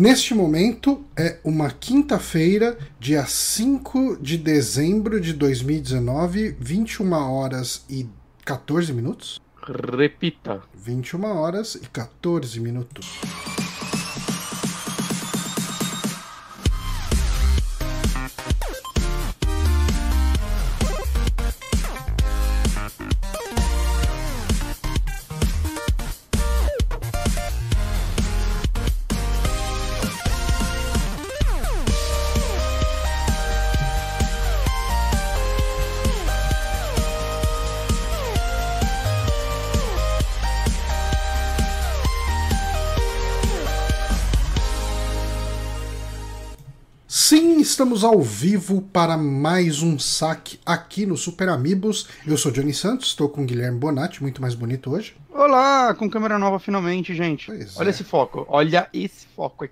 Neste momento, é uma quinta-feira, dia 5 de dezembro de 2019, 21 horas e 14 minutos. Repita. 21 horas e 14 minutos. Estamos ao vivo para mais um saque aqui no Super Amibos. Eu sou Johnny Santos, estou com o Guilherme Bonatti, muito mais bonito hoje. Olá, com câmera nova finalmente, gente. Pois olha esse foco, olha esse foco.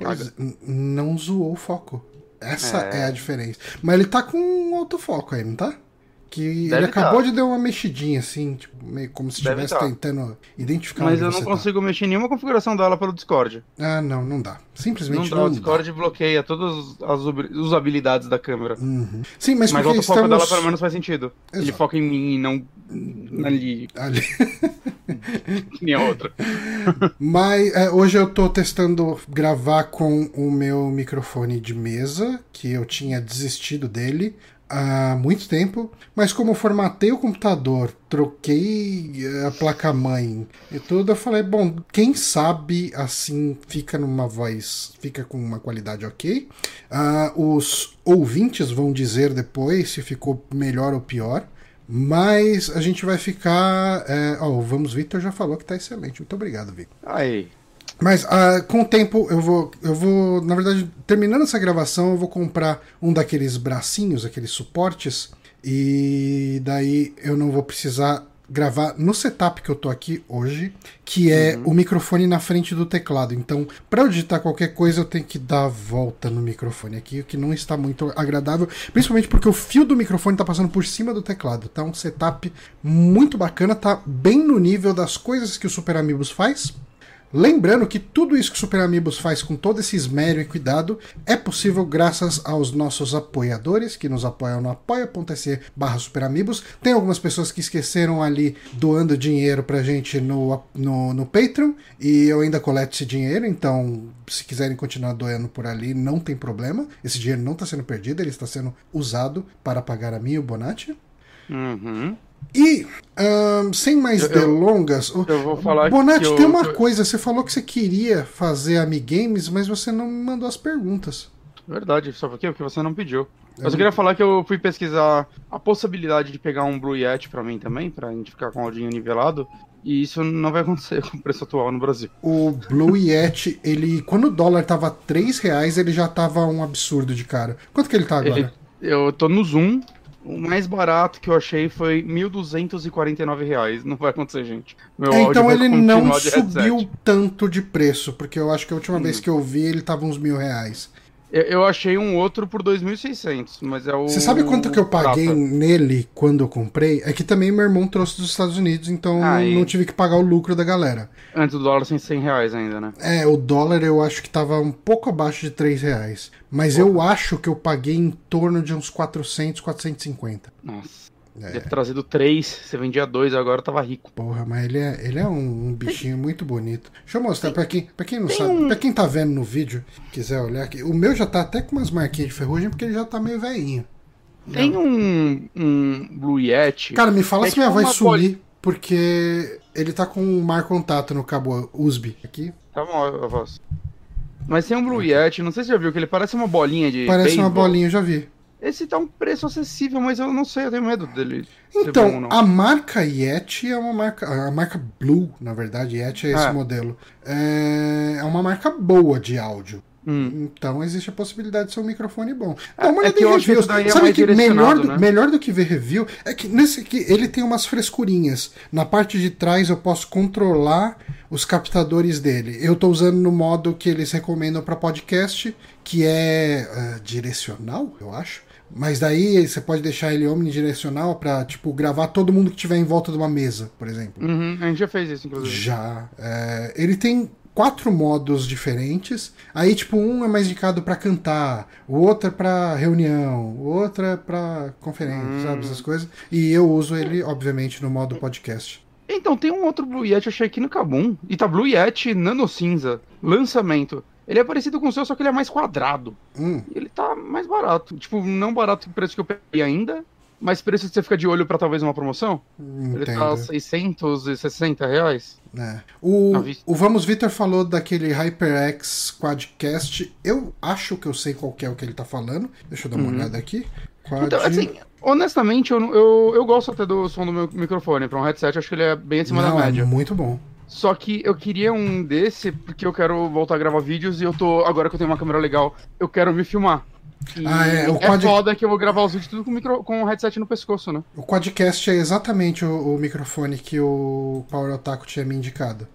Não zoou o foco. Essa é a diferença. Mas ele tá com um autofoco aí, não tá? Que deve ele acabou de dar uma mexidinha assim, tipo, meio como se estivesse tentando identificar. Mas eu não consigo mexer em nenhuma configuração dela pelo Discord. Ah, não dá. Simplesmente não dá. O Discord bloqueia todas as usabilidades da câmera. Uhum. Sim, mas porque o autofoco dela pelo menos faz sentido. Exato. Ele foca em mim e não ali. Nem a outra. Mas hoje eu tô testando gravar com o meu microfone de mesa, que eu tinha desistido dele há muito tempo, mas como eu formatei o computador, troquei a placa-mãe e tudo, eu falei, bom, quem sabe assim fica numa voz, fica com uma qualidade ok. Os ouvintes vão dizer depois se ficou melhor ou pior, mas a gente vai ficar... vamos, Vitor já falou que tá excelente, muito obrigado, Vitor. Aí... Mas com o tempo eu vou, na verdade, terminando essa gravação, eu vou comprar um daqueles bracinhos, aqueles suportes, e daí eu não vou precisar gravar no setup que eu tô aqui hoje, que é o microfone na frente do teclado. Então, para eu digitar qualquer coisa, eu tenho que dar a volta no microfone aqui, o que não está muito agradável, principalmente porque o fio do microfone tá passando por cima do teclado. Tá um setup muito bacana, tá bem no nível das coisas que o Super Amibos faz. Lembrando que tudo isso que o Super Amibos faz com todo esse esmero e cuidado é possível graças aos nossos apoiadores que nos apoiam no apoia.se/Super Amibos. Tem algumas pessoas que esqueceram ali doando dinheiro pra gente no Patreon e eu ainda coleto esse dinheiro, então se quiserem continuar doando por ali não tem problema. Esse dinheiro não está sendo perdido, ele está sendo usado para pagar a mim e o Bonatti. Uhum. E, sem mais delongas, eu vou falar Bonatti, que tem uma coisa, você falou que você queria fazer Amigames, mas você não me mandou as perguntas. Verdade, só porque você não pediu. Mas eu queria falar que eu fui pesquisar a possibilidade de pegar um Blue Yeti pra mim também, pra gente ficar com o áudio nivelado, e isso não vai acontecer com o preço atual no Brasil. O Blue Yeti, ele, quando o dólar tava R$3, ele já tava um absurdo de cara. Quanto que ele tá agora? Eu tô no Zoom. O mais barato que eu achei foi R$1.249. Não vai acontecer, gente. Então ele não subiu tanto de preço, porque eu acho que a última vez que eu vi ele tava uns R$1.000. Eu achei um outro por R$2.600, mas é o... Você sabe quanto que eu paguei nele quando eu comprei? É que também meu irmão trouxe dos Estados Unidos, então não tive que pagar o lucro da galera. Antes do dólar sem R$100 ainda, né? O dólar eu acho que tava um pouco abaixo de R$3. Mas eu acho que eu paguei em torno de uns 400, 450. Nossa. Deve ter trazido 3, você vendia 2, agora tava rico. Porra, mas ele é um bichinho muito bonito. Deixa eu mostrar pra quem não sabe, pra quem tá vendo no vídeo, quiser olhar aqui. O meu já tá até com umas marquinhas de ferrugem, porque ele já tá meio velhinho. Tem um Blue Yeti... Cara, me fala se minha voz sumir, porque ele tá com um mar contato no cabo USB aqui. Tá bom, a voz. Mas tem um Blue Yeti, não sei se você já viu, que ele parece uma bolinha de... Parece uma bolinha, eu já vi. Esse tá um preço acessível, mas eu não sei, eu tenho medo dele. Então, bom, a marca Yeti é uma marca... A marca Blue, na verdade, Yeti é esse modelo. É uma marca boa de áudio. Então existe a possibilidade de ser um microfone bom. Dá uma olhada em reviews. Sabe que melhor do que ver review é que nesse aqui ele tem umas frescurinhas. Na parte de trás eu posso controlar os captadores dele. Eu tô usando no modo que eles recomendam para podcast, que é direcional, eu acho. Mas daí você pode deixar ele omnidirecional pra, tipo, gravar todo mundo que tiver em volta de uma mesa, por exemplo. A gente já fez isso, inclusive. Já. Ele tem 4 modos diferentes. Aí, tipo, um é mais indicado pra cantar, o outro é pra reunião, o outro é pra conferência, sabe? Essas coisas. E eu uso ele, obviamente, no modo podcast. Então, tem um outro Blue Yeti, eu achei aqui no Kabum. E tá Blue Yeti Nano Cinza, lançamento. Ele é parecido com o seu, só que ele é mais quadrado. E ele tá mais barato. Tipo, não barato o preço que eu peguei ainda, mas preço que você fica de olho pra talvez uma promoção. Entendo. Ele tá R$660. É. O Vamos Vitor falou daquele HyperX Quadcast. Eu acho que eu sei qual que é o que ele tá falando. Deixa eu dar uma olhada aqui. Então, assim, honestamente, eu gosto até do som do meu microfone. Pra um headset, acho que ele é bem acima da média. É muito bom. Só que eu queria um desse, porque eu quero voltar a gravar vídeos e eu tô, agora que eu tenho uma câmera legal, eu quero me filmar. E foda que eu vou gravar os vídeos tudo com o headset no pescoço, né? O podcast é exatamente o microfone que o Power Otaku tinha me indicado.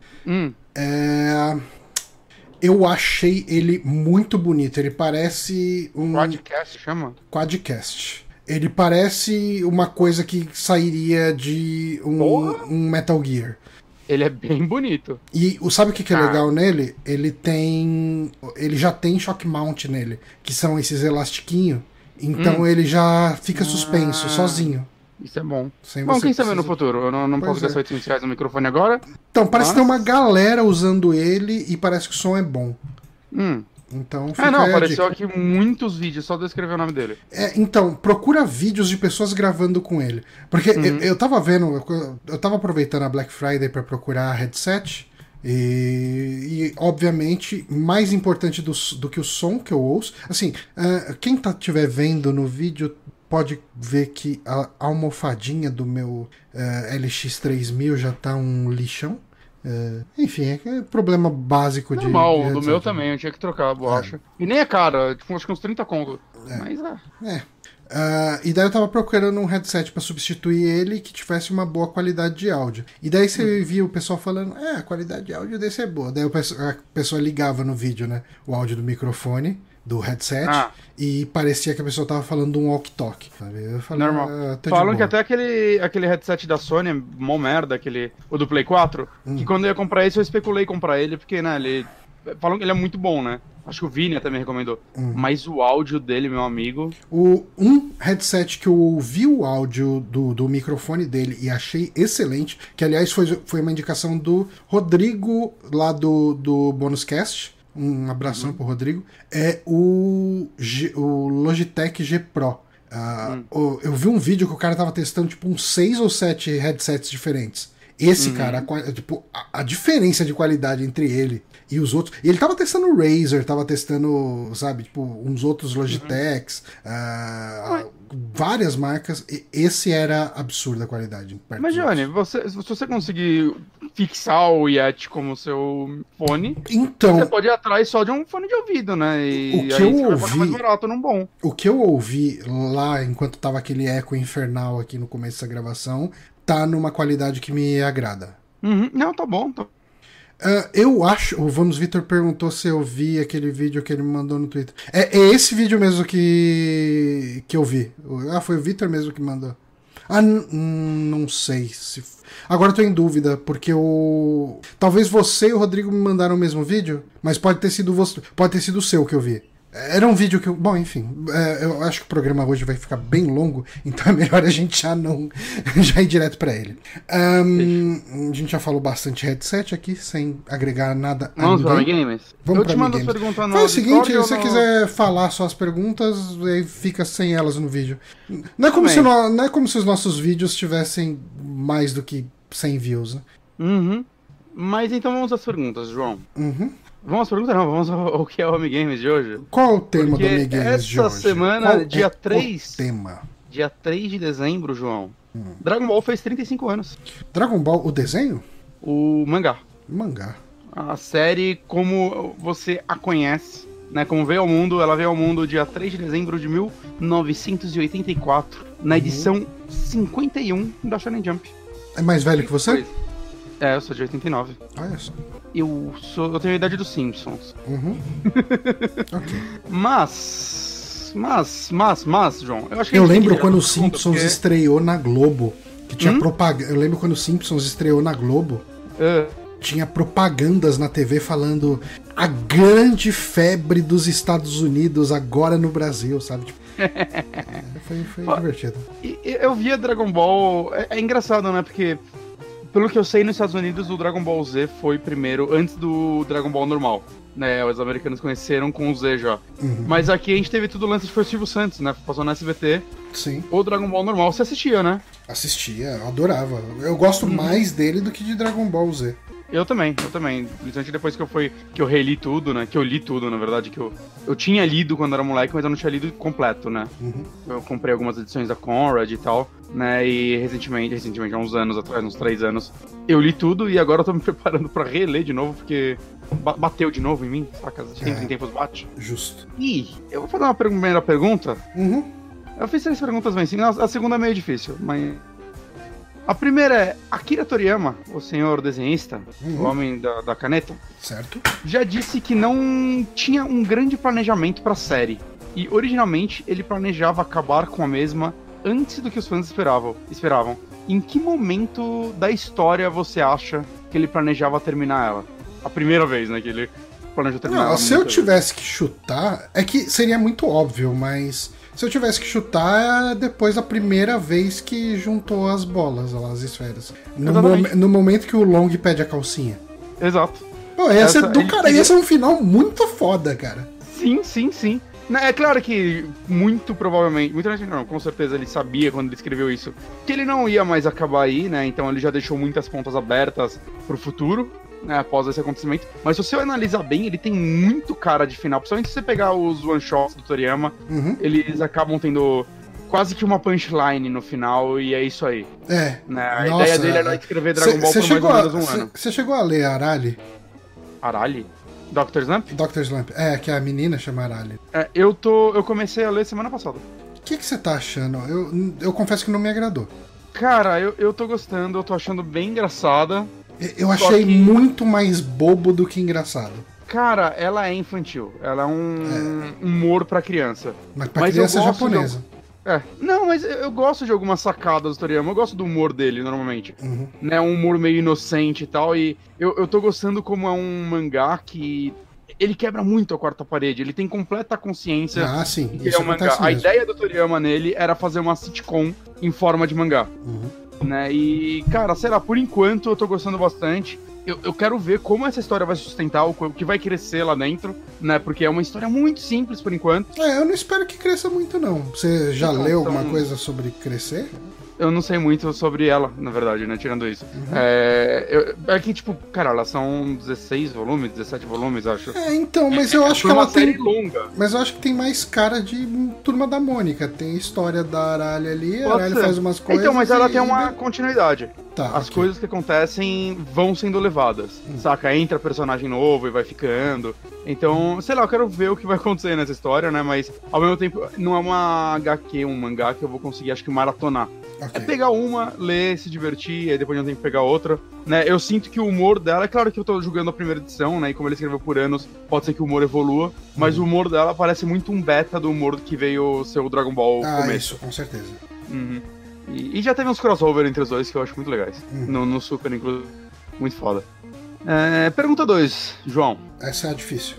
Eu achei ele muito bonito, ele parece um... Quadcast, chama? Quadcast. Ele parece uma coisa que sairia de um Metal Gear. Ele é bem bonito. E sabe o que é legal nele? Ele já tem shock mount nele, que são esses elastiquinhos. Então ele já fica suspenso, sozinho. Isso é bom. Bom, quem sabe no futuro? Eu não posso gastar R$800 no microfone agora. Então, parece que tem uma galera usando ele e parece que o som é bom. Então, fica apareceu aqui muitos vídeos, só de escrever o nome dele. Então, procura vídeos de pessoas gravando com ele. Porque eu tava vendo, eu tava aproveitando a Black Friday pra procurar headset. E obviamente, mais importante do que o som que eu ouço. Assim, quem estiver vendo no vídeo pode ver que a almofadinha do meu LX3000 já tá um lixão. Enfim, é problema básico normal, do meu também, eu tinha que trocar a borracha. E nem é cara, tipo, acho que uns 30 conto. Mas e daí eu tava procurando um headset pra substituir ele que tivesse uma boa qualidade de áudio. E daí você via o pessoal falando, a qualidade de áudio desse é boa. Daí a pessoa ligava no vídeo, né, o áudio do microfone, do headset, e parecia que a pessoa tava falando de um walkie-talkie. Normal. Falam que até aquele headset da Sony, mó merda, o do Play 4, que quando eu ia comprar esse, eu especulei comprar ele, porque, né, ele... Falam que ele é muito bom, né? Acho que o Vini até me recomendou. Mas o áudio dele, meu amigo... Um headset que eu ouvi o áudio do microfone dele e achei excelente, que, aliás, foi uma indicação do Rodrigo, lá do Bonuscast. Um abração pro Rodrigo. É o Logitech G Pro. Eu vi um vídeo que o cara tava testando tipo uns 6 ou 7 headsets diferentes. Esse cara, a diferença de qualidade entre ele e os outros. Ele tava testando o Razer, tava testando, sabe, tipo, uns outros Logitechs, várias marcas. E esse era absurda a qualidade. Mas, Johnny, se você conseguir fixar o Yeti como seu fone, então, você pode ir atrás só de um fone de ouvido, né? E o que aí eu ouvi, mais barato num bom. O que eu ouvi lá enquanto tava aquele eco infernal aqui no começo da gravação, tá numa qualidade que me agrada. Não, tá bom. Eu acho... O Vamos Vitor perguntou se eu vi aquele vídeo que ele me mandou no Twitter. É esse vídeo mesmo que eu vi. Foi o Vitor mesmo que mandou. Não sei. Agora eu tô em dúvida, porque talvez você e o Rodrigo me mandaram o mesmo vídeo, mas pode ter sido o seu que eu vi. Era um vídeo que eu... Bom, enfim, eu acho que o programa hoje vai ficar bem longo, então é melhor a gente já ir direto pra ele. A gente já falou bastante headset aqui, sem agregar nada a ninguém. Vamos pra games. Eu te mando as perguntas no Discord. Faz o seguinte, se você quiser falar só as perguntas, aí fica sem elas no vídeo. Não é como se os nossos vídeos tivessem mais do que 100 views, né? Mas então vamos às perguntas, João. Vamos às perguntas? Não, vamos ao que é o Home Games de hoje. Qual o tema do Home Games de hoje? Essa semana, dia 3 de dezembro, João, Dragon Ball fez 35 anos. Dragon Ball, o desenho? O mangá. A série, como você a conhece, né, como veio ao mundo, ela veio ao mundo dia 3 de dezembro de 1984, na edição 51 da Shonen Jump. É mais velho que você? Eu sou de 89. Olha só. Eu tenho a idade dos Simpsons. Okay. Mas, João, eu acho que... Eu lembro quando o Simpsons estreou na Globo. tinha propagandas na TV falando a grande febre dos Estados Unidos agora no Brasil, sabe? Tipo, foi divertido. Eu via Dragon Ball... É engraçado, né? Porque, pelo que eu sei, nos Estados Unidos o Dragon Ball Z foi primeiro, antes do Dragon Ball normal. Né, os americanos conheceram com o Z já. Uhum. Mas aqui a gente teve tudo o lance de Silvio Santos, né? Passou na SBT. Sim. Ou Dragon Ball normal. Você assistia, né? Assistia, eu adorava. Eu gosto mais dele do que de Dragon Ball Z. Eu também. Principalmente depois que eu reli tudo, né? Que eu li tudo, na verdade. Que eu tinha lido quando era moleque, mas eu não tinha lido completo, né? Uhum. Eu comprei algumas edições da Conrad e tal, né? E recentemente, há uns anos atrás, uns 3 anos, eu li tudo e agora eu tô me preparando pra reler de novo, porque bateu de novo em mim, saca? Sempre em tempos bate. Justo. E eu vou fazer uma primeira pergunta. Uhum. Eu fiz 3 perguntas bem simples. A segunda é meio difícil, mas... A primeira é, Akira Toriyama, o senhor desenhista, o homem da caneta, certo, já disse que não tinha um grande planejamento pra série. E originalmente ele planejava acabar com a mesma antes do que os fãs esperavam. Em que momento da história você acha que ele planejava terminar ela? A primeira vez, né, que ele planejou terminar ela. Se eu tivesse que chutar, é que seria muito óbvio, mas... Se eu tivesse que chutar, depois da primeira vez que juntou as bolas, as esferas. No momento que o Long pede a calcinha. Exato. Pô, ia ser um final muito foda, cara. Sim. É claro que com certeza ele sabia quando ele escreveu isso, que ele não ia mais acabar aí, né? Então ele já deixou muitas pontas abertas pro futuro, né, após esse acontecimento. Mas se você analisar bem, ele tem muito cara de final. Principalmente se você pegar os one-shots do Toriyama, eles acabam tendo quase que uma punchline no final, e é isso aí. É. Né? A ideia dele era escrever Dragon Ball por mais ou menos um ano. Você chegou a ler Arale? Arale? Dr. Slump? Dr. Slump. É, que a menina chama Arale. É, eu comecei a ler semana passada. O que você tá achando? Eu confesso que não me agradou. Cara, eu tô gostando, eu tô achando bem engraçada. Eu achei muito mais bobo do que engraçado. Cara, ela é infantil. Ela é um humor pra criança. Mas pra criança é japonesa. Não, mas eu gosto de algumas sacadas do Toriyama. Eu gosto do humor dele, normalmente. Né, um humor meio inocente e tal. E eu tô gostando como é um mangá que... Ele quebra muito a quarta parede. Ele tem completa consciência de que é um mangá. Mesmo. A ideia do Toriyama nele era fazer uma sitcom em forma de mangá. Né? E, cara, sei lá, por enquanto eu tô gostando bastante. Eu quero ver como essa história vai se sustentar, o que vai crescer lá dentro, né? Porque é uma história muito simples por enquanto. Eu não espero que cresça muito, não. Você já leu alguma coisa sobre crescer? Eu não sei muito sobre ela, na verdade, né? Tirando isso. É que, tipo, cara, elas são 16 volumes, 17 volumes, acho. Mas eu acho que ela tem... É uma série longa. Mas eu acho que tem mais cara de Turma da Mônica. Tem história da Arale ali, a Arale faz umas coisas... Então, mas ela tem uma continuidade. Tá, as coisas que acontecem vão sendo levadas, saca? Entra personagem novo e vai ficando. Então, sei lá, eu quero ver o que vai acontecer nessa história, né? Mas, ao mesmo tempo, não é uma HQ, um mangá que eu vou conseguir, acho que, maratonar. É pegar uma, ler, se divertir, aí depois eu tenho que pegar outra, né? Eu sinto que o humor dela, é claro que eu tô julgando a primeira edição, né? E como ele escreveu por anos, pode ser que o humor evolua, mas o humor dela parece muito um beta do humor que veio ser o Dragon Ball começo. Isso, com certeza. E já teve uns crossover entre os dois que eu acho muito legais. No Super, inclusive, muito foda. Pergunta 2, João. Essa é difícil.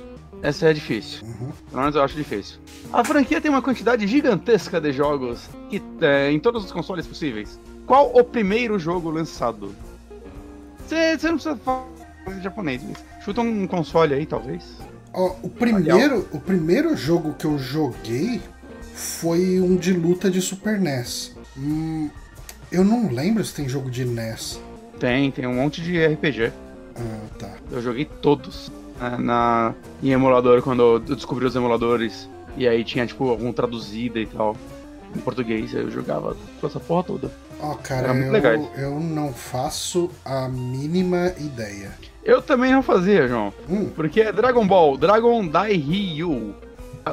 Pelo menos eu acho difícil. A franquia tem uma quantidade gigantesca de jogos em todos os consoles possíveis. Qual o primeiro jogo lançado? Você não precisa falar em japonês, mas chuta um console aí, talvez. O primeiro jogo que eu joguei foi um de luta de Super NES. Eu não lembro se tem jogo de NES. Tem um monte de RPG. Tá. Eu joguei todos. Em emulador, quando eu descobri os emuladores, e aí tinha, tipo, algum traduzido e tal, em português, eu jogava essa porra toda. Cara, era muito legal. Eu não faço a mínima ideia. Eu também não fazia, João, porque é Dragon Ball, Dragon Dai Ryu,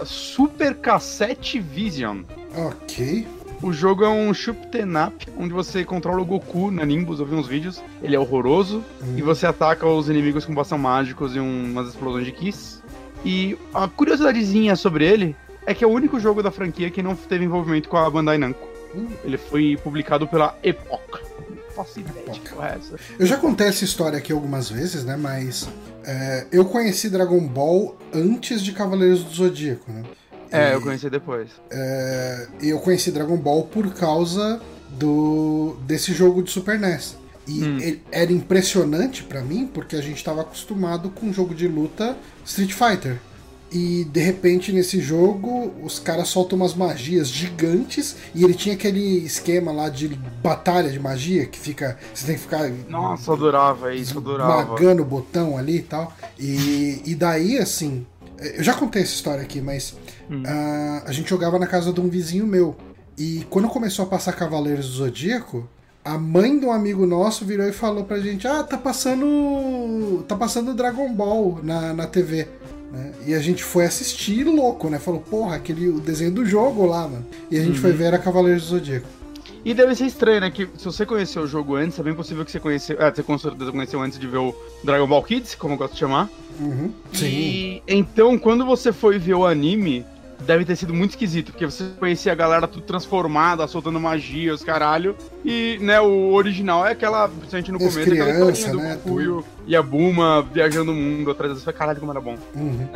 Super Cassette Vision. Ok. O jogo é um shoot'em up, onde você controla o Goku na Nimbus, eu vi uns vídeos, ele é horroroso, e você ataca os inimigos com bastão mágicos e umas explosões de Kiss. E a curiosidadezinha sobre ele é que é o único jogo da franquia que não teve envolvimento com a Bandai Namco. Ele foi publicado pela Época. faço ideia de que porra é essa. Eu já contei essa história aqui algumas vezes, né? Mas eu conheci Dragon Ball antes de Cavaleiros do Zodíaco, né? Eu conheci depois. Eu conheci Dragon Ball por causa desse jogo de Super NES. E era impressionante pra mim, porque a gente tava acostumado com um jogo de luta Street Fighter. E de repente nesse jogo os caras soltam umas magias gigantes e ele tinha aquele esquema lá de batalha de magia que fica. Você tem que ficar. Nossa, adorava isso, adorava. Magando o botão ali e tal. E daí assim. Eu já contei essa história aqui, mas a gente jogava na casa de um vizinho meu. E quando começou a passar Cavaleiros do Zodíaco, a mãe de um amigo nosso virou e falou pra gente: ah, tá passando Dragon Ball na TV. Né? E a gente foi assistir louco, né? Falou, porra, o desenho do jogo lá, mano. E a gente foi ver era Cavaleiros do Zodíaco. E deve ser estranho, né? Que se você conheceu o jogo antes, é bem possível que você conheceu. Você com certeza conheceu antes de ver o Dragon Ball Kids, como eu gosto de chamar. Uhum. Sim. E então, quando você foi ver o anime, deve ter sido muito esquisito, porque você conhecia a galera tudo transformada, soltando magia, os caralho. E, né, o original é aquela, principalmente no começo, criança, aquela historinha do Goku e a Bulma viajando o mundo atrás dessa. Caralho, como era bom. Uhum.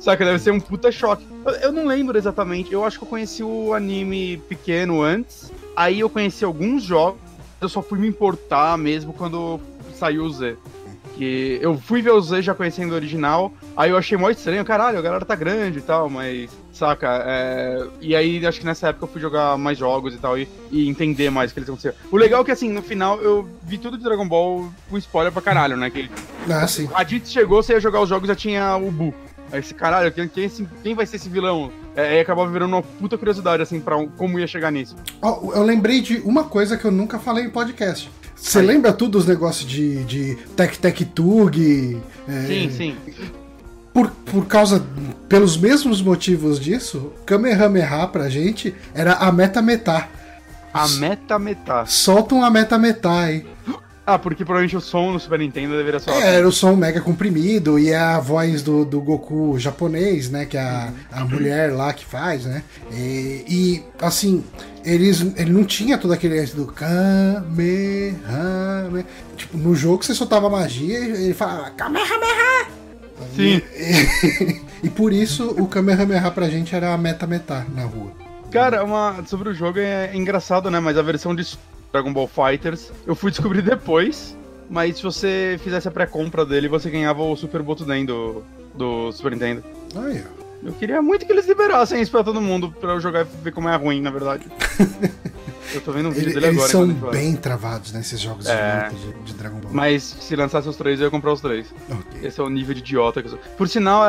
Só que deve ser um puta choque. Eu não lembro exatamente, eu acho que eu conheci o anime pequeno antes, aí eu conheci alguns jogos, eu só fui me importar mesmo quando saiu o Z. Que eu fui ver o Z já conhecendo o original, aí eu achei mó estranho, caralho, a galera tá grande e tal, mas, saca, e aí acho que nessa época eu fui jogar mais jogos e tal, e entender mais o que eles aconteceram. O legal é que assim, no final eu vi tudo de Dragon Ball com spoiler pra caralho, né, que sim. A Dita chegou, você ia jogar os jogos, já tinha o Bu. Aí esse caralho, quem vai ser esse vilão? Aí acabava virando uma puta curiosidade, assim, pra como ia chegar nisso. Oh, eu lembrei de uma coisa que eu nunca falei em podcast. Você lembra tudo os negócios de Tec-Tec-Tug? Sim. Pelos mesmos motivos disso, Kamehameha pra gente era a meta-metá. A meta-metá. Soltam a meta-metá, hein? Ah, porque provavelmente o som no Super Nintendo deveria ser... era o som mega comprimido e a voz do Goku japonês, né? Que é a mulher lá que faz, né? E assim, ele não tinha todo aquele lance do Kamehameha. Tipo, no jogo você soltava magia e ele falava Kamehameha! Sim. E por isso o Kamehameha pra gente era a meta-metá na rua. Cara, sobre o jogo é engraçado, né? Mas a versão de Dragon Ball Fighters, eu fui descobrir depois, mas se você fizesse a pré-compra dele, você ganhava o Super Botuden do Super Nintendo. Ah, yeah. Eu queria muito que eles liberassem isso pra todo mundo, pra eu jogar e ver como é ruim, na verdade. Eu tô vendo um vídeo dele agora. Eles são bem travados, né, esses jogos de Dragon Ball. Mas se lançasse os três, eu ia comprar os três. Okay. Esse é o nível de idiota que eu sou. Por sinal,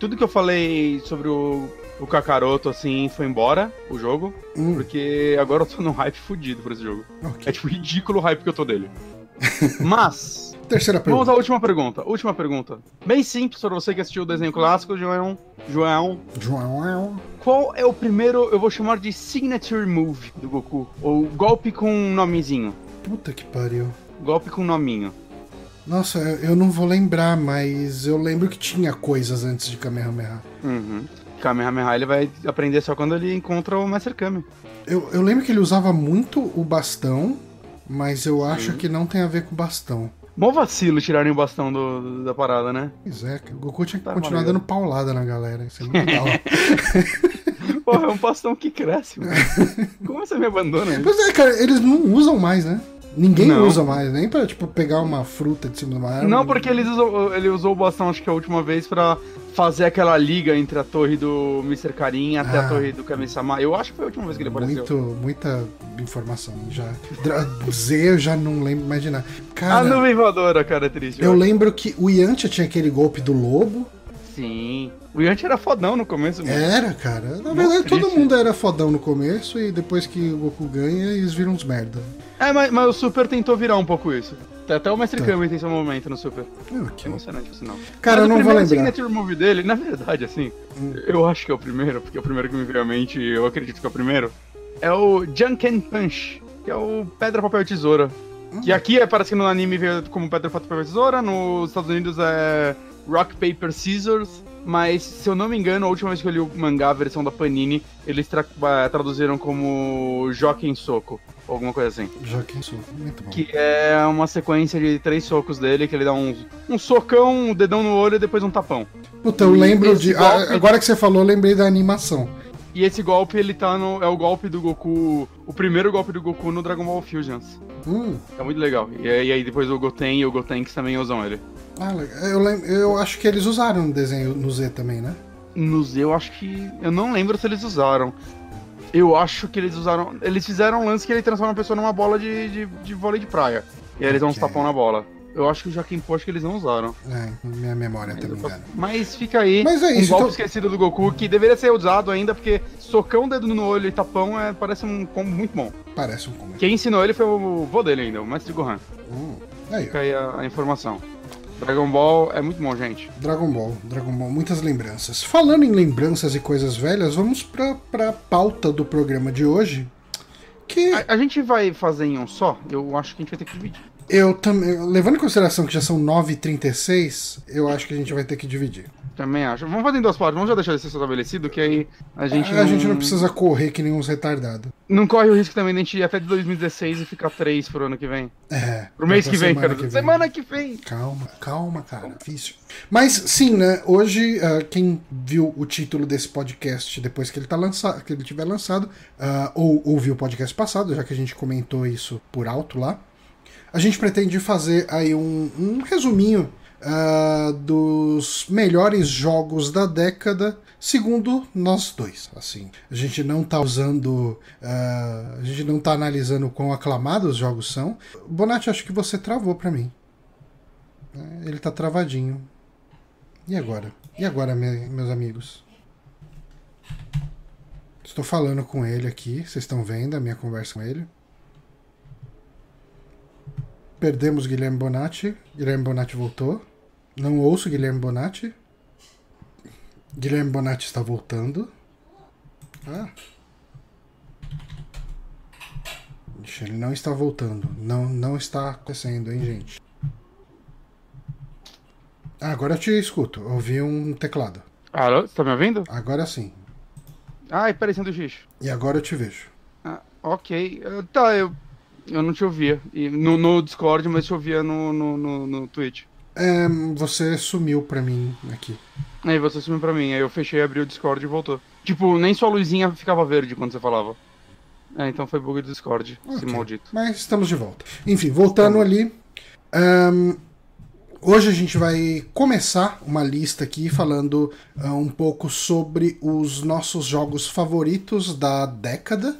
tudo que eu falei sobre o Kakaroto, assim, foi embora, o jogo, porque agora eu tô num hype fudido por esse jogo. Okay. É tipo ridículo o hype que eu tô dele. Mas... Terceira pergunta. Vamos à última pergunta. Última pergunta. Bem simples para você que assistiu o desenho clássico, João. Qual é o primeiro, eu vou chamar de signature move do Goku? Ou golpe com um nomezinho? Puta que pariu. Golpe com nominho. Nossa, eu não vou lembrar, mas eu lembro que tinha coisas antes de Kamehameha. Kamehameha ele vai aprender só quando ele encontra o Master Kame. Eu lembro que ele usava muito o bastão, mas eu acho que não tem a ver com o bastão. Mó vacilo tirarem o bastão da parada, né? Pois é, o Goku tinha que continuar dando paulada na galera. Isso é muito legal. Porra, é um bastão que cresce, mano. Como você me abandona? Hein? Pois é, cara, eles não usam mais, né? Ninguém usa mais, nem pra, tipo, pegar uma fruta de cima de uma árvore. Não, porque ele usou o bastão, acho que a última vez, pra fazer aquela liga entre a torre do Mr. Karin até a torre do Kami-sama. Eu acho que foi a última vez que ele apareceu. Muita informação. Já. Z eu já não lembro mais de nada. Cara, a nuvem voadora, cara, é triste. Eu lembro que o Yancho tinha aquele golpe do lobo. Sim. O Yancho era fodão no começo mesmo. Era, cara. Na verdade, todo mundo era fodão no começo e depois que o Goku ganha, eles viram uns merda. Mas o Super tentou virar um pouco isso. Até o Mestre Kame tem seu momento no Super. É emocionante, por sinal. Cara, eu não vou lembrar. O signature move dele, na verdade, assim, eu acho que é o primeiro, porque é o primeiro que me veio à mente, eu acredito que é o primeiro, é o Junken Punch, que é o pedra, papel e tesoura. Que aqui parece que no anime veio como pedra, papel e tesoura, nos Estados Unidos é rock, paper, scissors, mas se eu não me engano, a última vez que eu li o mangá, a versão da Panini, eles traduziram como Joken Soco, ou alguma coisa assim. Joken Soco, muito bom. Que é uma sequência de 3 socos dele, que ele dá um socão, um dedão no olho e depois um tapão. Puta, eu lembro de... golpe... Agora que você falou, eu lembrei da animação. E esse golpe, ele tá no... É o golpe do Goku... O primeiro golpe do Goku no Dragon Ball Fusions. É muito legal. E aí depois o Goten e o Gotenks também usam ele. Ah, eu acho que eles usaram no desenho no Z também, né? No Z eu acho que... Eu não lembro se eles usaram. Eu acho que eles usaram... Eles fizeram um lance que ele transforma a pessoa numa bola de vôlei de praia. E aí eles dão uns tapão na bola. Eu acho que o Joaquim Post que eles não usaram. É, minha memória também me engana. Mas fica aí, mas é isso, um golpe esquecido do Goku, que deveria ser usado ainda, porque socão, dedo no olho e tapão parece um combo muito bom. Parece um combo. Quem ensinou ele foi o vô dele ainda, o Mestre Gohan. Aí, fica aí a informação. Dragon Ball é muito bom, gente. Dragon Ball, muitas lembranças. Falando em lembranças e coisas velhas, vamos pra pauta do programa de hoje, que... A gente vai fazer em um só? Eu acho que a gente vai ter que dividir. Eu também, levando em consideração que já são 9h36, eu acho que a gente vai ter que dividir. Também acho. Vamos fazer em 2 partes, vamos já deixar isso estabelecido, que aí a gente não... A gente não precisa correr que nem uns retardados. Não corre o risco também de a gente ir até de 2016 e ficar 3 pro ano que vem. Pro mês que vem, cara. Semana que vem. Calma, cara. Difícil. Mas sim, né? Hoje, quem viu o título desse podcast depois que ele tiver lançado, ou ouviu o podcast passado, já que a gente comentou isso por alto lá, a gente pretende fazer aí um resuminho dos melhores jogos da década, segundo nós dois. Assim, a gente não tá usando... a gente não tá analisando o quão aclamados os jogos são. Bonatti, acho que você travou pra mim. Ele tá travadinho. E agora? E agora, meus amigos? Estou falando com ele aqui. Vocês estão vendo a minha conversa com ele? Perdemos Guilherme Bonatti. Guilherme Bonatti voltou. Não ouço Guilherme Bonatti. Guilherme Bonatti está voltando. Ixi, ele não está voltando. Não está acontecendo, hein, gente? Agora eu te escuto. Ouvi um teclado. Alô? Você está me ouvindo? Agora sim. Ai, parecendo xixi. E agora eu te vejo. Ok. Tá, eu não te ouvia no Discord, mas te ouvia no Twitch. Você sumiu pra mim aqui. Aí você sumiu pra mim, aí eu fechei, abri o Discord e voltou. Tipo, nem sua luzinha ficava verde quando você falava. Então foi bug do Discord, esse maldito. Mas estamos de volta. Enfim, voltando ali. Hoje a gente vai começar uma lista aqui falando um pouco sobre os nossos jogos favoritos da década.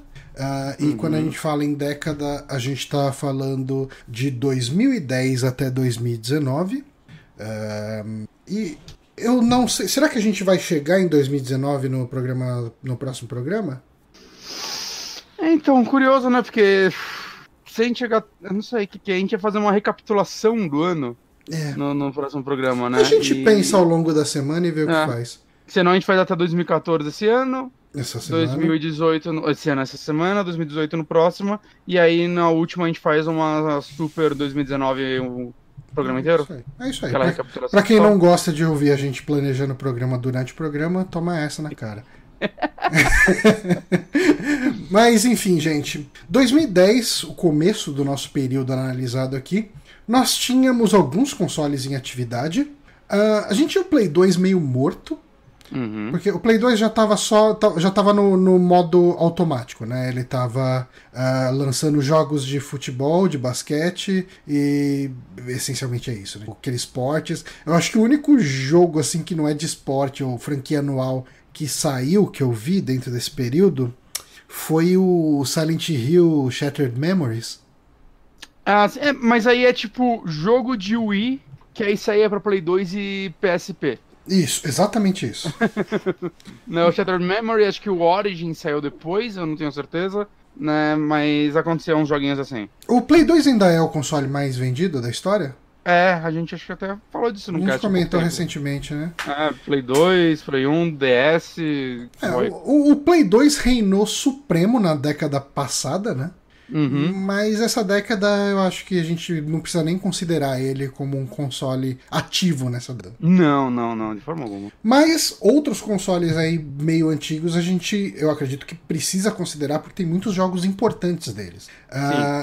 E quando a gente fala em década, a gente está falando de 2010 até 2019. E eu não sei. Será que a gente vai chegar em 2019 no próximo programa? Então, curioso, né? Porque se a gente chegar. Eu não sei o que a gente ia fazer uma recapitulação do ano no próximo programa, né? A gente pensa ao longo da semana e vê o que faz. Senão a gente faz até 2014 esse ano. Essa semana. 2018, esse ano, essa semana, 2018 no próximo, e aí na última a gente faz uma super 2019, um programa inteiro. É isso aí. Pra quem não gosta de ouvir a gente planejando o programa durante o programa, toma essa na cara. Mas enfim, gente, 2010, o começo do nosso período analisado aqui, nós tínhamos alguns consoles em atividade, a gente tinha o Play 2 meio morto. Porque o Play 2 já tava no modo automático, né? Ele tava lançando jogos de futebol, de basquete e essencialmente é isso, né? Aqueles esportes. Eu acho que o único jogo assim que não é de esporte ou franquia anual que saiu, que eu vi dentro desse período, foi o Silent Hill Shattered Memories. Mas aí é tipo jogo de Wii, que aí saía pra Play 2 e PSP. Isso, exatamente isso. Não, o Shattered Memory, acho que o Origin saiu depois, eu não tenho certeza, né? Mas aconteceu uns joguinhos assim. O Play 2 ainda é o console mais vendido da história? A gente acho que até falou disso no cast. A gente comentou recentemente, né? Play 2, Play 1, DS... O Play 2 reinou supremo na década passada, né? Uhum. Mas essa década eu acho que a gente não precisa nem considerar ele como um console ativo nessa década. Não, não, não, de forma alguma. Mas outros consoles aí meio antigos a gente, eu acredito que precisa considerar porque tem muitos jogos importantes deles.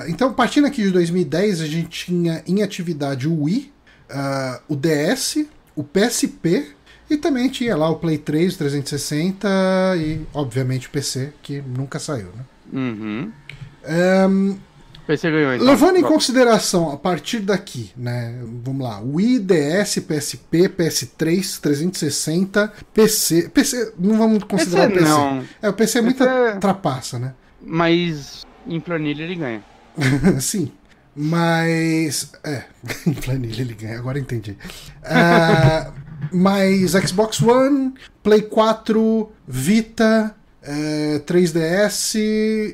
Então, partindo aqui de 2010, a gente tinha em atividade o Wii, o DS, o PSP. E também tinha lá o Play 3, 360 e, obviamente, o PC, que nunca saiu, né? Uhum. PC ganhou, então. Levando em consideração, a partir daqui, né? Vamos lá. Wii, DS, PSP, PS3, 360, PC... PC não vamos considerar PC, o PC. Não. É, o PC é muita trapaça, né? Mas em planilha ele ganha. Sim. Mas... É, em planilha ele ganha, agora entendi. Mas Xbox One, Play 4, Vita, 3DS,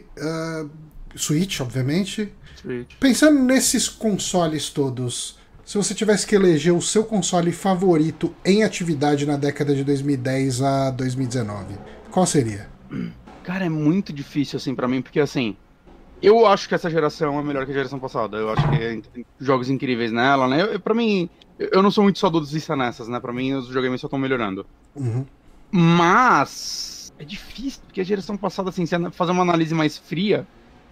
Switch, obviamente. Switch. Pensando nesses consoles todos, se você tivesse que eleger o seu console favorito em atividade na década de 2010 a 2019, qual seria? Cara, é muito difícil assim pra mim, porque assim... Eu acho que essa geração é melhor que a geração passada. Eu acho que tem jogos incríveis nela, né? Pra mim, eu não sou muito saudosista nessas, né? Pra mim, os videogames só estão melhorando. Uhum. Mas é difícil, porque a geração passada, assim, se fazer uma análise mais fria,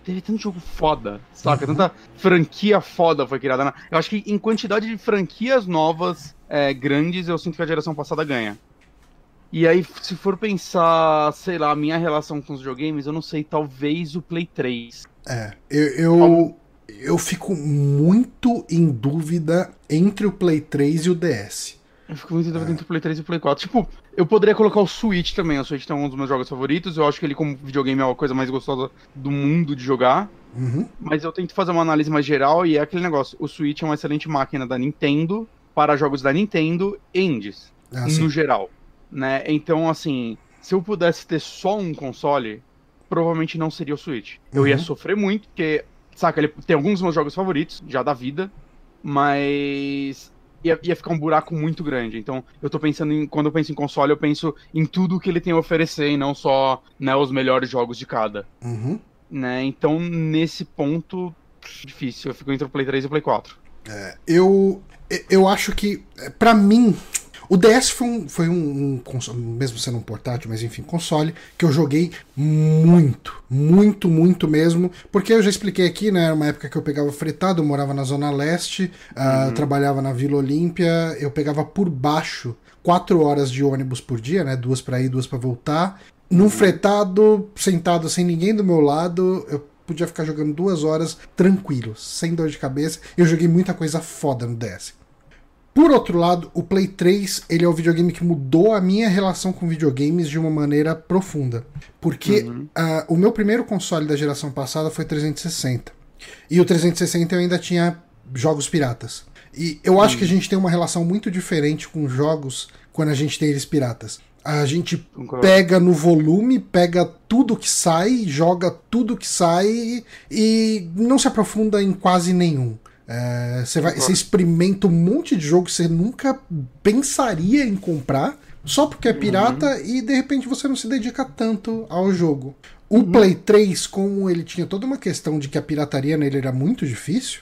teve tanto jogo foda, saca? Uhum. Tanta franquia foda foi criada. Eu acho que em quantidade de franquias novas, grandes, eu sinto que a geração passada ganha. E aí, se for pensar, sei lá, a minha relação com os videogames, eu não sei, talvez o Play 3. É, eu fico muito em dúvida entre o Play 3 e o DS. Eu fico muito em dúvida entre o Play 3 e o Play 4. Tipo, eu poderia colocar o Switch também. O Switch é um dos meus jogos favoritos. Eu acho que ele, como videogame, é a coisa mais gostosa do mundo de jogar. Uhum. Mas eu tento fazer uma análise mais geral e é aquele negócio. O Switch é uma excelente máquina da Nintendo para jogos da Nintendo e indies, no geral. Né? Então, assim, se eu pudesse ter só um console, provavelmente não seria o Switch. Uhum. Eu ia sofrer muito, porque, saca, ele tem alguns dos meus jogos favoritos, já da vida, mas ia ficar um buraco muito grande. Então, eu tô pensando em, quando eu penso em console, eu penso em tudo que ele tem a oferecer e não só, né, os melhores jogos de cada. Uhum. Né? Então, nesse ponto, difícil. Eu fico entre o Play 3 e o Play 4. Eu acho que, pra mim... O DS foi um console, mesmo sendo um portátil, mas enfim, console, que eu joguei muito, muito, muito mesmo, porque eu já expliquei aqui, né, era uma época que eu pegava fretado, eu morava na Zona Leste, eu trabalhava na Vila Olímpia, eu pegava por baixo 4 horas de ônibus por dia, né, 2 pra ir, 2 pra voltar, num fretado, sentado sem ninguém do meu lado, eu podia ficar jogando 2 horas tranquilo, sem dor de cabeça, eu joguei muita coisa foda no DS. Por outro lado, o Play 3, ele é o videogame que mudou a minha relação com videogames de uma maneira profunda. Porque o meu primeiro console da geração passada foi 360. E o 360 eu ainda tinha jogos piratas. E eu acho que a gente tem uma relação muito diferente com jogos quando a gente tem eles piratas. A gente pega no volume, pega tudo que sai, joga tudo que sai e não se aprofunda em quase nenhum. Você experimenta um monte de jogo que você nunca pensaria em comprar só porque é pirata e de repente você não se dedica tanto ao jogo. O Play 3, como ele tinha toda uma questão de que a pirataria nele era muito difícil,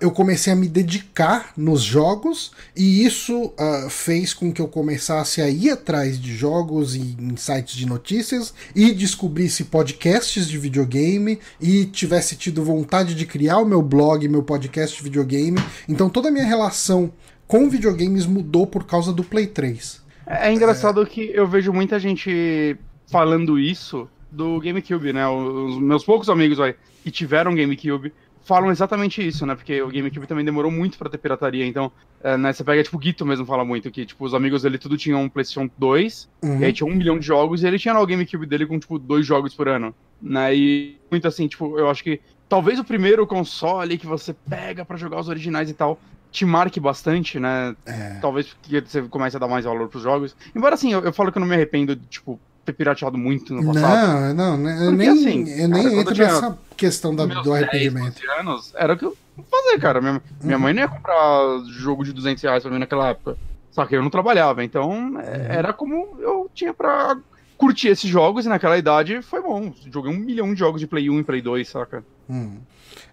eu comecei a me dedicar nos jogos e isso fez com que eu começasse a ir atrás de jogos e em sites de notícias e descobrisse podcasts de videogame e tivesse tido vontade de criar o meu blog, meu podcast de videogame. Então toda a minha relação com videogames mudou por causa do Play 3. É engraçado que eu vejo muita gente falando isso do GameCube, né? Os meus poucos amigos aí que tiveram GameCube falam exatamente isso, né? Porque o GameCube também demorou muito pra ter pirataria, então, né? Você pega, tipo, o Guito mesmo fala muito que, tipo, os amigos dele tudo tinham um PlayStation 2, e aí tinha 1 milhão de jogos, e ele tinha lá o GameCube dele com, tipo, 2 jogos por ano, né? E muito assim, tipo, eu acho que talvez o primeiro console que você pega pra jogar os originais e tal te marque bastante, né? Talvez que você comece a dar mais valor pros jogos. Embora, assim, eu falo que eu não me arrependo de, tipo, ter pirateado muito no passado. Não, eu nem, assim, eu nem entro nessa questão do arrependimento. 10 anos, era o que eu fazia, cara. Minha mãe não ia comprar jogo de R$200 pra mim naquela época. Só que eu não trabalhava, então era como eu tinha pra curti esses jogos e naquela idade foi bom. Joguei 1 milhão de jogos de Play 1 e Play 2, saca?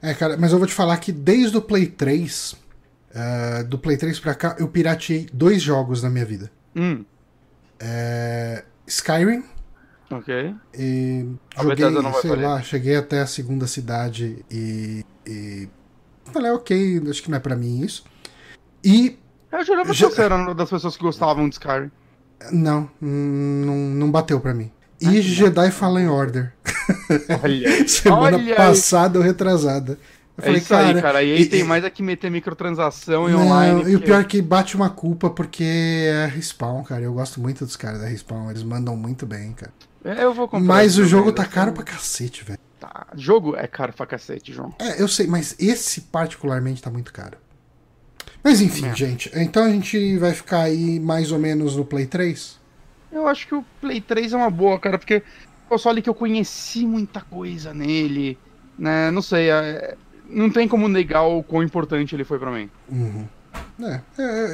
É, cara, mas eu vou te falar que desde o Play 3, do Play 3 pra cá, eu pirateei 2 jogos na minha vida. Skyrim. Ok. E joguei, sei lá, cheguei até a segunda cidade e falei, ok, acho que não é pra mim isso. E... eu jurava que você era uma das pessoas que gostavam de Skyrim. Não, não bateu pra mim. E ai, Jedi Fallen Order. Olha, semana passada ou retrasada. Eu falei, isso cara, aí, cara. E aí tem mais é que meter microtransação e não, online. E o pior é que bate uma culpa porque é Respawn, cara. Eu gosto muito dos caras da Respawn. Eles mandam muito bem, cara. Eu vou comprar. Mas o jogo tá caro pra cacete, velho. Tá. Jogo é caro pra cacete, João. É, eu sei, mas esse particularmente tá muito caro. Mas enfim, gente. Então a gente vai ficar aí mais ou menos no Play 3? Eu acho que o Play 3 é uma boa, cara. Porque o console que eu conheci muita coisa nele, né? Não sei, não tem como negar o quão importante ele foi pra mim.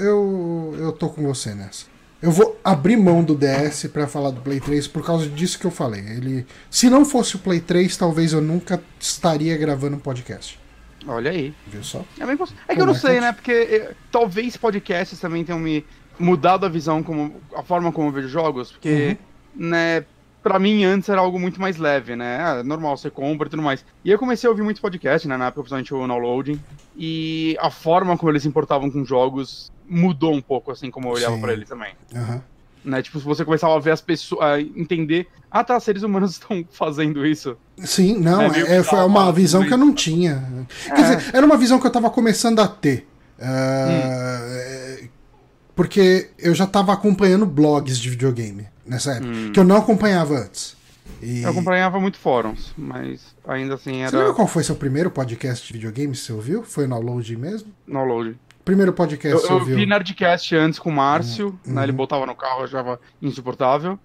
Eu tô com você nessa. Eu vou abrir mão do DS pra falar do Play 3 por causa disso que eu falei. Ele, se não fosse o Play 3, talvez eu nunca estaria gravando um podcast. Olha aí. Viu só? É que eu não sei, né? Porque talvez podcasts também tenham me mudado a visão, a forma como eu vejo jogos. Porque, né... pra mim, antes era algo muito mais leve, né? Ah, normal, você compra e tudo mais. E eu comecei a ouvir muito podcast, né? Na época, principalmente o downloading. E a forma como eles se importavam com jogos mudou um pouco, assim, como eu olhava pra eles também. Né? Tipo, se você começava a ver as pessoas... a entender... ah, tá, seres humanos estão fazendo isso. Sim, não. Foi uma visão que eu não tinha. Quer dizer, era uma visão que eu tava começando a ter. Porque eu já tava acompanhando blogs de videogame nessa época, que eu não acompanhava antes. E... eu acompanhava muito fóruns, mas ainda assim era... Você lembra qual foi seu primeiro podcast de videogame que você ouviu? Foi no Download mesmo? No Download. Primeiro podcast que você ouviu? Eu vi Nerdcast antes com o Márcio, né, ele botava no carro, já tava insuportável.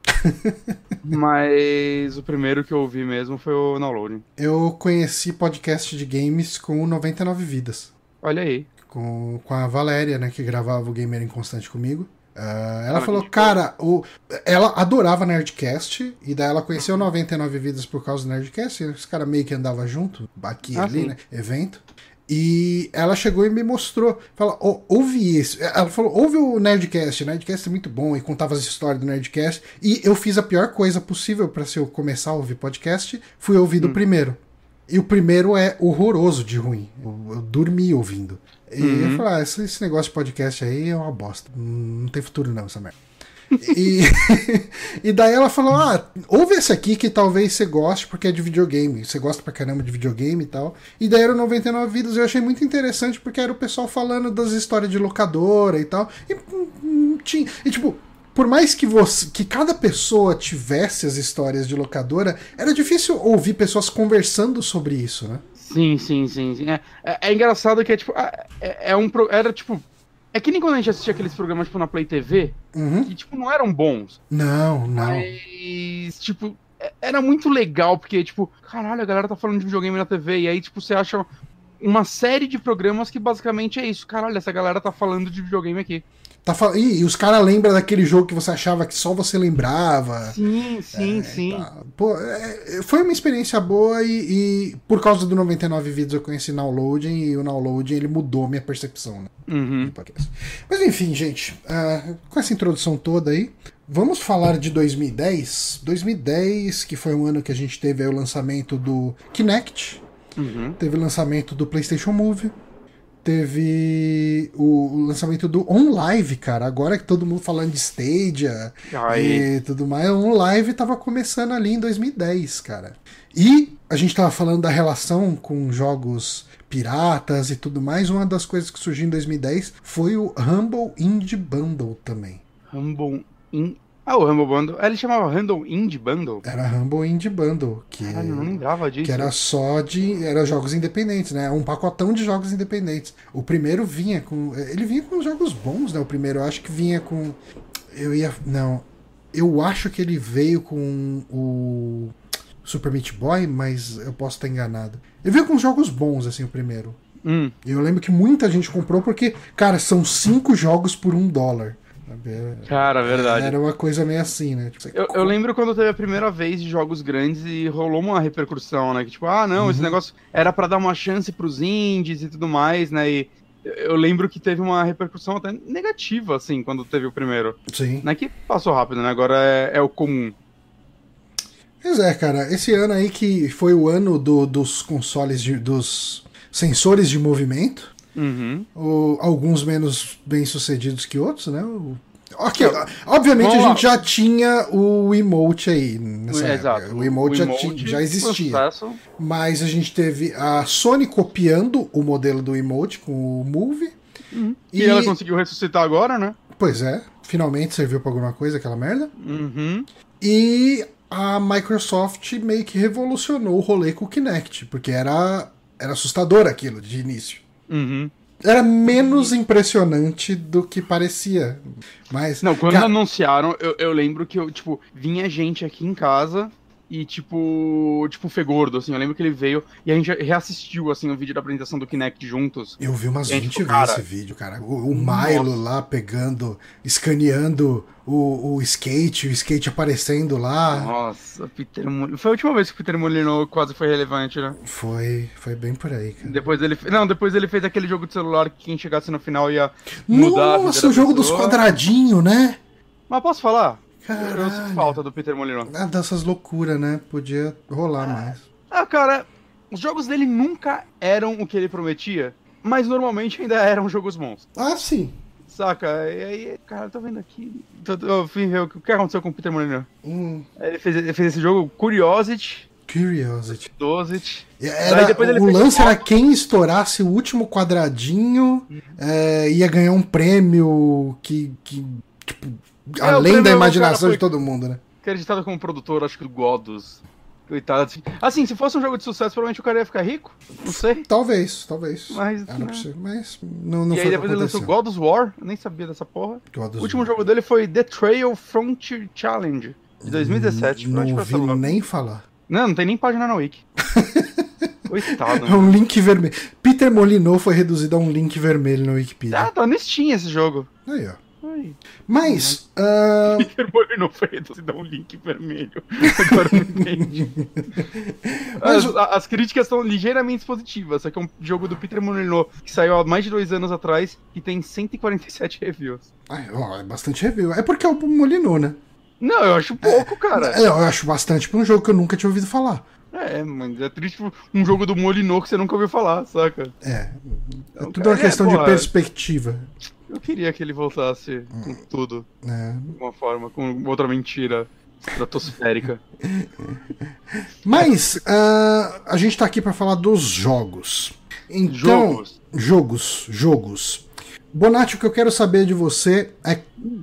Mas o primeiro que eu ouvi mesmo foi o Download. Eu conheci podcast de games com o 99 Vidas. Olha aí. Com a Valéria, né, que gravava o Gamer Inconstante comigo. Ela falou, cara, ela adorava Nerdcast, e daí ela conheceu 99 Vidas por causa do Nerdcast, e os caras meio que andavam junto, aqui ali, né, evento, e ela chegou e me mostrou, falou, ouve isso, ela falou, ouve o Nerdcast é muito bom, e contava as histórias do Nerdcast, e eu fiz a pior coisa possível pra se eu começar a ouvir podcast, fui ouvido primeiro. E o primeiro é horroroso de ruim. Eu dormi ouvindo. E eu falei, esse negócio de podcast aí é uma bosta. Não tem futuro não, essa merda. E daí ela falou, ouve esse aqui que talvez você goste, porque é de videogame. Você gosta pra caramba de videogame e tal. E daí era o 99 Vidas, eu achei muito interessante, porque era o pessoal falando das histórias de locadora e tal. E tipo... por mais que cada pessoa tivesse as histórias de locadora, era difícil ouvir pessoas conversando sobre isso, né? Sim. É engraçado que é tipo... era tipo... é que nem quando a gente assistia aqueles programas tipo, na Play TV, que tipo, não eram bons. Não. Mas, tipo, era muito legal, porque tipo, caralho, a galera tá falando de videogame na TV, e aí tipo, você acha uma série de programas que basicamente é isso. Caralho, essa galera tá falando de videogame aqui. E os caras lembram daquele jogo que você achava que só você lembrava. Sim. Tá. Pô, foi uma experiência boa e por causa do 99 Vídeos eu conheci o Downloading e o Downloading ele mudou minha percepção, né? Mas enfim, gente, com essa introdução toda aí, vamos falar de 2010. 2010, que foi um ano que a gente teve aí o lançamento do Kinect, teve o lançamento do PlayStation Move, teve o lançamento do OnLive, cara. Agora que todo mundo falando de Stadia e tudo mais, o OnLive tava começando ali em 2010, cara. E a gente tava falando da relação com jogos piratas e tudo mais. Uma das coisas que surgiu em 2010 foi o Humble Indie Bundle também. O Humble Bundle. Ele chamava Humble Indie Bundle? Era Humble Indie Bundle. Caralho, eu não lembrava disso. Que era só de... era jogos independentes, né? Um pacotão de jogos independentes. O primeiro vinha com... ele vinha com jogos bons, né? O primeiro, eu acho que vinha com... eu acho que ele veio com o Super Meat Boy, mas eu posso estar enganado. Ele veio com jogos bons, assim, o primeiro. Eu lembro que muita gente comprou porque, cara, são 5 jogos por $1. Cara, verdade. Era uma coisa meio assim, né? Tipo, eu lembro quando teve a primeira vez de jogos grandes e rolou uma repercussão, né? Que tipo, ah, não, esse negócio era pra dar uma chance pros indies e tudo mais, né? E eu lembro que teve uma repercussão até negativa, assim, quando teve o primeiro. Sim. Não é que passou rápido, né? Agora é o comum. Pois é, cara. Esse ano aí que foi o ano dos consoles, dos sensores de movimento. Uhum. Alguns menos bem sucedidos que outros, né? Ok, obviamente a gente já tinha o emote aí nessa época. O emote já existia, mas a gente teve a Sony copiando o modelo do emote com o Move, e ela conseguiu ressuscitar agora, né? Pois é, finalmente serviu pra alguma coisa aquela merda. E a Microsoft meio que revolucionou o rolê com o Kinect, porque era assustador aquilo de início. Era menos impressionante do que parecia. Mas, não, quando anunciaram, eu lembro que eu, tipo, vinha gente aqui em casa e, tipo, Fegordo, assim, eu lembro que ele veio e a gente reassistiu, assim, o vídeo da apresentação do Kinect juntos. Eu vi umas 20 vezes esse vídeo, cara. O Milo lá pegando, escaneando o skate aparecendo lá. Nossa, Peter Molyneux. Foi a última vez que o Peter Molyneux quase foi relevante, né? Foi bem por aí, cara. Depois ele fez aquele jogo de celular que quem chegasse no final ia mudar. Nossa, o jogo dos quadradinhos, né? Mas posso falar? Caralho. Eu sinto falta do Peter Molyneux. Ah, dessas loucuras, né? Podia rolar mais. Ah, cara, os jogos dele nunca eram o que ele prometia, mas normalmente ainda eram jogos bons. Ah, sim. Saca? E aí, cara, eu tô vendo aqui. Eu fui ver o que aconteceu com o Peter Molyneux. Ele fez esse jogo, Curiosity. O lance era quem estourasse o último quadradinho ia ganhar um prêmio que tipo, além da imaginação de todo mundo, né? Acreditado como produtor, acho que o Godos. Coitado. Assim, se fosse um jogo de sucesso, provavelmente o cara ia ficar rico. Não sei. Talvez. Mas, não sei. Mas não e foi aí depois ele lançou God of War. Eu nem sabia dessa porra. O último jogo dele foi The Trail Frontier Challenge, de 2017. Não ouvi nem falar. Não tem nem página na Wiki. Coitado. É um link vermelho. Peter Molyneux foi reduzido a um link vermelho na Wikipedia. Ah, tá no Steam esse jogo. Aí, ó. Mas... Peter Molyneux foi reduzido a um link vermelho. Agora eu não entendi. As críticas são ligeiramente positivas. Só que é um jogo do Peter Molyneux que saiu há mais de 2 anos atrás e tem 147 reviews. É bastante review. É porque é o Molyneux, né? Não, eu acho pouco, cara. Eu acho bastante pra um jogo que eu nunca tinha ouvido falar. Mas é triste um jogo do Molyneux que você nunca ouviu falar, saca? Então, tudo é uma questão de perspectiva. Eu queria que ele voltasse com tudo. De uma forma, com outra mentira estratosférica. Mas a gente tá aqui pra falar dos jogos. Então, jogos. Bonatti, o que eu quero saber de você é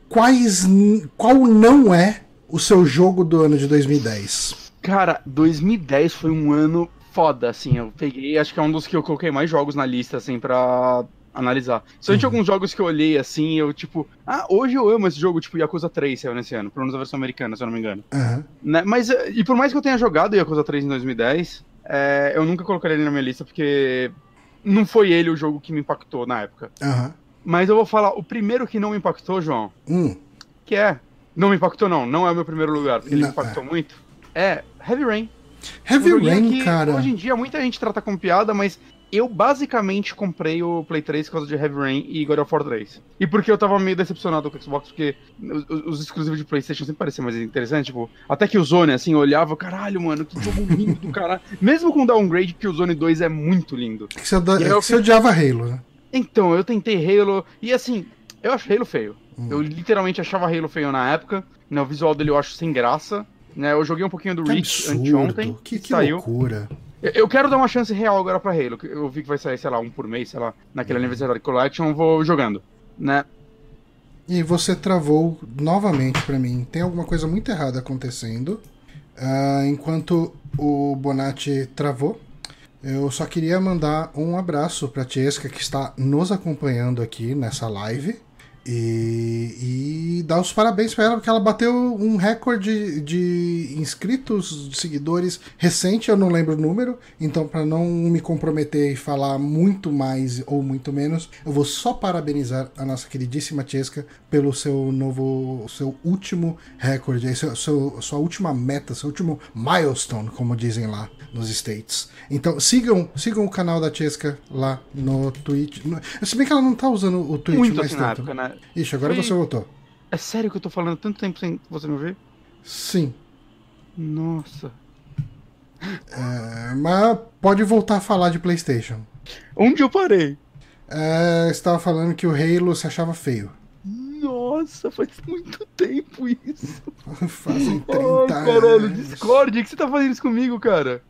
qual não é o seu jogo do ano de 2010? Cara, 2010 foi um ano foda, assim. Eu peguei, acho que é um dos que eu coloquei mais jogos na lista, assim, pra analisar. Só tinha alguns jogos que eu olhei assim, eu tipo, hoje eu amo esse jogo, tipo Yakuza 3 saiu nesse ano, pelo menos a versão americana, se eu não me engano. Né? Mas, e por mais que eu tenha jogado Yakuza 3 em 2010, eu nunca colocaria ele na minha lista, porque não foi ele o jogo que me impactou na época. Mas eu vou falar, o primeiro que não me impactou, João, que é, não me impactou não é o meu primeiro lugar, porque ele me impactou muito, é Heavy Rain. Heavy Rain, que, cara, hoje em dia muita gente trata como piada, mas eu basicamente comprei o Play 3 por causa de Heavy Rain e God of War 3. E porque eu tava meio decepcionado com o Xbox, porque os exclusivos de PlayStation sempre pareciam mais interessantes, tipo, até que o Zone, assim, eu olhava, caralho, mano, que jogo lindo do caralho. Mesmo com o downgrade, que o Zone 2 é muito lindo. É que você odiava Halo, né? Então, eu tentei Halo, e assim, eu acho Halo feio. Eu literalmente achava Halo feio na época, né, o visual dele eu acho sem graça, né, eu joguei um pouquinho do Reach anteontem, que loucura. Eu quero dar uma chance real agora pra Halo. Eu vi que vai sair, sei lá, um por mês, sei lá, naquele Anniversary Collection, eu vou jogando, né? E você travou novamente pra mim. Tem alguma coisa muito errada acontecendo. Enquanto o Bonatti travou, eu só queria mandar um abraço pra Tiesca, que está nos acompanhando aqui nessa live. E dar os parabéns para ela, porque ela bateu um recorde de inscritos, de seguidores recente, eu não lembro o número, então para não me comprometer e falar muito mais ou muito menos, eu vou só parabenizar a nossa queridíssima Tiesca pelo seu último recorde, sua última meta, seu último milestone, como dizem lá nos States. Então sigam o canal da Tiesca lá no Twitch. Se bem que ela não tá usando o Twitch muito mais tanto. Ixi, agora você voltou. É sério que eu tô falando tanto tempo sem você me ouvir? Sim. Nossa. É, mas pode voltar a falar de PlayStation. Onde eu parei? É, você tava falando que o Halo se achava feio. Nossa, faz muito tempo isso. Fazem 30 anos. Caralho, Discord, o que você tá fazendo isso comigo, cara?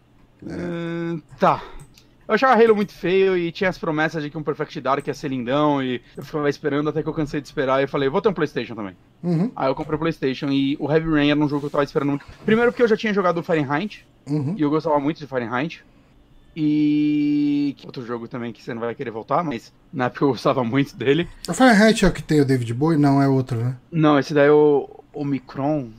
É. Tá. Eu achava Halo muito feio e tinha as promessas de que um Perfect Dark ia ser lindão e eu ficava esperando até que eu cansei de esperar e eu falei, vou ter um PlayStation também. Uhum. Aí eu comprei o PlayStation e o Heavy Rain era um jogo que eu tava esperando muito. Primeiro porque eu já tinha jogado o Fahrenheit, uhum, e eu gostava muito de Fahrenheit. E outro jogo também que você não vai querer voltar, mas na época eu gostava muito dele. O Fahrenheit é o que tem o David Bowie? Não, é outro, né? Não, esse daí é o Omicron.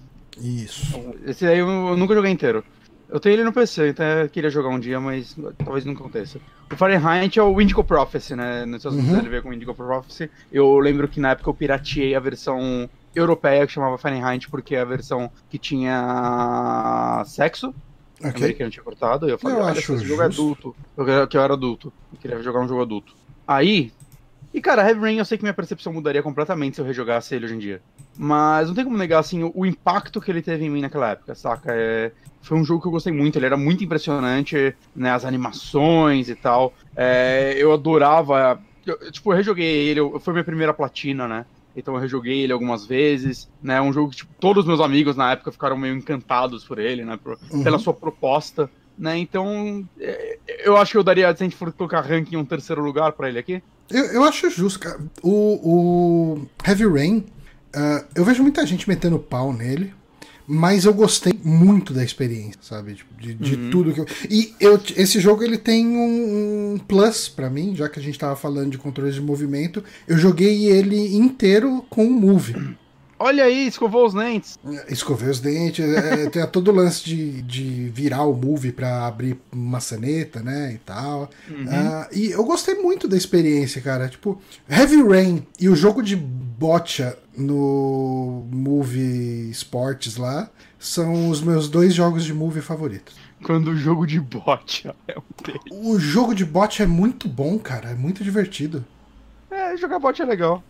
Isso. Esse daí eu nunca joguei inteiro. Eu tenho ele no PC, então eu queria jogar um dia, mas talvez não aconteça. O Fahrenheit é o Indigo Prophecy, né? Não sei se vocês quiserem ver com o Indigo Prophecy. Eu lembro que na época eu pirateei a versão europeia que chamava Fahrenheit, porque é a versão que tinha sexo. Okay. O americano tinha cortado. E eu falei, olha, esse jogo é adulto. Eu era adulto. Eu queria jogar um jogo adulto. Aí... E, cara, Heavy Rain, eu sei que minha percepção mudaria completamente se eu rejogasse ele hoje em dia. Mas não tem como negar, assim, o impacto que ele teve em mim naquela época, saca? Foi um jogo que eu gostei muito, ele era muito impressionante, né? As animações e tal. Eu adorava... Eu rejoguei ele, foi minha primeira platina, né? Então eu rejoguei ele algumas vezes, né? Um jogo que, todos os meus amigos na época ficaram meio encantados por ele, né? Pela sua proposta, né? Então, eu acho que eu daria, se a gente for colocar ranking em um terceiro lugar pra ele aqui. Eu acho justo, cara. O Heavy Rain, eu vejo muita gente metendo pau nele, mas eu gostei muito da experiência, sabe? De tudo que eu... esse jogo, ele tem um plus pra mim, já que a gente tava falando de controles de movimento. Eu joguei ele inteiro com o Move. Olha aí, escovou os dentes. Escovei os dentes. Tem todo o lance de virar o Move pra abrir maçaneta, né, e tal. E eu gostei muito da experiência, cara. Heavy Rain e o jogo de bocha no Move Sports lá são os meus dois jogos de Move favoritos. Quando o jogo de bocha é um deles. O jogo de bocha é muito bom, cara. É muito divertido. Jogar bot é legal.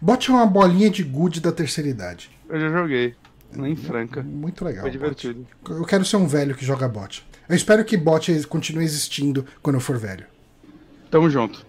Bot é uma bolinha de gude da terceira idade. Eu já joguei. Em Franca. Muito legal. Foi divertido. Bot. Eu quero ser um velho que joga bot. Eu espero que bot continue existindo quando eu for velho. Tamo junto.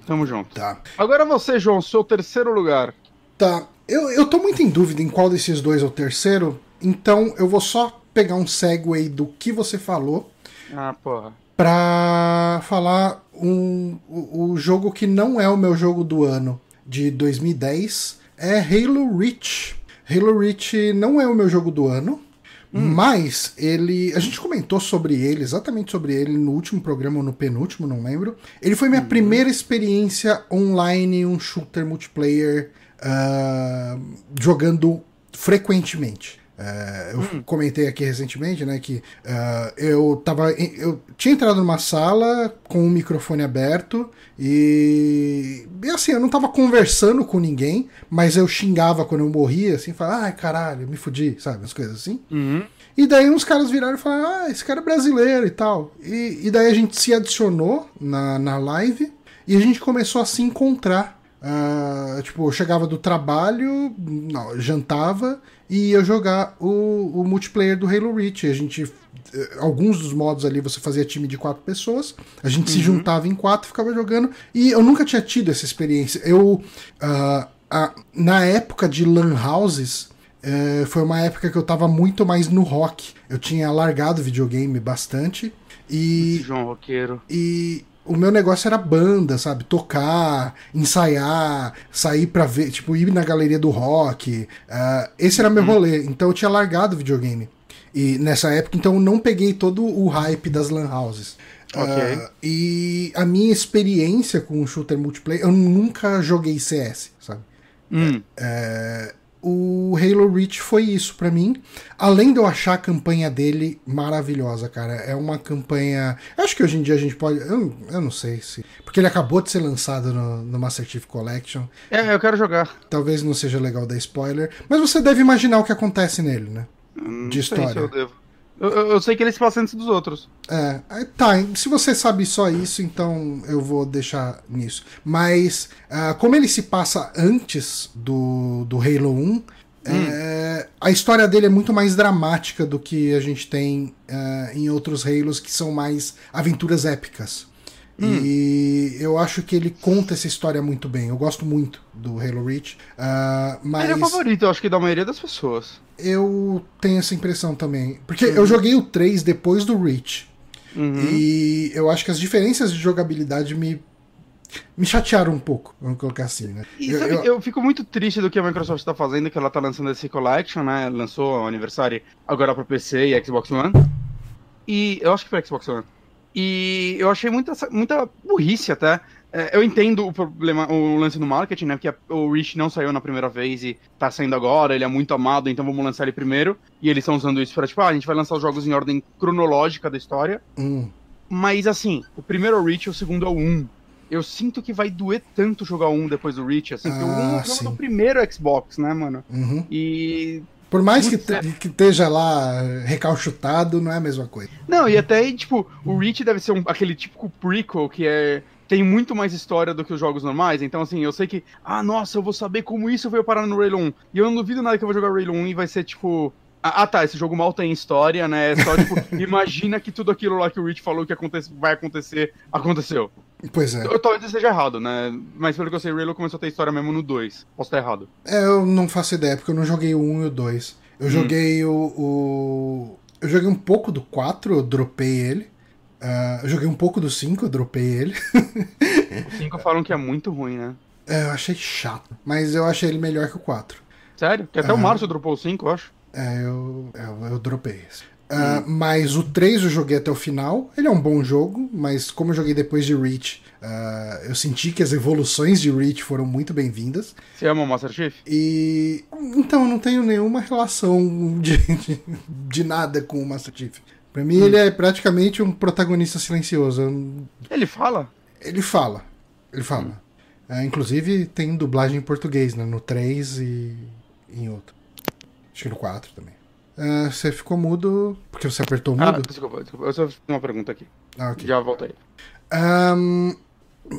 Tá. Agora você, João, seu terceiro lugar. Tá. Eu tô muito em dúvida em qual desses dois é o terceiro, então eu vou só pegar um segue do que você falou. Ah, porra. Pra falar o jogo que não é o meu jogo do ano de 2010, é Halo Reach. Halo Reach não é o meu jogo do ano, mas ele... A gente comentou sobre ele, exatamente sobre ele, no último programa ou no penúltimo, não lembro. Ele foi minha primeira experiência online, um shooter multiplayer, jogando frequentemente. Eu comentei aqui recentemente, né, que eu tinha entrado numa sala com o microfone aberto e assim, eu não tava conversando com ninguém, mas eu xingava quando eu morria, assim, falava, ai caralho, me fudi, sabe, as coisas assim. E daí uns caras viraram e falaram, esse cara é brasileiro e tal, e daí a gente se adicionou na live e a gente começou a se encontrar. Eu chegava do trabalho, jantava e ia jogar o multiplayer do Halo Reach. A gente, alguns dos modos ali, você fazia time de 4 pessoas, a gente se juntava em 4, ficava jogando, e eu nunca tinha tido essa experiência. Na época de Lan Houses, foi uma época que eu tava muito mais no rock. Eu tinha largado videogame bastante e... João Roqueiro. E... O meu negócio era banda, sabe? Tocar, ensaiar, sair pra ver, ir na galeria do rock. Esse era meu rolê. Então eu tinha largado o videogame. E nessa época, então eu não peguei todo o hype das lan houses. Okay. E a minha experiência com o shooter multiplayer, eu nunca joguei CS, sabe? O Halo Reach foi isso pra mim. Além de eu achar a campanha dele maravilhosa, cara. É uma campanha... Acho que hoje em dia a gente pode... Eu não sei se... Porque ele acabou de ser lançado no Master Chief Collection. É, eu quero jogar. Talvez não seja legal dar spoiler. Mas você deve imaginar o que acontece nele, né? De história. Sei se eu devo. Eu sei que ele se passa antes dos outros. É, tá, se você sabe só isso, então eu vou deixar nisso. Mas, como ele se passa antes do Halo 1, a história dele é muito mais dramática do que a gente tem em outros Halos, que são mais aventuras épicas. E eu acho que ele conta essa história muito bem. Eu gosto muito do Halo Reach. Mas ele é o favorito, eu acho que da maioria das pessoas. Eu tenho essa impressão também. Porque eu joguei o 3 depois do Reach. E eu acho que as diferenças de jogabilidade me chatearam um pouco. Vamos colocar assim, né? E eu fico muito triste do que a Microsoft tá fazendo, que ela tá lançando esse Collection, né? Lançou o Anniversary agora pra PC e Xbox One. E eu acho que foi Xbox One. E eu achei muita burrice até. Eu entendo o lance do marketing, né? Porque o Reach não saiu na primeira vez e tá saindo agora, ele é muito amado, então vamos lançar ele primeiro. E eles estão usando isso pra, tipo, a gente vai lançar os jogos em ordem cronológica da história. Mas, assim, o primeiro é o Reach, o segundo é o 1. Eu sinto que vai doer tanto jogar o 1 depois do Reach, assim, porque o 1 é o primeiro Xbox, né, mano? E... Por mais que esteja lá recalchutado, não é a mesma coisa. Não, e até, tipo, o Reach deve ser aquele típico prequel que tem muito mais história do que os jogos normais. Então, assim, eu sei que... Ah, nossa, eu vou saber como isso veio parar no Halo 1. E eu não duvido nada que eu vou jogar Halo 1 e vai ser, tipo... Ah, tá, esse jogo mal tem história, né? É só, tipo, imagina que tudo aquilo lá que o Reach falou que vai acontecer, aconteceu. Pois é. Talvez eu esteja errado, né? Mas pelo que eu sei, o Halo começou a ter história mesmo no 2. Posso estar errado. Eu não faço ideia, porque eu não joguei o 1 e o 2. Eu joguei Eu joguei um pouco do 4, eu dropei ele. Eu joguei um pouco do 5, eu dropei ele. O 5 falam que é muito ruim, né? Eu achei chato, mas eu achei ele melhor que o 4. Sério? Porque até o Márcio dropou o 5, eu acho. Eu dropei esse. Mas o 3 eu joguei até o final. Ele é um bom jogo, mas como eu joguei depois de Reach, eu senti que as evoluções de Reach foram muito bem-vindas. Você ama o Master Chief? E... Então, eu não tenho nenhuma relação de nada com o Master Chief. Pra mim, ele é praticamente um protagonista silencioso. Ele fala? Ele fala. Inclusive, tem dublagem em português, né? No 3 e em outro. Acho que no 4 também. Você ficou mudo porque você apertou o mudo? Desculpa. Eu só fiz uma pergunta aqui. Okay. Já voltei.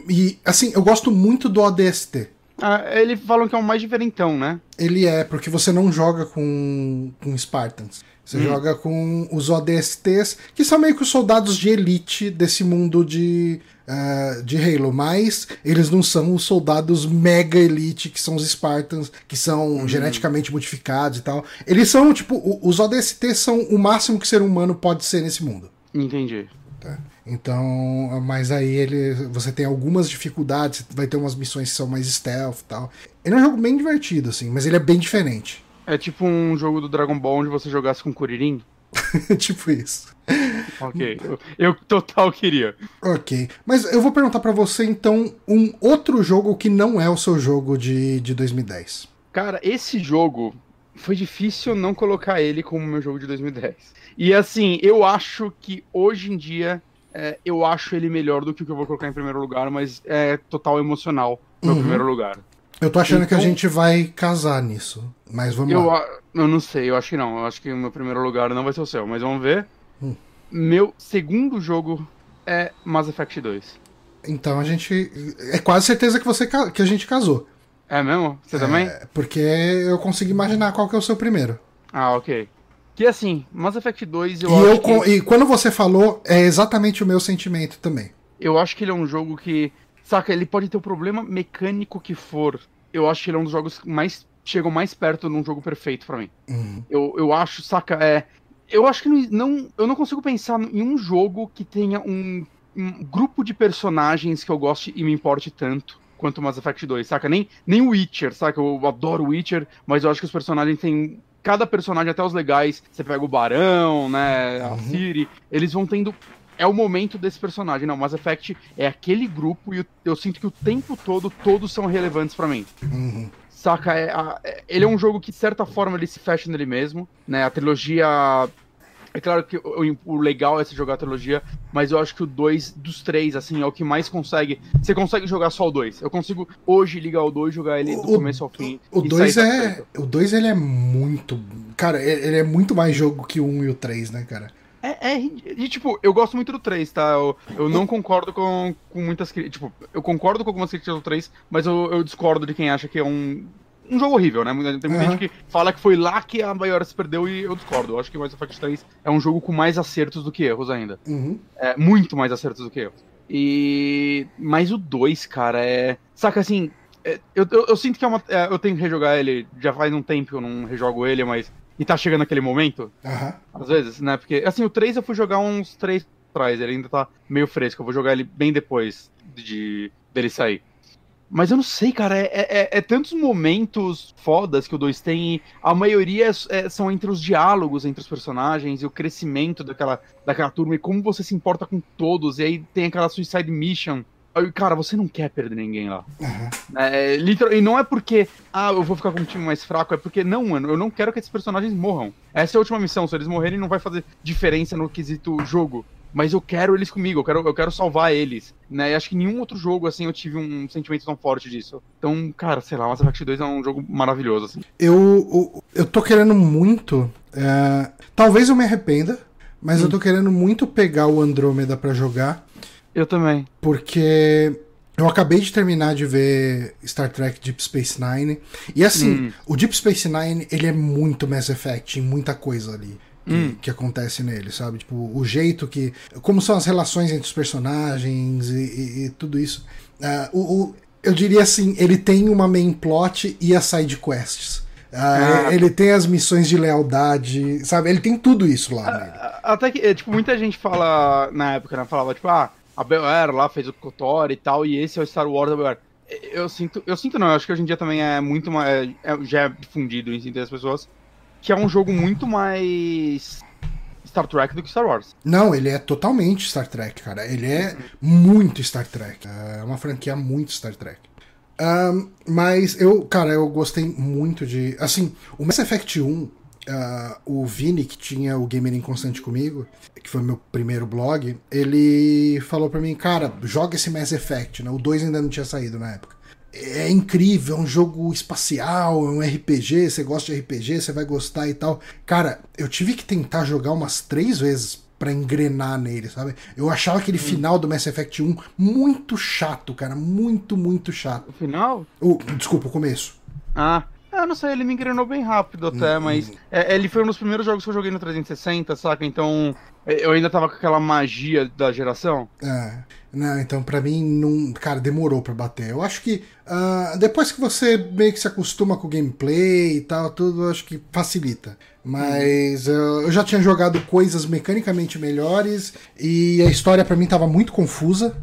E, assim, eu gosto muito do ODST. Eles falam que é o mais diferentão, né? Ele é, porque você não joga com Spartans. Você joga com os ODSTs, que são meio que os soldados de elite desse mundo de Halo, mas eles não são os soldados mega elite, que são os Spartans, que são geneticamente modificados e tal. Eles são, tipo, os ODSTs são o máximo que ser humano pode ser nesse mundo. Entendi. Tá. Então, mas aí você tem algumas dificuldades, vai ter umas missões que são mais stealth e tal. Ele é um jogo bem divertido, assim, mas ele é bem diferente. É tipo um jogo do Dragon Ball onde você jogasse com Kuririn? Tipo isso. Ok, eu total queria. Ok, mas eu vou perguntar pra você então um outro jogo que não é o seu jogo de 2010. Cara, esse jogo, foi difícil não colocar ele como meu jogo de 2010. E assim, eu acho que hoje em dia, eu acho ele melhor do que o que eu vou colocar em primeiro lugar, mas é total emocional no primeiro lugar. Eu tô achando então, que a gente vai casar nisso, mas vamos lá. Eu não sei, eu acho que não. Eu acho que o meu primeiro lugar não vai ser o seu, mas vamos ver. Meu segundo jogo é Mass Effect 2. Então a gente... É quase certeza que a gente casou. É mesmo? Você também? Porque eu consegui imaginar qual que é o seu primeiro. Ok. Que assim, Mass Effect 2 eu acho que... E quando você falou, é exatamente o meu sentimento também. Eu acho que ele é um jogo que... Saca, ele pode ter o problema mecânico que for. Eu acho que ele é um dos jogos que chegam mais perto de um jogo perfeito pra mim. Eu acho, saca, eu acho que eu não consigo pensar em um jogo que tenha um grupo de personagens que eu goste e me importe tanto quanto Mass Effect 2, saca? Nem o Witcher, saca? Eu adoro o Witcher, mas eu acho que os personagens têm... Cada personagem, até os legais, você pega o Barão, né, a Ciri, eles vão tendo... É o momento desse personagem. Não, Mass Effect é aquele grupo e eu sinto que o tempo todo todos são relevantes pra mim. saca? Ele é um jogo que, de certa forma, ele se fecha nele mesmo, né? A trilogia... É claro que o legal é você jogar a trilogia, mas eu acho que o 2 dos 3, assim, é o que mais consegue... Você consegue jogar só o 2. Eu consigo hoje ligar o 2 e jogar ele do começo ao fim. O 2 é... O 2, ele é muito... Cara, ele é muito mais jogo que o 1 e o 3, né, cara? E, tipo, eu gosto muito do 3, tá? Eu não concordo com muitas críticas... Tipo, eu concordo com algumas críticas do 3, mas eu discordo de quem acha que é um jogo horrível, né? Tem muita gente que fala que foi lá que a Maior se perdeu e eu discordo. Eu acho que Mass Effect 3 é um jogo com mais acertos do que erros ainda. É, muito mais acertos do que erros. Mas o 2, cara, é... Saca, assim... Eu sinto que é uma... eu tenho que rejogar ele. Já faz um tempo que eu não rejogo ele, mas... E tá chegando aquele momento. Às vezes, né? Porque, assim, o 3 eu fui jogar uns 3 atrás. Ele ainda tá meio fresco. Eu vou jogar ele bem depois dele sair. Mas eu não sei, cara, é tantos momentos fodas que o 2 tem, e a maioria são entre os diálogos entre os personagens e o crescimento daquela turma e como você se importa com todos, e aí tem aquela suicide mission. Cara, você não quer perder ninguém lá. E não é porque, eu vou ficar com um time mais fraco, é porque, não, mano, eu não quero que esses personagens morram. Essa é a última missão, se eles morrerem não vai fazer diferença no quesito jogo. Mas eu quero eles comigo, eu quero salvar eles, né? E acho que em nenhum outro jogo, assim, eu tive um sentimento tão forte disso. Então, cara, sei lá, Mass Effect 2 é um jogo maravilhoso, assim. Eu tô querendo muito... talvez eu me arrependa, mas eu tô querendo muito pegar o Andrômeda pra jogar. Eu também. Porque... Eu acabei de terminar de ver Star Trek Deep Space Nine. E assim, o Deep Space Nine, ele é muito Mass Effect em muita coisa ali. Que acontece nele, sabe? Tipo, o jeito que... Como são as relações entre os personagens e tudo isso. Eu diria assim, ele tem uma main plot e as side quests. Ele tem as missões de lealdade, sabe? Ele tem tudo isso lá. Até que, tipo, muita gente fala na época, né? Falava, tipo, a BioWare lá fez o KOTOR e tal, e esse é o Star Wars da BioWare. Eu acho que hoje em dia também é muito mais... já é difundido em entre as pessoas. Que é um jogo muito mais Star Trek do que Star Wars. Não, ele é totalmente Star Trek, cara. Ele é muito Star Trek. É uma franquia muito Star Trek. Mas eu gostei muito de... Assim, o Mass Effect 1, o Vini, que tinha o Gamer Inconstante comigo, que foi meu primeiro blog, ele falou pra mim, cara, joga esse Mass Effect, né? O 2 ainda não tinha saído na época. É incrível, é um jogo espacial, é um RPG, você gosta de RPG, você vai gostar e tal. Cara, eu tive que tentar jogar umas 3 vezes pra engrenar nele, sabe? Eu achava aquele final do Mass Effect 1 muito chato, cara, muito, muito chato. O final? Desculpa, o começo. Eu não sei, ele me engrenou bem rápido até, mas ele foi um dos primeiros jogos que eu joguei no 360, saca? Então eu ainda tava com aquela magia da geração. Não, então pra mim, não, cara, demorou pra bater. Eu acho que depois que você meio que se acostuma com o gameplay e tal, tudo, eu acho que facilita. Mas eu já tinha jogado coisas mecanicamente melhores e a história pra mim tava muito confusa.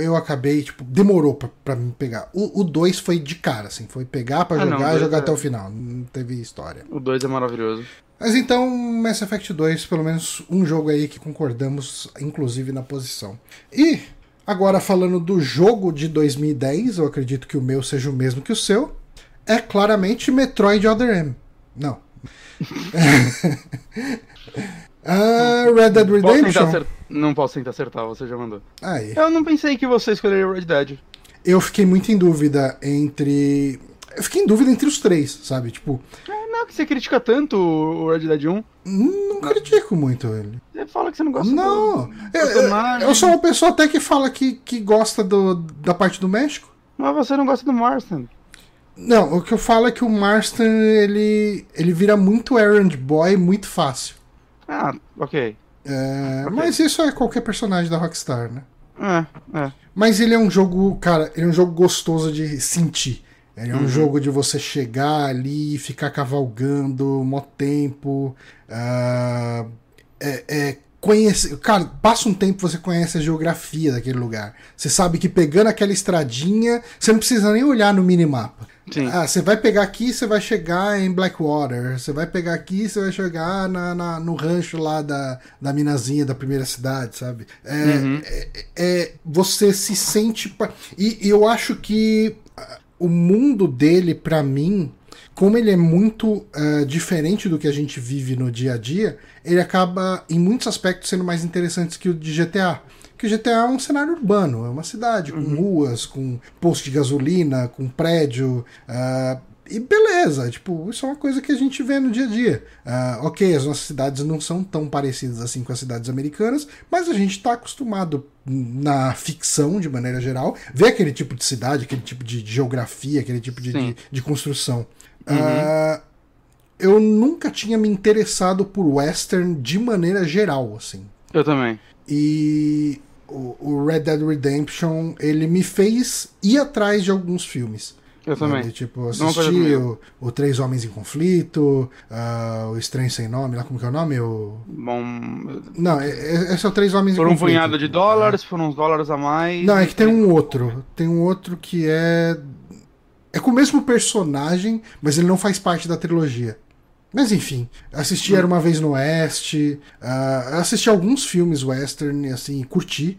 Eu acabei, tipo, demorou pra me pegar. O 2 foi de cara, assim, foi pegar pra jogar e jogar até o final. Não teve história. O 2 é maravilhoso. Mas então, Mass Effect 2, pelo menos um jogo aí que concordamos, inclusive, na posição. E, agora falando do jogo de 2010, eu acredito que o meu seja o mesmo que o seu, é claramente Metroid Other M. Não. Red Dead Redemption. Não posso tentar acertar, você já mandou. Aí. Eu não pensei que você escolheria Red Dead. Eu fiquei muito em dúvida entre... Eu fiquei em dúvida entre os 3, sabe? Tipo... não, que você critica tanto o Red Dead 1. Não critico muito ele. Você fala que você não gosta do personagem. Eu sou uma pessoa até que fala que gosta da parte do México. Mas você não gosta do Marston. Não, o que eu falo é que o Marston, ele vira muito errand boy muito fácil. Ok. Mas isso é qualquer personagem da Rockstar, né? Mas ele é um jogo, cara, ele é um jogo gostoso de sentir. Ele é um jogo de você chegar ali, ficar cavalgando mó tempo. Cara, passa um tempo, você conhece a geografia daquele lugar. Você sabe que pegando aquela estradinha, você não precisa nem olhar no minimapa. Sim. Você vai pegar aqui, você vai chegar em Blackwater. Você vai pegar aqui, você vai chegar no rancho lá da minazinha da primeira cidade, sabe? Você se sente... E eu acho que o mundo dele, pra mim, como ele é muito diferente do que a gente vive no dia a dia, ele acaba, em muitos aspectos, sendo mais interessante que o de GTA. Porque o GTA é um cenário urbano, é uma cidade, com ruas, com posto de gasolina, com prédio... E beleza, tipo, isso é uma coisa que a gente vê no dia a dia. Ok, as nossas cidades não são tão parecidas assim com as cidades americanas, mas a gente tá acostumado na ficção, de maneira geral, ver aquele tipo de cidade, aquele tipo de geografia, aquele tipo de construção. Eu nunca tinha me interessado por western de maneira geral, assim. Eu também. E o Red Dead Redemption, ele me fez ir atrás de alguns filmes. Eu também. De, tipo, assisti o Três Homens em Conflito, o Estranho Sem Nome, lá como que é o nome? Bom... Não, é só Três Homens em Conflito. Por um punhado de dólares, foram uns dólares a mais... Não, é que tem um outro que é... É com o mesmo personagem, mas ele não faz parte da trilogia. Mas enfim, assisti Era Uma Vez no Oeste, assisti alguns filmes western, assim, curti...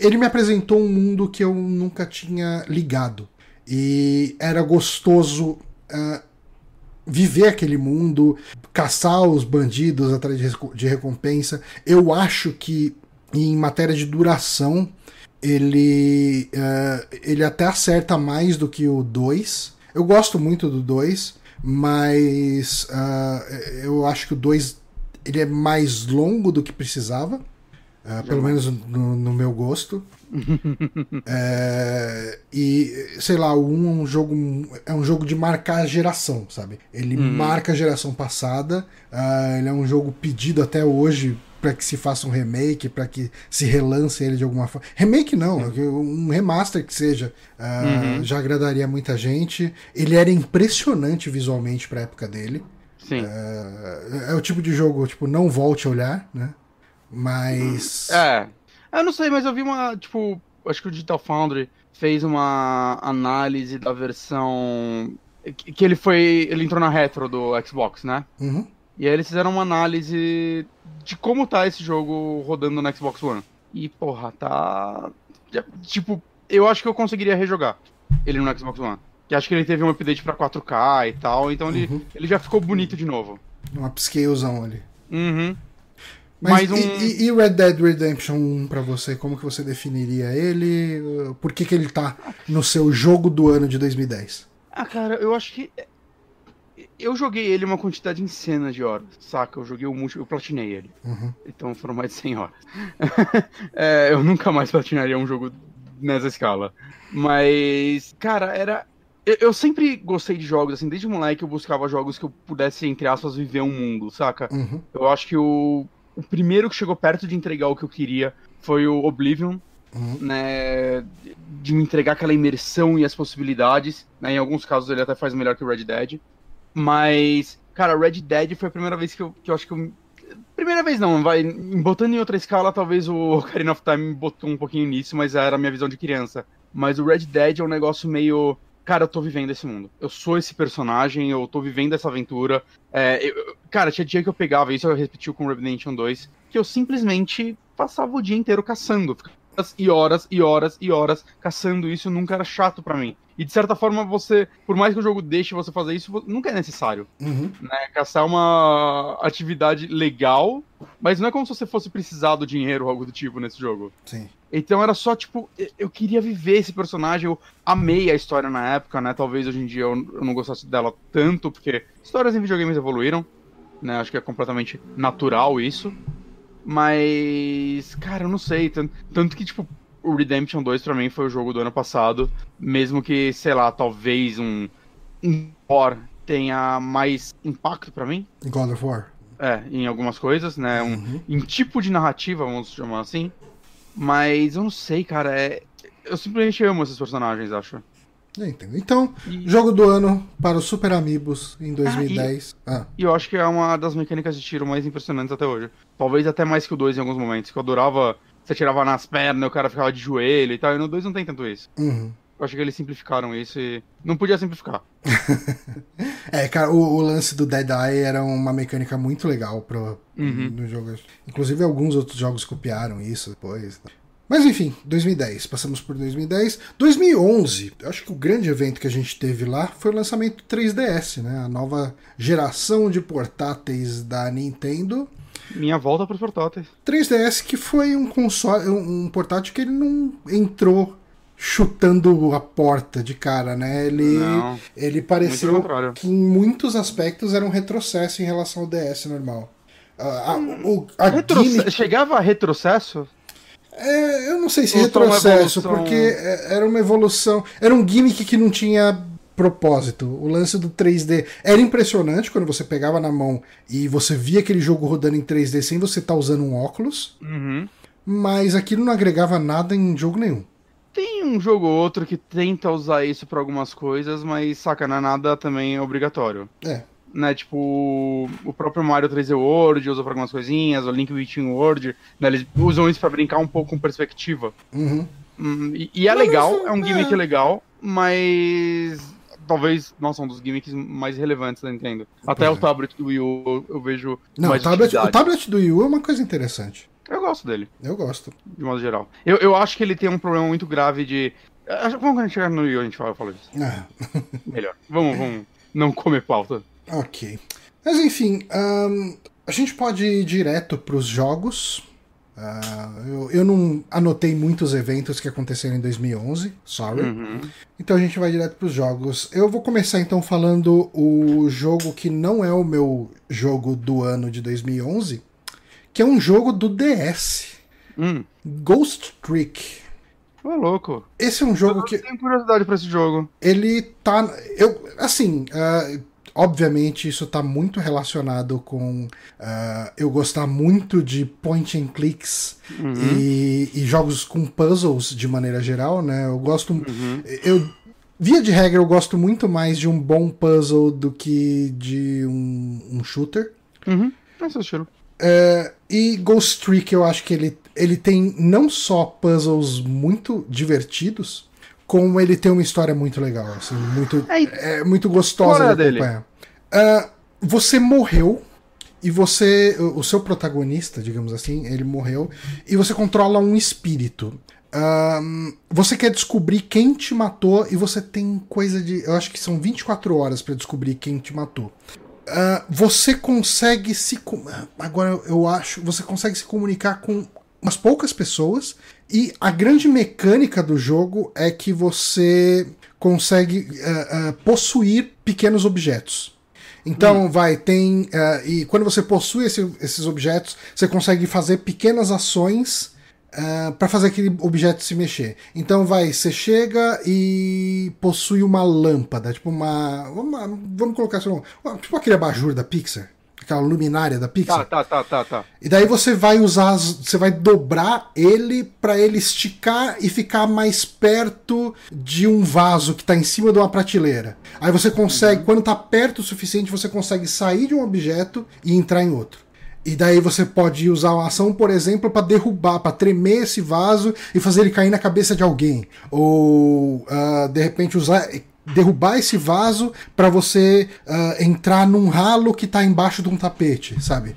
Ele me apresentou um mundo que eu nunca tinha ligado. E era gostoso viver aquele mundo, caçar os bandidos atrás de recompensa. Eu acho que, em matéria de duração, ele até acerta mais do que o 2. Eu gosto muito do 2, mas eu acho que o 2 ele é mais longo do que precisava. Pelo menos no meu gosto. Sei lá, o 1 é um jogo de marcar a geração, sabe? Ele marca a geração passada, ele é um jogo pedido até hoje pra que se faça um remake, pra que se relance ele de alguma forma. Remake não, um remaster que seja, já agradaria muita gente. Ele era impressionante visualmente pra época dele. Sim. É o tipo de jogo, tipo, não volte a olhar, né? Mas... Eu não sei, mas eu vi uma, tipo... Acho que o Digital Foundry fez uma análise da versão... Que ele foi... Ele entrou na retro do Xbox, né? E aí eles fizeram uma análise de como tá esse jogo rodando no Xbox One. E, porra, tá... Tipo, eu acho que eu conseguiria rejogar ele no Xbox One. Que acho que ele teve um update pra 4K e tal, então ele já ficou bonito de novo. Um upscalezão ali. Mas e Red Dead Redemption 1 pra você? Como que você definiria ele? Por que ele tá no seu jogo do ano de 2010? Cara, eu acho que... Eu joguei ele uma quantidade insana de horas, saca? Eu joguei o múltiplo, eu platinei ele. Então foram mais de 100 horas. Eu nunca mais platinaria um jogo nessa escala. Mas, cara, era... Eu sempre gostei de jogos, assim, desde moleque eu buscava jogos que eu pudesse, entre aspas, viver um mundo, saca? Eu acho que o primeiro que chegou perto de entregar o que eu queria foi o Oblivion, né, de me entregar aquela imersão e as possibilidades, né, em alguns casos ele até faz melhor que o Red Dead, mas, cara, Red Dead foi a primeira vez que eu acho que eu... Primeira vez não, vai, botando em outra escala, talvez o Ocarina of Time me botou um pouquinho nisso, mas era a minha visão de criança, mas o Red Dead é um negócio meio... Cara, eu tô vivendo esse mundo. Eu sou esse personagem, eu tô vivendo essa aventura. Cara, tinha dia que eu pegava, isso eu repeti com o Redemption 2, que eu simplesmente passava o dia inteiro caçando. E horas, e horas, e horas caçando isso nunca era chato pra mim. E de certa forma, você, por mais que o jogo deixe você fazer isso, nunca é necessário. Né? Caçar é uma atividade legal, mas não é como se você fosse precisar do dinheiro ou algo do tipo nesse jogo. Sim. Então era só, tipo, eu queria viver esse personagem, eu amei a história na época, né? Talvez hoje em dia eu não gostasse dela tanto, porque histórias em videogames evoluíram, né? Acho que é completamente natural isso. Mas, cara, eu não sei. Tanto que, tipo, o Redemption 2 pra mim foi o jogo do ano passado. Mesmo que, sei lá, talvez um War tenha mais impacto pra mim. God of War. Em algumas coisas, né? Em tipo de narrativa, vamos chamar assim. Mas eu não sei, cara. Eu simplesmente amo esses personagens, acho. Entendo. Então, jogo do ano para o Super Amibos em 2010. E eu acho que é uma das mecânicas de tiro mais impressionantes até hoje. Talvez até mais que o 2 em alguns momentos, que eu adorava, você tirava nas pernas, o cara ficava de joelho e tal, e no 2 não tem tanto isso. Eu acho que eles simplificaram isso e não podia simplificar. Cara, o lance do Dead Eye era uma mecânica muito legal no jogo. Inclusive alguns outros jogos copiaram isso depois. Mas enfim, 2010, passamos por 2010. 2011, eu acho que o grande evento que a gente teve lá foi o lançamento 3DS, né? A nova geração de portáteis da Nintendo. Minha volta para os portáteis. 3DS que foi um console, um portátil que ele não entrou chutando a porta de cara, né? Ele pareceu que em muitos aspectos era um retrocesso em relação ao DS normal. Chegava a retrocesso? É, eu não sei se retrocesso, porque era uma evolução, era um gimmick que não tinha propósito. O lance do 3D era impressionante quando você pegava na mão e você via aquele jogo rodando em 3D sem você estar usando um óculos, mas aquilo não agregava nada em jogo nenhum. Tem um jogo ou outro que tenta usar isso pra algumas coisas, mas saca, não é nada também obrigatório. É. Né, tipo, o próprio Mario 3D World usa pra algumas coisinhas, o Link Between World, né, eles usam isso pra brincar um pouco com perspectiva. E é legal, é um gimmick legal, mas talvez, nossa, um dos gimmicks mais relevantes da Nintendo. Até o tablet do Wii U eu vejo mais utilidade. O tablet do Wii U é uma coisa interessante. Eu gosto dele. Eu gosto. De modo geral. Eu acho que ele tem um problema muito grave de... Vamos, quando a gente chegar no Wii U, a gente fala isso. Ah. Melhor. Vamos não comer pauta. Ok. Mas enfim, a gente pode ir direto pros jogos. Eu não anotei muitos eventos que aconteceram em 2011, sorry. Então a gente vai direto pros jogos. Eu vou começar então falando o jogo que não é o meu jogo do ano de 2011, que é um jogo do DS. Ghost Trick. Ô, louco. Esse é um jogo que... Eu tenho curiosidade pra esse jogo. Ele tá... obviamente isso tá muito relacionado com eu gostar muito de point and clicks e jogos com puzzles de maneira geral, né? Eu gosto... via de regra, eu gosto muito mais de um bom puzzle do que de um shooter. Esse é o estilo. E Ghost Trick, eu acho que ele tem não só puzzles muito divertidos, como ele tem uma história muito legal, assim, muito gostosa de acompanhar. Você morreu, e o seu protagonista, digamos assim, ele morreu, e você controla um espírito. Você quer descobrir quem te matou, e você tem coisa de... Eu acho que são 24 horas pra descobrir quem te matou. Você consegue se... Agora eu acho... Você consegue se comunicar com umas poucas pessoas. E a grande mecânica do jogo é que você consegue possuir pequenos objetos. Então tem... e quando você possui esses objetos, você consegue fazer pequenas ações para fazer aquele objeto se mexer. Então você chega e possui uma lâmpada, tipo vamos colocar assim, tipo aquele abajur da Pixar, aquela luminária da Pixar. Tá. E daí você vai usar, você vai dobrar ele para ele esticar e ficar mais perto de um vaso que tá em cima de uma prateleira. Aí você consegue, quando tá perto o suficiente, você consegue sair de um objeto e entrar em outro. E daí você pode usar uma ação, por exemplo, para derrubar, para tremer esse vaso e fazer ele cair na cabeça de alguém. Ou, de repente, derrubar esse vaso para você entrar num ralo que tá embaixo de um tapete, sabe?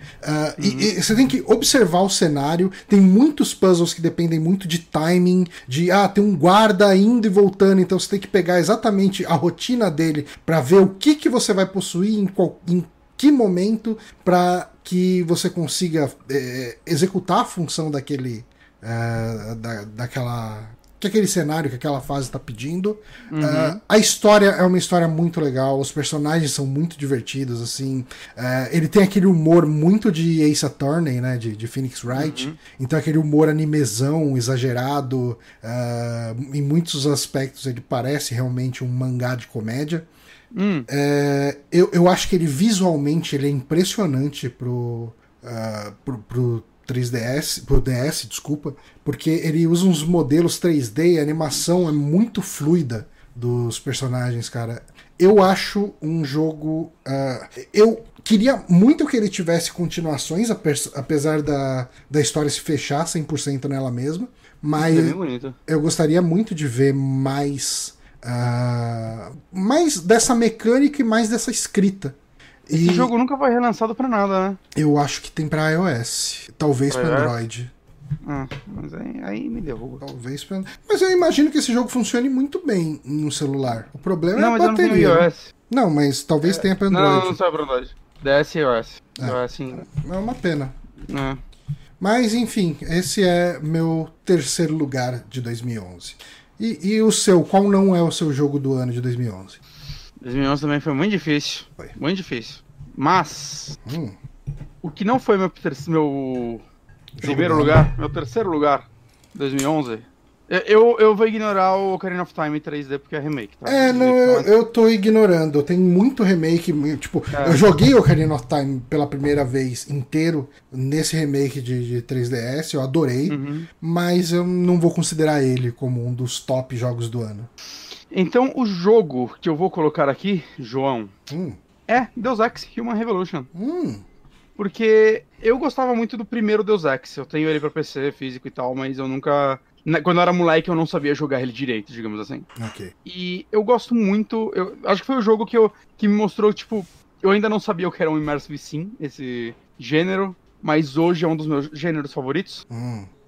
E você tem que observar o cenário. Tem muitos puzzles que dependem muito de timing, de tem um guarda indo e voltando, então você tem que pegar exatamente a rotina dele para ver o que você vai possuir em que momento, para que você consiga executar a função daquele cenário que aquela fase está pedindo. A história é uma história muito legal, os personagens são muito divertidos, assim, ele tem aquele humor muito de Ace Attorney, né, de Phoenix Wright, então aquele humor animezão, exagerado, em muitos aspectos ele parece realmente um mangá de comédia. Eu acho que ele visualmente ele é impressionante pro DS, desculpa, porque ele usa uns modelos 3D, a animação é muito fluida dos personagens, cara. Eu acho um jogo... eu queria muito que ele tivesse continuações, apesar da história se fechar 100% nela mesma, mas eu gostaria muito de ver mais dessa mecânica e mais dessa escrita. Esse jogo nunca foi relançado pra nada, né? Eu acho que tem pra iOS. Talvez pra Android. Ah, mas aí me derruba. Talvez. Mas eu imagino que esse jogo funcione muito bem no celular. O problema não, é a bateria. Não, mas não, mas talvez tenha pra Android. Não, não só pra Android. DS e iOS. É uma pena. É. Mas, enfim, esse é meu terceiro lugar de 2011. E o seu? Qual não é o seu jogo do ano de 2011? 2011 também foi muito difícil. Foi. Muito difícil. Mas, o que não foi meu primeiro lugar, meu terceiro lugar, 2011... Eu vou ignorar o Ocarina of Time 3D porque é remake, tá? É, não, eu tô ignorando. Tem muito remake. Tipo, eu joguei Ocarina of Time pela primeira vez inteiro nesse remake de 3DS. Eu adorei, mas eu não vou considerar ele como um dos top jogos do ano. Então, o jogo que eu vou colocar aqui, João, é Deus Ex Human Revolution. Porque eu gostava muito do primeiro Deus Ex. Eu tenho ele pra PC, físico e tal, mas eu nunca... Quando eu era moleque, eu não sabia jogar ele direito, digamos assim. Okay. E eu gosto muito... Eu acho que foi o jogo que me mostrou, tipo... Eu ainda não sabia o que era um Immersive Sim, esse gênero. Mas hoje é um dos meus gêneros favoritos.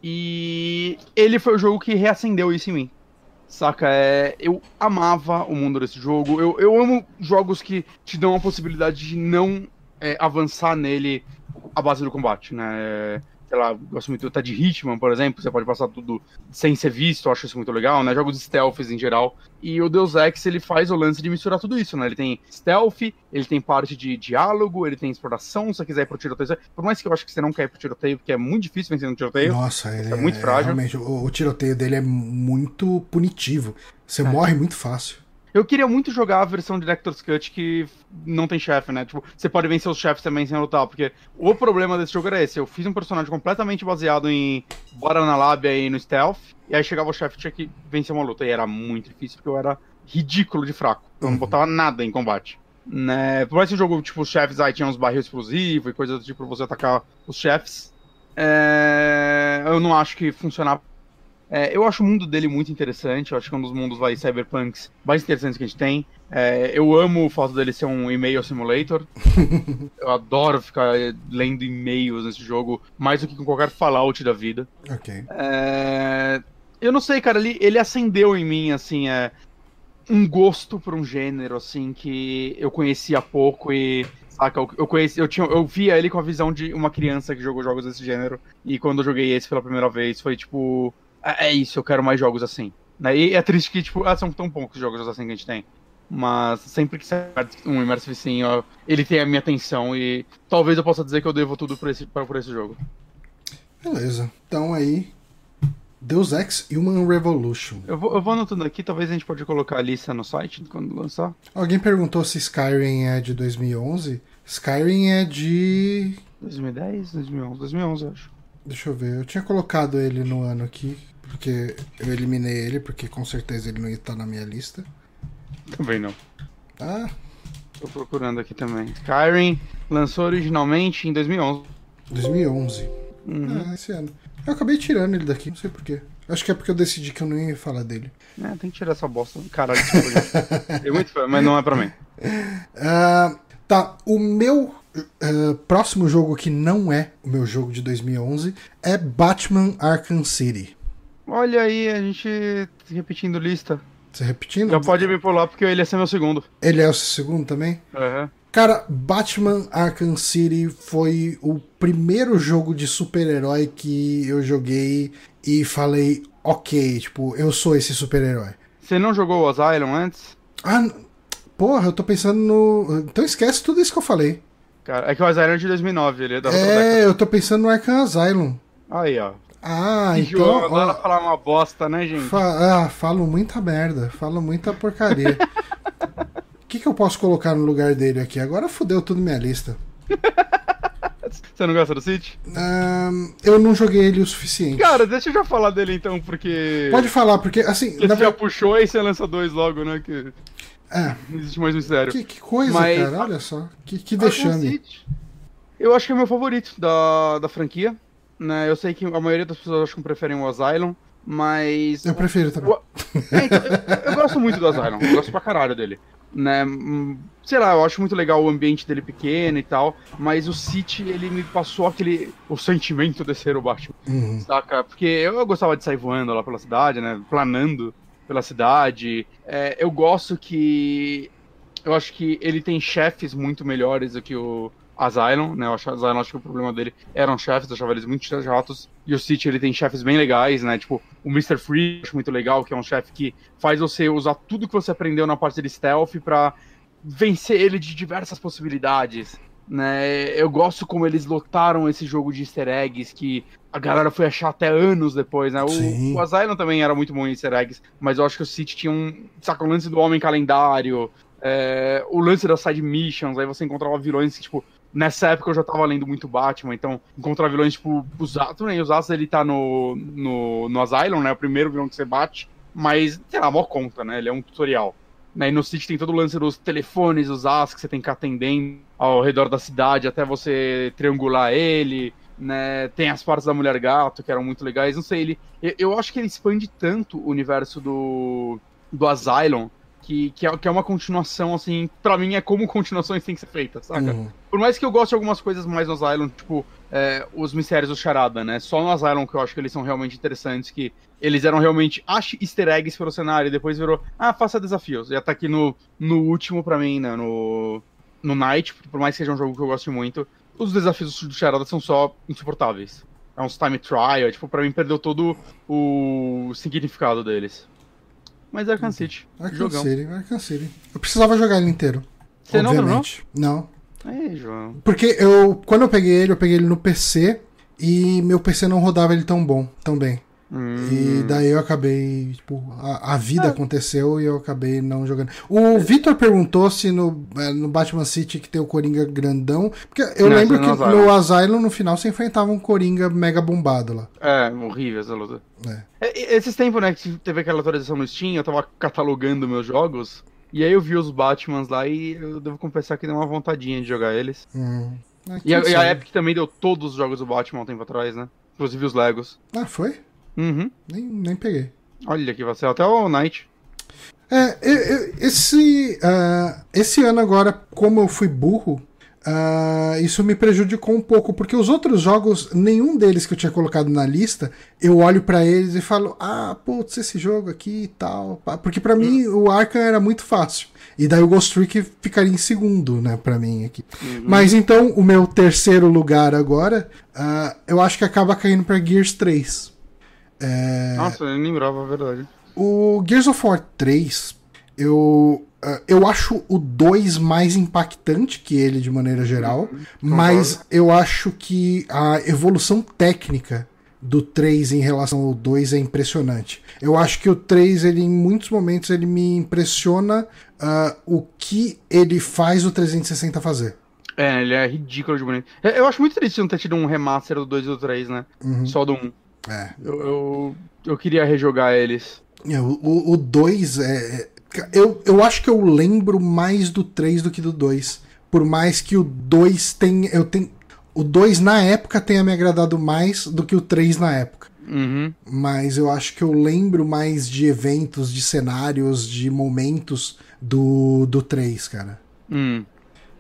E ele foi o jogo que reacendeu isso em mim. Saca? Eu amava o mundo desse jogo. Eu amo jogos que te dão a possibilidade de não avançar nele à base do combate, né? Sei lá, gosto muito até de Hitman, por exemplo, você pode passar tudo sem ser visto, eu acho isso muito legal, né, jogos stealths em geral, e o Deus Ex, ele faz o lance de misturar tudo isso, né, ele tem stealth, ele tem parte de diálogo, ele tem exploração, se você quiser ir pro tiroteio, por mais que eu acho que você não quer ir pro tiroteio, porque é muito difícil vencer no tiroteio, nossa, ele é muito frágil. Realmente, o tiroteio dele é muito punitivo, você morre muito fácil. Eu queria muito jogar a versão de Director's Cut que não tem chefe, né? Tipo, você pode vencer os chefes também sem lutar, porque o problema desse jogo era esse. Eu fiz um personagem completamente baseado em bora na lábia e no stealth, e aí chegava o chefe e tinha que vencer uma luta. E era muito difícil, porque eu era ridículo de fraco. Eu não botava nada em combate. Né? Por mais que o jogo, tipo, os chefes aí tinham uns barril explosivos e coisas tipo pra você atacar os chefes, eu não acho que funcionava. Eu acho o mundo dele muito interessante, eu acho que é um dos mundos cyberpunks mais interessantes que a gente tem. Eu amo o fato dele ser um e-mail simulator. Eu adoro ficar lendo e-mails nesse jogo, mais do que com qualquer Fallout da vida. Okay. Eu não sei, cara, ele acendeu em mim, assim, um gosto por um gênero, assim, que eu conhecia pouco e... Saca, eu via ele com a visão de uma criança que jogou jogos desse gênero, e quando eu joguei esse pela primeira vez, foi tipo... É isso, eu quero mais jogos assim. E é triste que, tipo, são tão poucos jogos assim que a gente tem. Mas sempre que sai um Immersive Sim, ele tem a minha atenção e talvez eu possa dizer que eu devo tudo por esse jogo. Beleza, então aí, Deus Ex Human Revolution. Eu vou anotando aqui, talvez a gente pode colocar a lista no site quando lançar. Alguém perguntou se Skyrim é de 2011. Skyrim é de... 2010, 2011, 2011 acho. Deixa eu ver, eu tinha colocado ele no ano aqui, porque eu eliminei ele, porque com certeza ele não ia estar na minha lista. Também não. Ah. Tô procurando aqui também. Skyrim lançou originalmente em 2011. 2011. Ah, esse ano. Eu acabei tirando ele daqui, não sei porquê. Acho que é porque eu decidi que eu não ia falar dele. Tem que tirar essa bosta. Caralho, é muito fã, mas não é pra mim. Tá, o meu... próximo jogo que não é o meu jogo de 2011 é Batman Arkham City. Olha aí, a gente repetindo lista. Você repetindo? Já pode me pular porque ele ia ser meu segundo. Ele é o seu segundo também? Cara, Batman Arkham City foi o primeiro jogo de super-herói que eu joguei e falei, ok, tipo, eu sou esse super-herói. Você não jogou o Asylum antes? Porra, eu tô pensando no... Então esquece tudo isso que eu falei. Cara, é que o Asylum é de 2009, ele é da outra década. Eu tô pensando no Arkham Asylum. Aí, ó. Então... João, adora falar uma bosta, né, gente? Falo muita merda, falo muita porcaria. O que eu posso colocar no lugar dele aqui? Agora fodeu tudo minha lista. Você não gosta do City? Eu não joguei ele o suficiente. Cara, deixa eu já falar dele então, porque... Pode falar, porque assim... Você já puxou e você lança dois logo, né, que... Não existe mais mistério. Que coisa, mas, cara, olha só. Que deixame. Eu acho que é o meu favorito da franquia, né? Eu sei que a maioria das pessoas acham que preferem o Asylum, mas... Eu prefiro também. Eu gosto muito do Asylum, eu gosto pra caralho dele. né? Sei lá, eu acho muito legal o ambiente dele pequeno e tal, mas o City, ele me passou aquele... o sentimento de ser o Batman, saca? Porque eu gostava de sair voando lá pela cidade, né? Planando pela cidade. É, eu gosto que... eu acho que ele tem chefes muito melhores do que o Asylum, né? O Asylum, acho que o problema dele eram chefes, eu achava eles muito chatos. E o City, ele tem chefes bem legais, né? Tipo, o Mr. Free, acho muito legal, que é um chefe que faz você usar tudo que você aprendeu na parte de stealth pra... vencer ele de diversas possibilidades, né? Eu gosto como eles lotaram esse jogo de easter eggs que a galera foi achar até anos depois, né? O Asylum também era muito bom em easter eggs, mas eu acho que o City tinha um... saca, o lance do Homem Calendário, o lance das side missions, aí você encontrava vilões que, tipo... nessa época eu já tava lendo muito Batman, então encontrar vilões tipo o Zato, né? E o Zato, ele tá no Asylum, né? O primeiro vilão que você bate, mas, sei lá, mó conta, né? Ele é um tutorial. E no City tem todo o lance dos telefones, os AS que você tem que ficar atendendo ao redor da cidade até você triangular ele, né? Tem as partes da Mulher Gato, que eram muito legais, não sei, eu acho que ele expande tanto o universo do Asylum, que é uma continuação, assim, pra mim é como continuações têm que ser feitas, saca? Por mais que eu goste de algumas coisas mais no Asylum, tipo, os mistérios do Charada, né? Só no Asylum que eu acho que eles são realmente interessantes, que eles eram realmente, acho, easter eggs pelo cenário, e depois virou, faça desafios. Já tá aqui no último pra mim, né? No Night, por mais que seja um jogo que eu goste muito, os desafios do Charada são só insuportáveis. É uns time trial, tipo, pra mim perdeu todo o significado deles. Mas Arkham City. Arkham City. Eu precisava jogar ele inteiro. Você obviamente. Não? Ei, João. Porque quando eu peguei ele no PC e meu PC não rodava ele tão bem. E daí eu acabei, tipo, a vida aconteceu e eu acabei não jogando. O Vitor perguntou se no Batman City que tem o Coringa grandão, porque eu lembro que no Asylum no final você enfrentava um Coringa mega bombado lá. É, horrível essa luta. Esses tempos, né, que teve aquela atualização no Steam, eu tava catalogando meus jogos, e aí eu vi os Batmans lá e eu devo confessar que deu uma vontadinha de jogar eles. E a Epic também deu todos os jogos do Batman um tempo atrás, né? Inclusive os Legos. Ah, foi? Nem peguei. Olha que vacilo, até o Night. Esse ano agora, como eu fui burro, isso me prejudicou um pouco, porque os outros jogos, nenhum deles que eu tinha colocado na lista, eu olho pra eles e falo, putz, esse jogo aqui e tal. Porque pra mim o Arkham era muito fácil. E daí o Ghost Trick ficaria em segundo, né, pra mim aqui. Mas então, o meu terceiro lugar agora, eu acho que acaba caindo pra Gears 3. Nossa, eu nem lembrava, é verdade. O Gears of War 3, eu acho o 2 mais impactante que ele de maneira geral, mas eu acho que a evolução técnica do 3 em relação ao 2 é impressionante. Eu acho que o 3, ele, em muitos momentos, ele me impressiona o que ele faz o 360 fazer. Ele é ridículo de bonito. Eu acho muito triste não ter tido um remaster do 2 e do 3, né? Só do 1. Eu queria rejogar eles. O 2 é... Eu acho que eu lembro mais do 3 do que do 2. Por mais que o 2 o 2 na época tenha me agradado mais do que o 3 na época. Mas eu acho que eu lembro mais de eventos, de cenários, de momentos do 3, cara.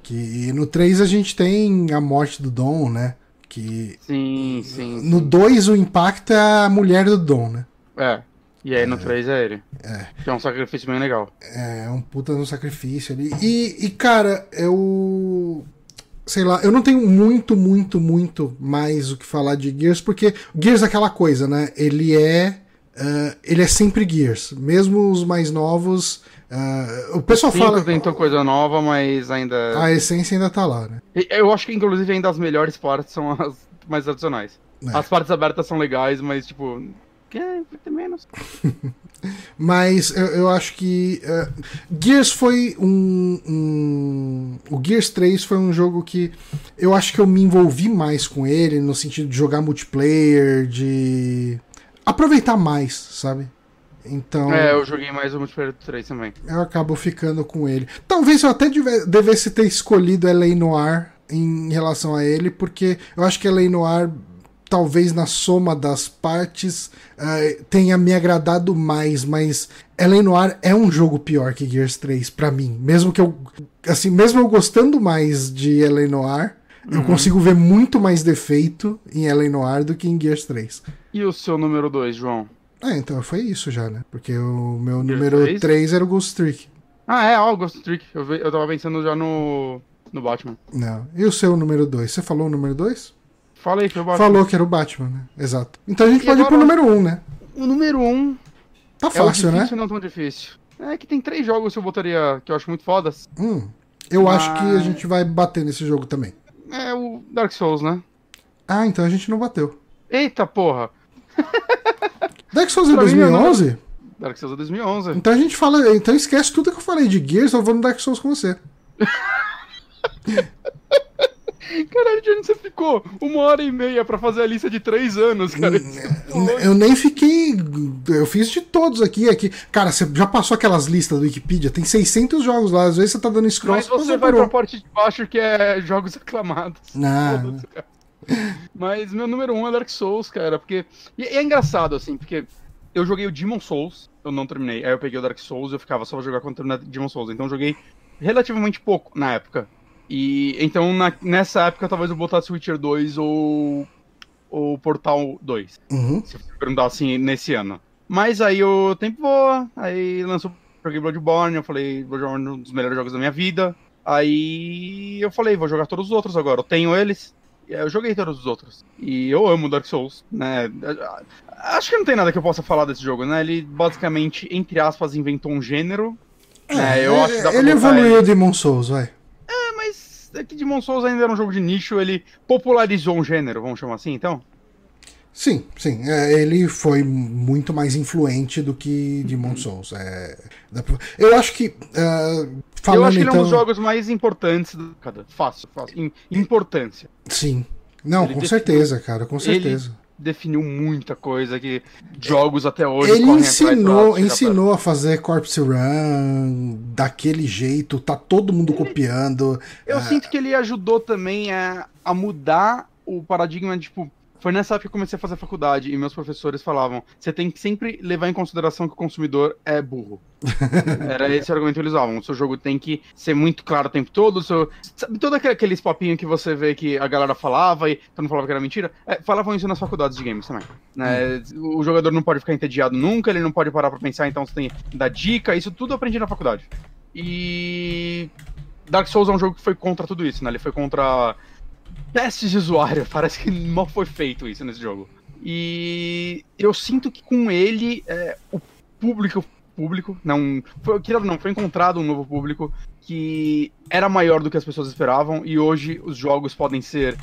Que no 3 a gente tem a morte do Dom, né? Que sim. No 2 o impacto é a mulher do Dom, né? E aí no 3 é ele. Que é um sacrifício bem legal. É um puta no sacrifício ali. E cara, eu... sei lá, eu não tenho muito mais o que falar de Gears, porque Gears é aquela coisa, né? Ele é sempre Gears. Mesmo os mais novos... o pessoal fala... tentou coisa nova, mas ainda... a essência ainda tá lá, né? Eu acho que, inclusive, ainda as melhores partes são as mais tradicionais. As partes abertas são legais, mas, tipo... tem menos. Mas eu acho que... Gears foi O Gears 3 foi um jogo que... eu acho que eu me envolvi mais com ele, no sentido de jogar multiplayer, de... aproveitar mais, sabe? Então... eu joguei mais o multiplayer do 3 também. Eu acabo ficando com ele. Talvez eu até devesse ter escolhido L.A. Noire em relação a ele, porque eu acho que L.A. Noire talvez na soma das partes tenha me agradado mais, mas L.A. Noire é um jogo pior que Gears 3 pra mim, mesmo que eu, assim, mesmo eu gostando mais de L.A. Noire, eu consigo ver muito mais defeito em L.A. Noire do que em Gears 3. E o seu número 2, João? Ah, então foi isso já, né? Porque o meu Gears número 3 era o Ghost Trick. Ah, é, ó, o Ghost Trick. Eu tava pensando já no Batman. Não. E o seu número 2? Você falou o número 2? Falei, foi o Batman. Falou que era o Batman, né? Exato. Então a gente pode ir pro número 1, né? O número 1... Tá fácil, né? Não tão difícil. É que tem 3 jogos que eu botaria que eu acho muito fodas. Eu acho que a gente vai bater nesse jogo também. É o Dark Souls, né? Ah, então a gente não bateu. Eita porra! Dark Souls é 2011? Dark Souls é 2011. Então a gente fala... Então esquece tudo que eu falei de Gears, eu vou no Dark Souls com você. Caralho, de onde você ficou? 1h30 pra fazer a lista de 3 anos, cara. Eu nem fiquei... Eu fiz de todos aqui. Cara, você já passou aquelas listas do Wikipedia? Tem 600 jogos lá. Às vezes você tá dando scroll... Mas você vai pra parte de baixo que é jogos aclamados. Não. Mas meu número 1 é Dark Souls, cara. Porque... E é engraçado, assim, porque... Eu joguei o Demon Souls, eu não terminei. Aí eu peguei o Dark Souls e eu ficava só pra jogar quando terminar Demon Souls. Então eu joguei relativamente pouco na época. E então nessa época talvez eu botasse Witcher 2 ou Portal 2. Se você perguntar assim, nesse ano. Mas aí o tempo voa, aí joguei Bloodborne, eu falei, Bloodborne é um dos melhores jogos da minha vida. Aí eu falei, vou jogar todos os outros agora, eu tenho eles. Eu joguei todos os outros. E eu amo Dark Souls, né? Acho que não tem nada que eu possa falar desse jogo, né? Ele basicamente, entre aspas, inventou um gênero. Eu acho que dá pra ele evoluiu o Demon Souls, vai. Mas é que Demon Souls ainda era um jogo de nicho, ele popularizou um gênero, vamos chamar assim, então? Sim. Ele foi muito mais influente do que Demon Souls. Eu acho que... eu acho que ele é um dos jogos mais importantes da década. Fácil. Importância. Sim. Não, ele com certeza. Ele definiu muita coisa que jogos até hoje... Ele ensinou a fazer Corpse Run daquele jeito, tá todo mundo copiando. Eu sinto que ele ajudou também a mudar o paradigma, tipo... Foi nessa época que eu comecei a fazer faculdade e meus professores falavam, você tem que sempre levar em consideração que o consumidor é burro. Era esse argumento que eles usavam. O seu jogo tem que ser muito claro o tempo todo. Sabe, todo aqueles papinhos que você vê que a galera falava e não falava que era mentira? Falavam isso nas faculdades de games também. Né? O jogador não pode ficar entediado nunca, ele não pode parar pra pensar, então você tem que dar dica. Isso tudo eu aprendi na faculdade. E Dark Souls é um jogo que foi contra tudo isso, né? Ele foi contra... testes de usuário, parece que mal foi feito isso nesse jogo. E eu sinto que com ele, o público não foi criado, não foi encontrado um novo público que era maior do que as pessoas esperavam. E hoje os jogos podem ser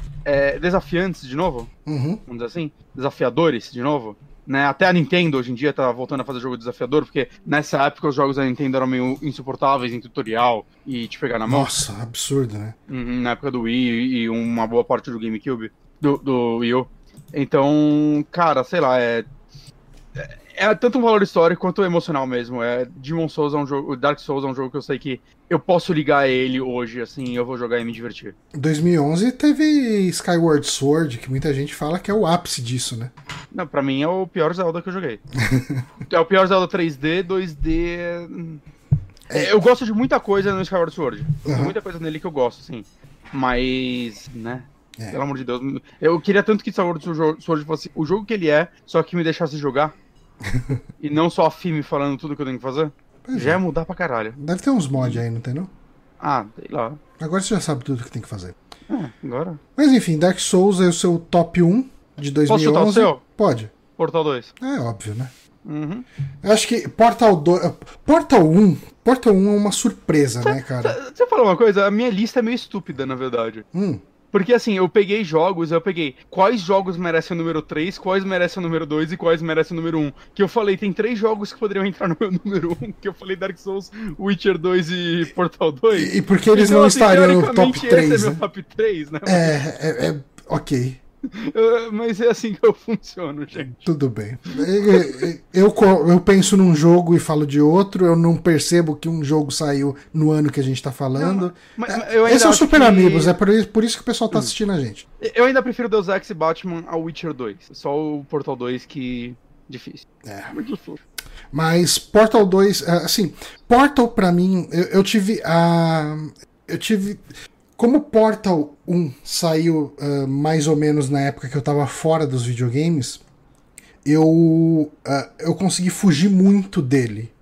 desafiantes de novo, vamos dizer assim, desafiadores de novo. Né? Até a Nintendo hoje em dia tá voltando a fazer jogo desafiador, porque nessa época os jogos da Nintendo eram meio insuportáveis em tutorial e te pegar na mão. Nossa, absurdo, né? Na época do Wii e uma boa parte do GameCube, do Wii U. Então, cara, sei lá, é tanto um valor histórico quanto emocional mesmo. Demon Souls é um jogo, Dark Souls é um jogo que eu sei que eu posso ligar ele hoje, assim, eu vou jogar e me divertir. Em 2011 teve Skyward Sword, que muita gente fala que é o ápice disso, né? Não, pra mim é o pior Zelda que eu joguei. É o pior Zelda 3D, 2D... Eu gosto de muita coisa no Skyward Sword. Tem muita coisa nele que eu gosto, sim. Mas, né... Pelo amor de Deus, eu queria tanto que Skyward Sword fosse o jogo que ele é, só que me deixasse jogar. E não só a FIME falando tudo que eu tenho que fazer. Pois já é mudar pra caralho. Deve ter uns mods aí, não tem não? Ah, sei lá. Agora você já sabe tudo que tem que fazer. Agora. Mas enfim, Dark Souls é o seu top 1 de 2011. Posso chutar o seu? Pode. Portal 2. É óbvio, né? Eu acho que Portal 2... Portal 1 é uma surpresa, né, cara? Você falou uma coisa? A minha lista é meio estúpida, na verdade. Porque assim, eu peguei quais jogos merecem o número 3, quais merecem o número 2 e quais merecem o número 1. Que eu falei, tem 3 jogos que poderiam entrar no meu número 1, que eu falei Dark Souls, Witcher 2 e Portal 2. E porque eles então, não assim, estariam no top 3, esse é meu top 3, né? Ok. Mas é assim que eu funciono, gente. Tudo bem. Eu penso num jogo e falo de outro. Eu não percebo que um jogo saiu no ano que a gente tá falando. Esse é o Super Amibos, é por isso que o pessoal tá assistindo a gente. Eu ainda prefiro Deus Ex e Batman ao Witcher 2. Só o Portal 2 que... difícil. É. Muito difícil. Mas Portal 2... assim, Portal pra mim... Eu tive a... Como Portal 1 saiu mais ou menos na época que eu tava fora dos videogames, eu consegui fugir muito dele.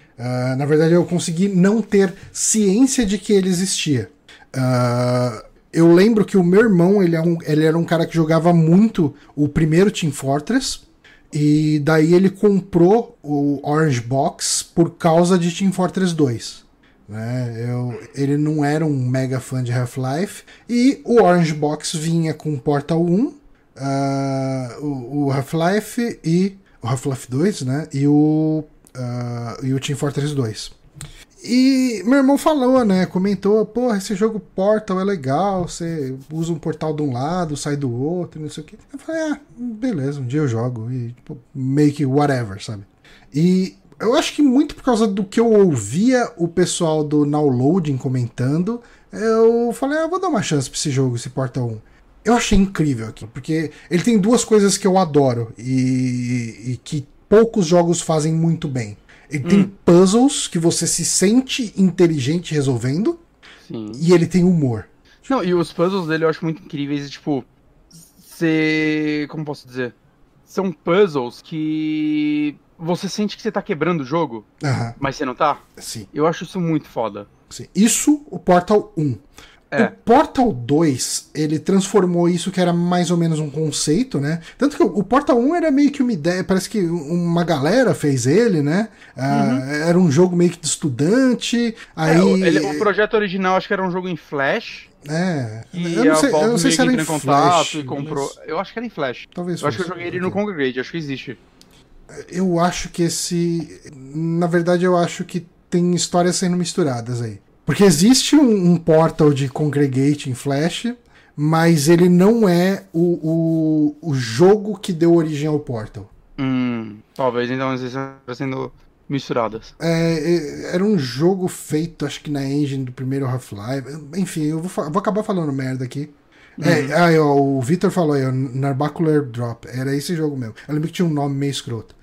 Na verdade, eu consegui não ter ciência de que ele existia. Eu lembro que o meu irmão, ele era um cara que jogava muito o primeiro Team Fortress, e daí ele comprou o Orange Box por causa de Team Fortress 2. Né? Ele não era um mega fã de Half-Life, e o Orange Box vinha com Portal 1, o Half-Life e o Half-Life 2, né? E o Team Fortress 2. E meu irmão falou, né? Comentou, porra, esse jogo Portal é legal, você usa um portal de um lado, sai do outro, não sei o que. Eu falei, beleza, um dia eu jogo, e tipo, meio que whatever, sabe? E eu acho que muito por causa do que eu ouvia o pessoal do Nowloading comentando, eu falei, vou dar uma chance pra esse jogo, esse Portal 1. Eu achei incrível aqui, porque ele tem duas coisas que eu adoro e que poucos jogos fazem muito bem. Ele tem puzzles que você se sente inteligente resolvendo. Sim. E ele tem humor. Não, e os puzzles dele eu acho muito incríveis, tipo, como posso dizer? São puzzles que... você sente que você tá quebrando o jogo, mas você não tá? Sim. Eu acho isso muito foda. Sim. Isso, o Portal 1. É. O Portal 2, ele transformou isso que era mais ou menos um conceito, né? Tanto que o Portal 1 era meio que uma ideia, parece que uma galera fez ele, né? Era um jogo meio que de estudante, aí... o projeto original acho que era um jogo em Flash. É, e eu não sei se era em Flash. E comprou... mas... eu acho que era em Flash. Talvez. Eu acho que eu joguei ele no Congregate, acho que existe. Eu acho que esse... na verdade, eu acho que tem histórias sendo misturadas aí. Porque existe um Portal de Congregate em Flash, mas ele não é o jogo que deu origem ao Portal. Talvez, então, essas estão sendo misturadas. Era um jogo feito, acho que na engine do primeiro Half-Life. Enfim, eu vou acabar falando merda aqui. O Vitor falou aí, o Narbacular Drop. Era esse jogo mesmo. Eu lembro que tinha um nome meio escroto.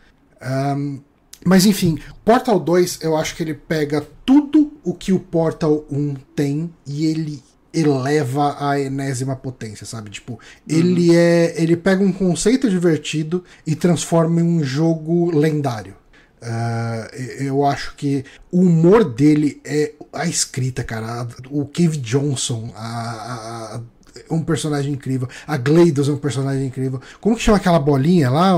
Mas enfim, Portal 2, eu acho que ele pega tudo o que o Portal 1 tem e ele eleva a enésima potência, sabe? Tipo, ele pega um conceito divertido e transforma em um jogo lendário. Eu acho que o humor dele é a escrita, cara. O Cave Johnson, um personagem incrível. A Gleidos é um personagem incrível. Como que chama aquela bolinha lá?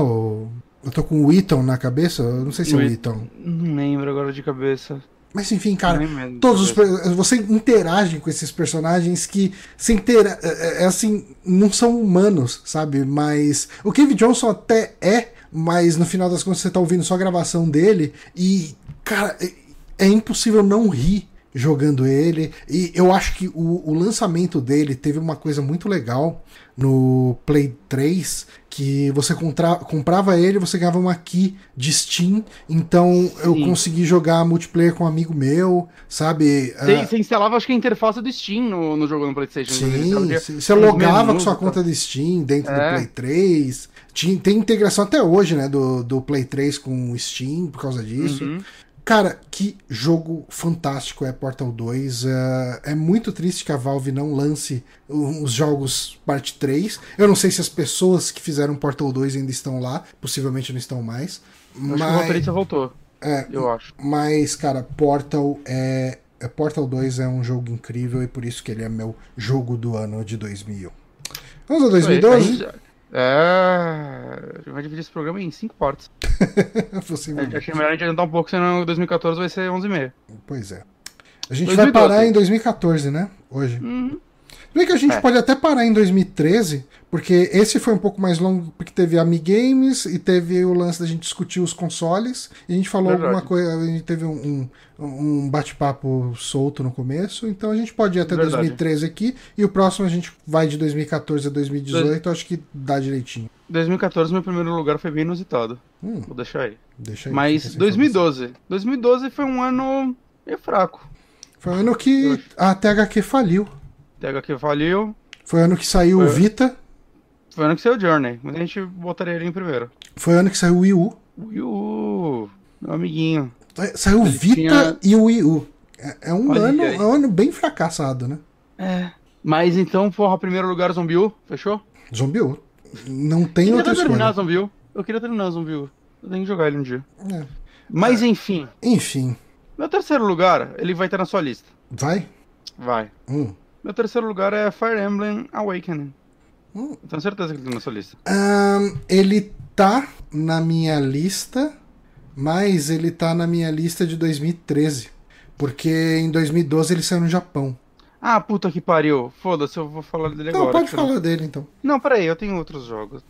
Eu tô com o Eton na cabeça. Eu não sei se é o Eton. Não lembro agora de cabeça. Mas enfim, cara, você interage com esses personagens que se não são humanos, sabe? Mas o Cave Johnson até é, mas no final das contas você tá ouvindo só a gravação dele e, cara, é impossível não rir jogando ele. E eu acho que o lançamento dele teve uma coisa muito legal no Play 3, que você comprava ele, você ganhava uma key de Steam, então eu consegui jogar multiplayer com um amigo meu, sabe? Você instalava, acho que a interface do Steam no jogo no PlayStation. Sim, você logava com sua conta do Steam dentro do Play 3, tem integração até hoje, né, do Play 3 com o Steam por causa disso. Cara, que jogo fantástico é Portal 2. É muito triste que a Valve não lance os jogos parte 3. Eu não sei se as pessoas que fizeram Portal 2 ainda estão lá. Possivelmente não estão mais. Acho que o roteirista voltou. Eu acho. Mas, cara, Portal 2 é um jogo incrível e por isso que ele é meu jogo do ano de 2001. Vamos a 2012? Vai dividir esse programa em 5 partes. Achei melhor a gente adiantar um pouco, senão 2014 vai ser 11h30. Pois é. A gente vai parar em 2014, né? Hoje. Bem que a gente pode até parar em 2013, porque esse foi um pouco mais longo, porque teve Amigames e teve o lance da gente discutir os consoles, e a gente falou alguma coisa, a gente teve um bate-papo solto no começo, então a gente pode ir até 2013 aqui, e o próximo a gente vai de 2014 a 2018, acho que dá direitinho. 2014, meu primeiro lugar foi bem inusitado, vou deixar aí. Deixa aí. Mas 2012 foi um ano meio fraco. Foi um ano que a THQ faliu. Foi o ano que saiu o Vita. Foi o ano que saiu o Journey, mas a gente botaria ele em primeiro. Foi o ano que saiu o Wii U. Wii U, meu amiguinho. Saiu o Vita e o Wii U. É um ano bem fracassado, né? É. Mas então, porra, primeiro lugar, Zombie U, fechou? Zombie U. Não tem outra escolha. Eu queria terminar o Zombie U. Eu tenho que jogar ele um dia. É. Mas enfim. Enfim. Meu terceiro lugar, ele vai estar na sua lista. Vai? Vai. Meu terceiro lugar é Fire Emblem Awakening. Eu tenho certeza que ele tá na sua lista. Ele tá na minha lista, mas ele tá na minha lista de 2013. Porque em 2012 ele saiu no Japão. Ah, puta que pariu. Foda-se, eu vou falar dele agora. Não, pode falar dele então. Não, peraí, eu tenho outros jogos.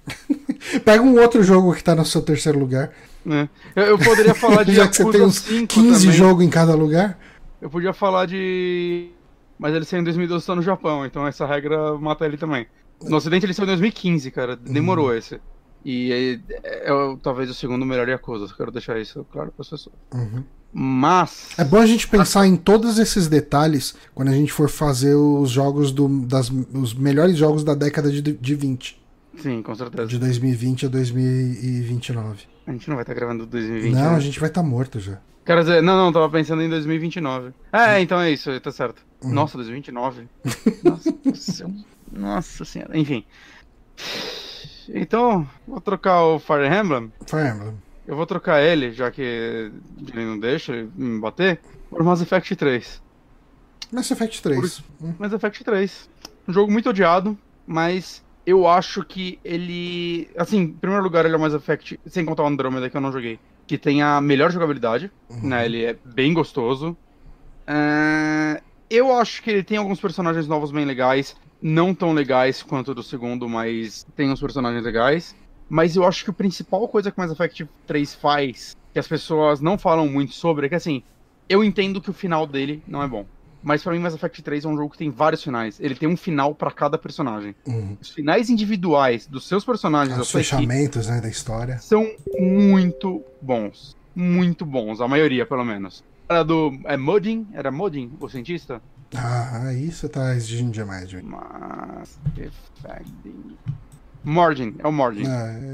Pega um outro jogo que tá no seu terceiro lugar. É. Eu poderia falar de já que você tem uns 15 jogos em cada lugar. Eu podia falar de... Mas ele saiu em 2012 só no Japão, então essa regra mata ele também. No Ocidente ele saiu em 2015, cara. Demorou esse. E aí, talvez o segundo melhor Yakuza. Quero deixar isso claro para as pessoas. Mas... é bom a gente pensar em todos esses detalhes quando a gente for fazer os jogos os melhores jogos da década de 20. Sim, com certeza. De 2020 a 2029. A gente não vai estar gravando 2020. Não, né? A gente vai estar morto já. Quer dizer, não, tava pensando em 2029. Então é isso, tá certo. Nossa, 2029. Nossa senhora, enfim. Então, vou trocar o Fire Emblem. Eu vou trocar ele, já que ele não deixa me bater, por Mass Effect 3. Mass Effect 3. Um jogo muito odiado, mas eu acho que ele... assim, em primeiro lugar, ele é o Mass Effect, sem contar o Andromeda, que eu não joguei, que tem a melhor jogabilidade, né? Ele é bem gostoso. Eu acho que ele tem alguns personagens novos bem legais, não tão legais quanto o do segundo, mas tem uns personagens legais. Mas eu acho que a principal coisa que o Mass Effect 3 faz, que as pessoas não falam muito sobre, é que assim, eu entendo que o final dele não é bom. Mas pra mim, Mass Effect 3 é um jogo que tem vários finais. Ele tem um final pra cada personagem. Os finais individuais dos seus personagens... os fechamentos, né, da história. São muito bons. Muito bons. A maioria, pelo menos. Era do... Muddin? Era Muddin, o cientista? Ah, isso tá exigindo demais, gente. Mass Effect... Mordin, é o Mordin.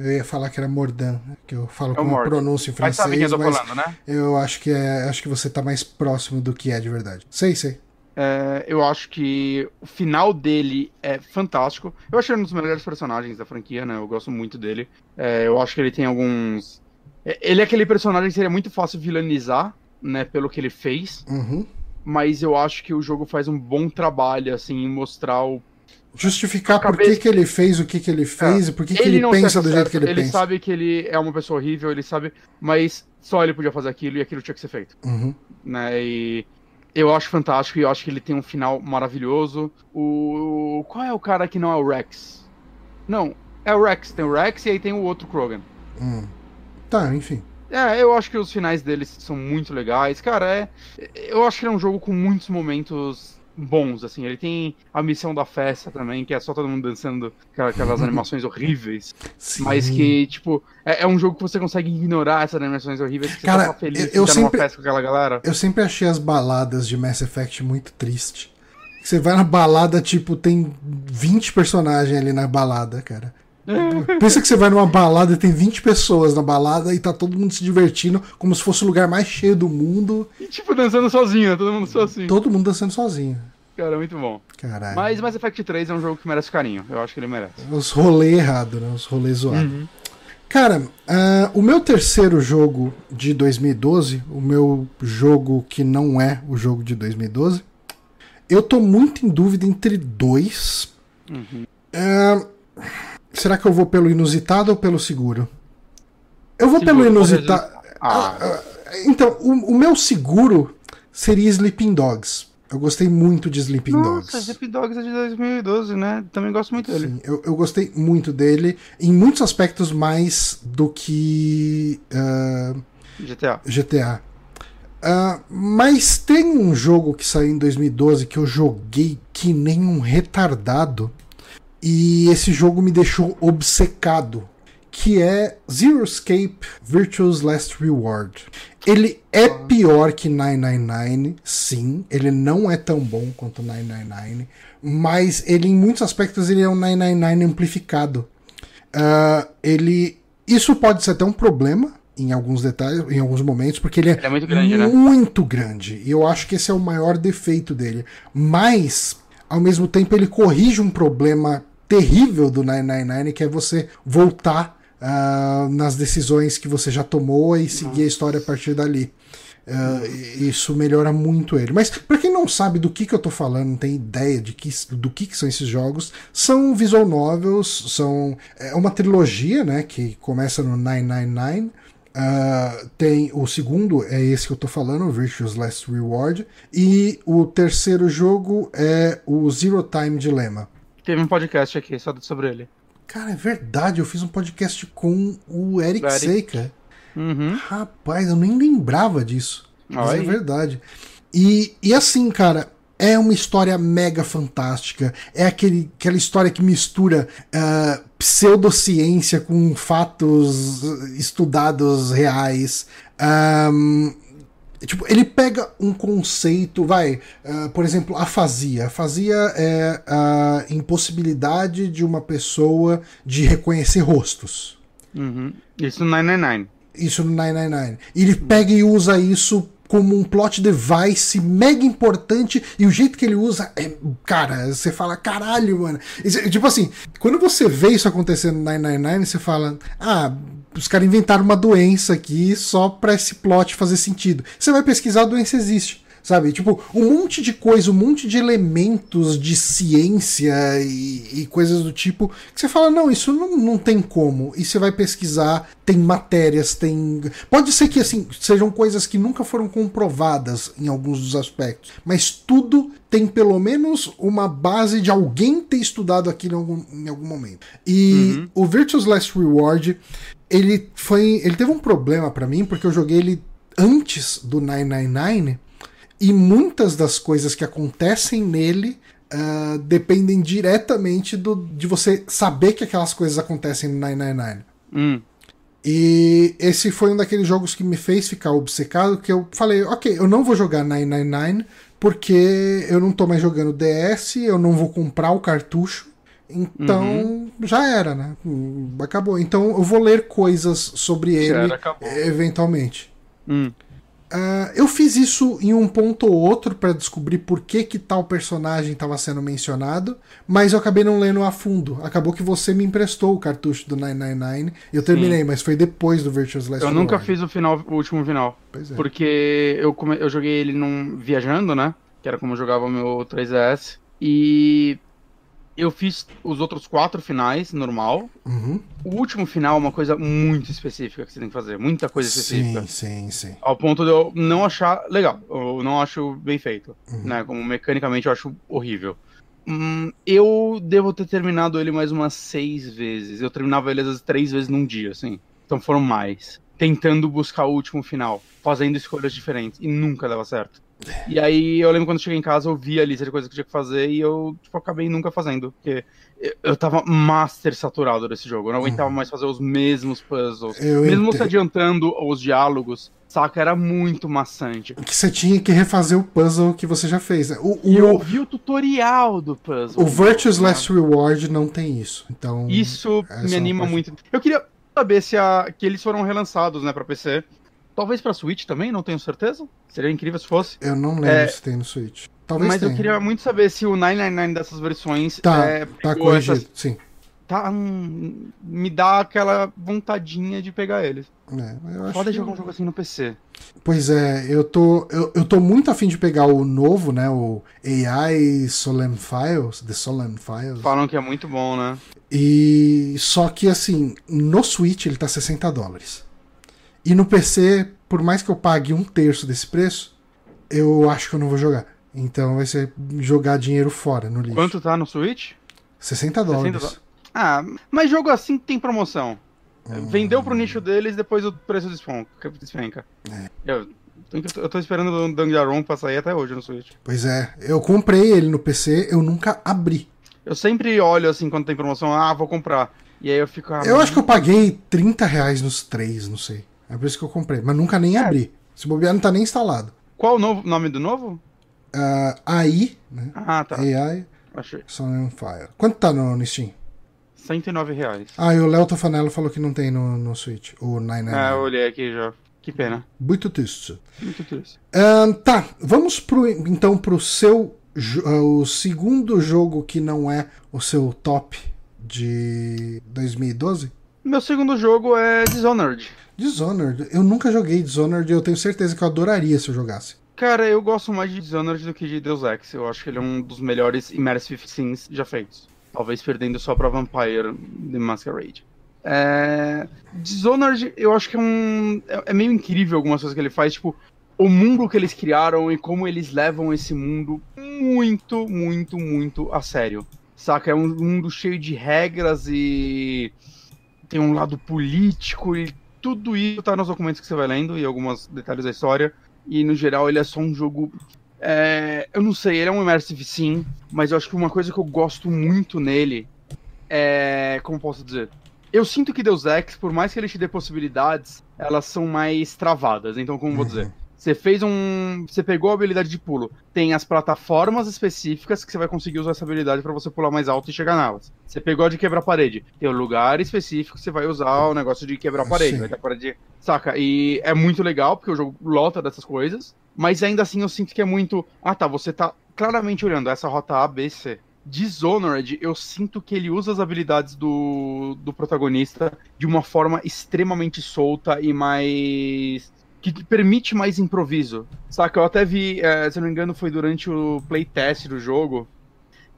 Eu ia falar que era Mordan, que eu falo como eu pronuncio em francês, mas sabe quem eu tô falando, né? Eu acho que você tá mais próximo do que é de verdade. Sei. Eu acho que o final dele é fantástico. Eu acho ele um dos melhores personagens da franquia, né? Eu gosto muito dele. Eu acho que ele tem alguns... ele é aquele personagem que seria muito fácil vilanizar, né? Pelo que ele fez. Mas eu acho que o jogo faz um bom trabalho, assim, em mostrar o... justificar por que ele fez o que ele fez e por que ele pensa do jeito que ele pensa. Ele sabe que ele é uma pessoa horrível, ele sabe, mas só ele podia fazer aquilo e aquilo tinha que ser feito. Né? E eu acho fantástico e eu acho que ele tem um final maravilhoso. Qual é o cara que não é o Rex? Não, é o Rex. Tem o Rex e aí tem o outro Krogan. Tá, enfim. Eu acho que os finais deles são muito legais. Cara, eu acho que ele é um jogo com muitos momentos... bons, assim. Ele tem a missão da festa também, que é só todo mundo dançando aquelas animações horríveis. Sim. Mas que, tipo, é um jogo que você consegue ignorar essas animações horríveis, que cara, você tá feliz de dar uma festa com aquela galera. Eu sempre achei as baladas de Mass Effect muito triste. Você vai na balada, tipo, tem 20 personagens ali na balada, cara. Pensa que você vai numa balada e tem 20 pessoas na balada e tá todo mundo se divertindo como se fosse o lugar mais cheio do mundo. E tipo, dançando sozinho, todo mundo sozinho. Cara, muito bom. Caralho. Mas Mass Effect 3 é um jogo que merece carinho. Eu acho que ele merece. Os rolês errados, né? Os rolês zoados. Cara, o meu terceiro jogo de 2012, o meu jogo que não é o jogo de 2012, eu tô muito em dúvida entre dois. Será que eu vou pelo inusitado ou pelo seguro? Eu vou pelo inusitado. Então, o meu seguro seria Sleeping Dogs. Eu gostei muito de Sleeping Dogs. Nossa, Sleeping Dogs é de 2012, né? Também gosto muito dele. Sim, eu gostei muito dele. Em muitos aspectos, mais do que... GTA. Mas tem um jogo que saiu em 2012 que eu joguei que nem um retardado. E esse jogo me deixou obcecado. Que é Zero Escape Virtue's Last Reward. Ele é pior que 999, sim. Ele não é tão bom quanto 999. Mas ele, em muitos aspectos, ele é um 999 amplificado. Isso pode ser até um problema em alguns detalhes, em alguns momentos, porque ele é muito grande, muito grande. E eu acho que esse é o maior defeito dele. Mas, ao mesmo tempo, ele corrige um problema terrível do 999, que é você voltar nas decisões que você já tomou e seguir a história a partir dali. Isso melhora muito ele. Mas pra quem não sabe do que eu tô falando, não tem ideia do que são esses jogos, são visual novels, é uma trilogia, né, que começa no 999. Tem o segundo, é esse que eu tô falando, Virtue's Last Reward, e o terceiro jogo é o Zero Time Dilemma. Teve um podcast aqui só sobre ele. Cara, é verdade, eu fiz um podcast com o Eric Seika. Uhum. Rapaz, eu nem lembrava disso. Mas é verdade. E assim, cara, é uma história mega fantástica. É aquela história que mistura pseudociência com fatos estudados reais. Tipo, ele pega um conceito, por exemplo, afasia. Afasia é a impossibilidade de uma pessoa de reconhecer rostos. Uhum. Isso no 999. Ele pega e usa isso como um plot device mega importante, e o jeito que ele usa é... Cara, você fala, caralho, mano. Tipo assim, quando você vê isso acontecendo no 999, você fala... Os caras inventaram uma doença aqui só pra esse plot fazer sentido. Você vai pesquisar, a doença existe, sabe? Tipo, um monte de coisa, um monte de elementos de ciência e coisas do tipo, que você fala, não, isso não tem como. E você vai pesquisar, tem matérias, tem... Pode ser que, assim, sejam coisas que nunca foram comprovadas em alguns dos aspectos, mas tudo tem pelo menos uma base de alguém ter estudado aquilo em algum momento. E o Virtue's Last Reward... Ele teve um problema pra mim, porque eu joguei ele antes do 999, e muitas das coisas que acontecem nele dependem diretamente de você saber que aquelas coisas acontecem no 999. E esse foi um daqueles jogos que me fez ficar obcecado, que eu falei, ok, eu não vou jogar 999, porque eu não tô mais jogando DS, eu não vou comprar o cartucho. Então, já era, né? Acabou. Então, eu vou ler coisas sobre ele eventualmente. Eu fiz isso em um ponto ou outro pra descobrir por que tal personagem tava sendo mencionado, mas eu acabei não lendo a fundo. Acabou que você me emprestou o cartucho do 999 e eu terminei, mas foi depois do Virtue's Last Reward. Eu nunca fiz o último final. Pois é. Porque eu joguei ele viajando, né? Que era como eu jogava o meu 3DS. E... eu fiz os outros 4 finais, normal. O último final é uma coisa muito específica que você tem que fazer. Muita coisa específica. Sim. Ao ponto de eu não achar legal. Eu não acho bem feito. Né? Como mecanicamente eu acho horrível. Eu devo ter terminado ele mais umas 6 vezes. Eu terminava ele às vezes 3 vezes num dia, assim. Então foram mais. Tentando buscar o último final. Fazendo escolhas diferentes. E nunca dava certo. E aí eu lembro quando eu cheguei em casa, eu vi a lista de coisas que eu tinha que fazer e eu acabei nunca fazendo, porque eu tava master saturado desse jogo, eu não aguentava mais fazer os mesmos puzzles, mesmo se adiantando os diálogos, saca, era muito maçante. Que você tinha que refazer o puzzle que você já fez. E eu vi o tutorial do puzzle. O Virtue's Last Reward não tem isso, então... Isso me anima muito. Eu queria saber que eles foram relançados, né, pra PC... Talvez pra Switch também, não tenho certeza. Seria incrível se fosse. Eu não lembro se tem no Switch. Talvez mas tenha. Eu queria muito saber se o 999 dessas versões... Tá corrigido, sim. Me dá aquela vontadinha de pegar eles. Pode jogar um jogo assim no PC. Pois é, eu tô muito afim de pegar o novo, né? O AI The Solemn Files. Falam que é muito bom, né? E só que, assim, no Switch ele tá $60. E no PC, por mais que eu pague um terço desse preço, eu acho que eu não vou jogar. Então vai ser jogar dinheiro fora no lixo. Quanto tá no Switch? $60. Ah, mas jogo assim tem promoção. Vendeu pro nicho deles, depois o preço despenca. É. Eu tô esperando o Danganronpa sair até hoje no Switch. Pois é, eu comprei ele no PC, eu nunca abri. Eu sempre olho assim quando tem promoção, ah, vou comprar. E aí eu fico... Ah, eu acho que eu paguei R$30 nos três, não sei. É por isso que eu comprei, mas nunca nem abri. Se bobear não tá nem instalado. Qual o nome do novo? AI, né? Ah, tá. AI. Achei. Sony Fire. Quanto tá no Steam? R$109. Ah, e o Léo Tofanello falou que não tem no Switch. O 999. Ah, eu olhei aqui já. Que pena. Muito triste. Muito triste. Tá, vamos então pro seu... O segundo jogo que não é o seu top de 2012? Meu segundo jogo é Dishonored. Dishonored? Eu nunca joguei Dishonored e eu tenho certeza que eu adoraria se eu jogasse. Cara, eu gosto mais de Dishonored do que de Deus Ex. Eu acho que ele é um dos melhores immersive sims já feitos. Talvez perdendo só pra Vampire The Masquerade. Dishonored, eu acho que é um... É meio incrível algumas coisas que ele faz, tipo... O mundo que eles criaram e como eles levam esse mundo muito, muito, muito a sério. Saca? É um mundo cheio de regras e tem um lado político e tudo isso tá nos documentos que você vai lendo e alguns detalhes da história. E no geral ele é só um jogo... eu não sei, ele é um immersive sim, mas eu acho que uma coisa que eu gosto muito nele é... Como posso dizer? Eu sinto que Deus Ex, por mais que ele te dê possibilidades, elas são mais travadas. Então, como vou dizer... Você pegou a habilidade de pulo. Tem as plataformas específicas que você vai conseguir usar essa habilidade pra você pular mais alto e chegar nelas. Você pegou a de quebrar parede. Tem o lugar específico que você vai usar o negócio de quebrar parede. Vai ter a parede. Saca? E é muito legal, porque o jogo lota dessas coisas. Mas ainda assim eu sinto que é muito... Ah tá, você tá claramente olhando essa rota A, B, C. Dishonored, eu sinto que ele usa as habilidades do protagonista de uma forma extremamente solta e mais... que permite mais improviso, saca? Eu até vi, se não me engano, foi durante o playtest do jogo,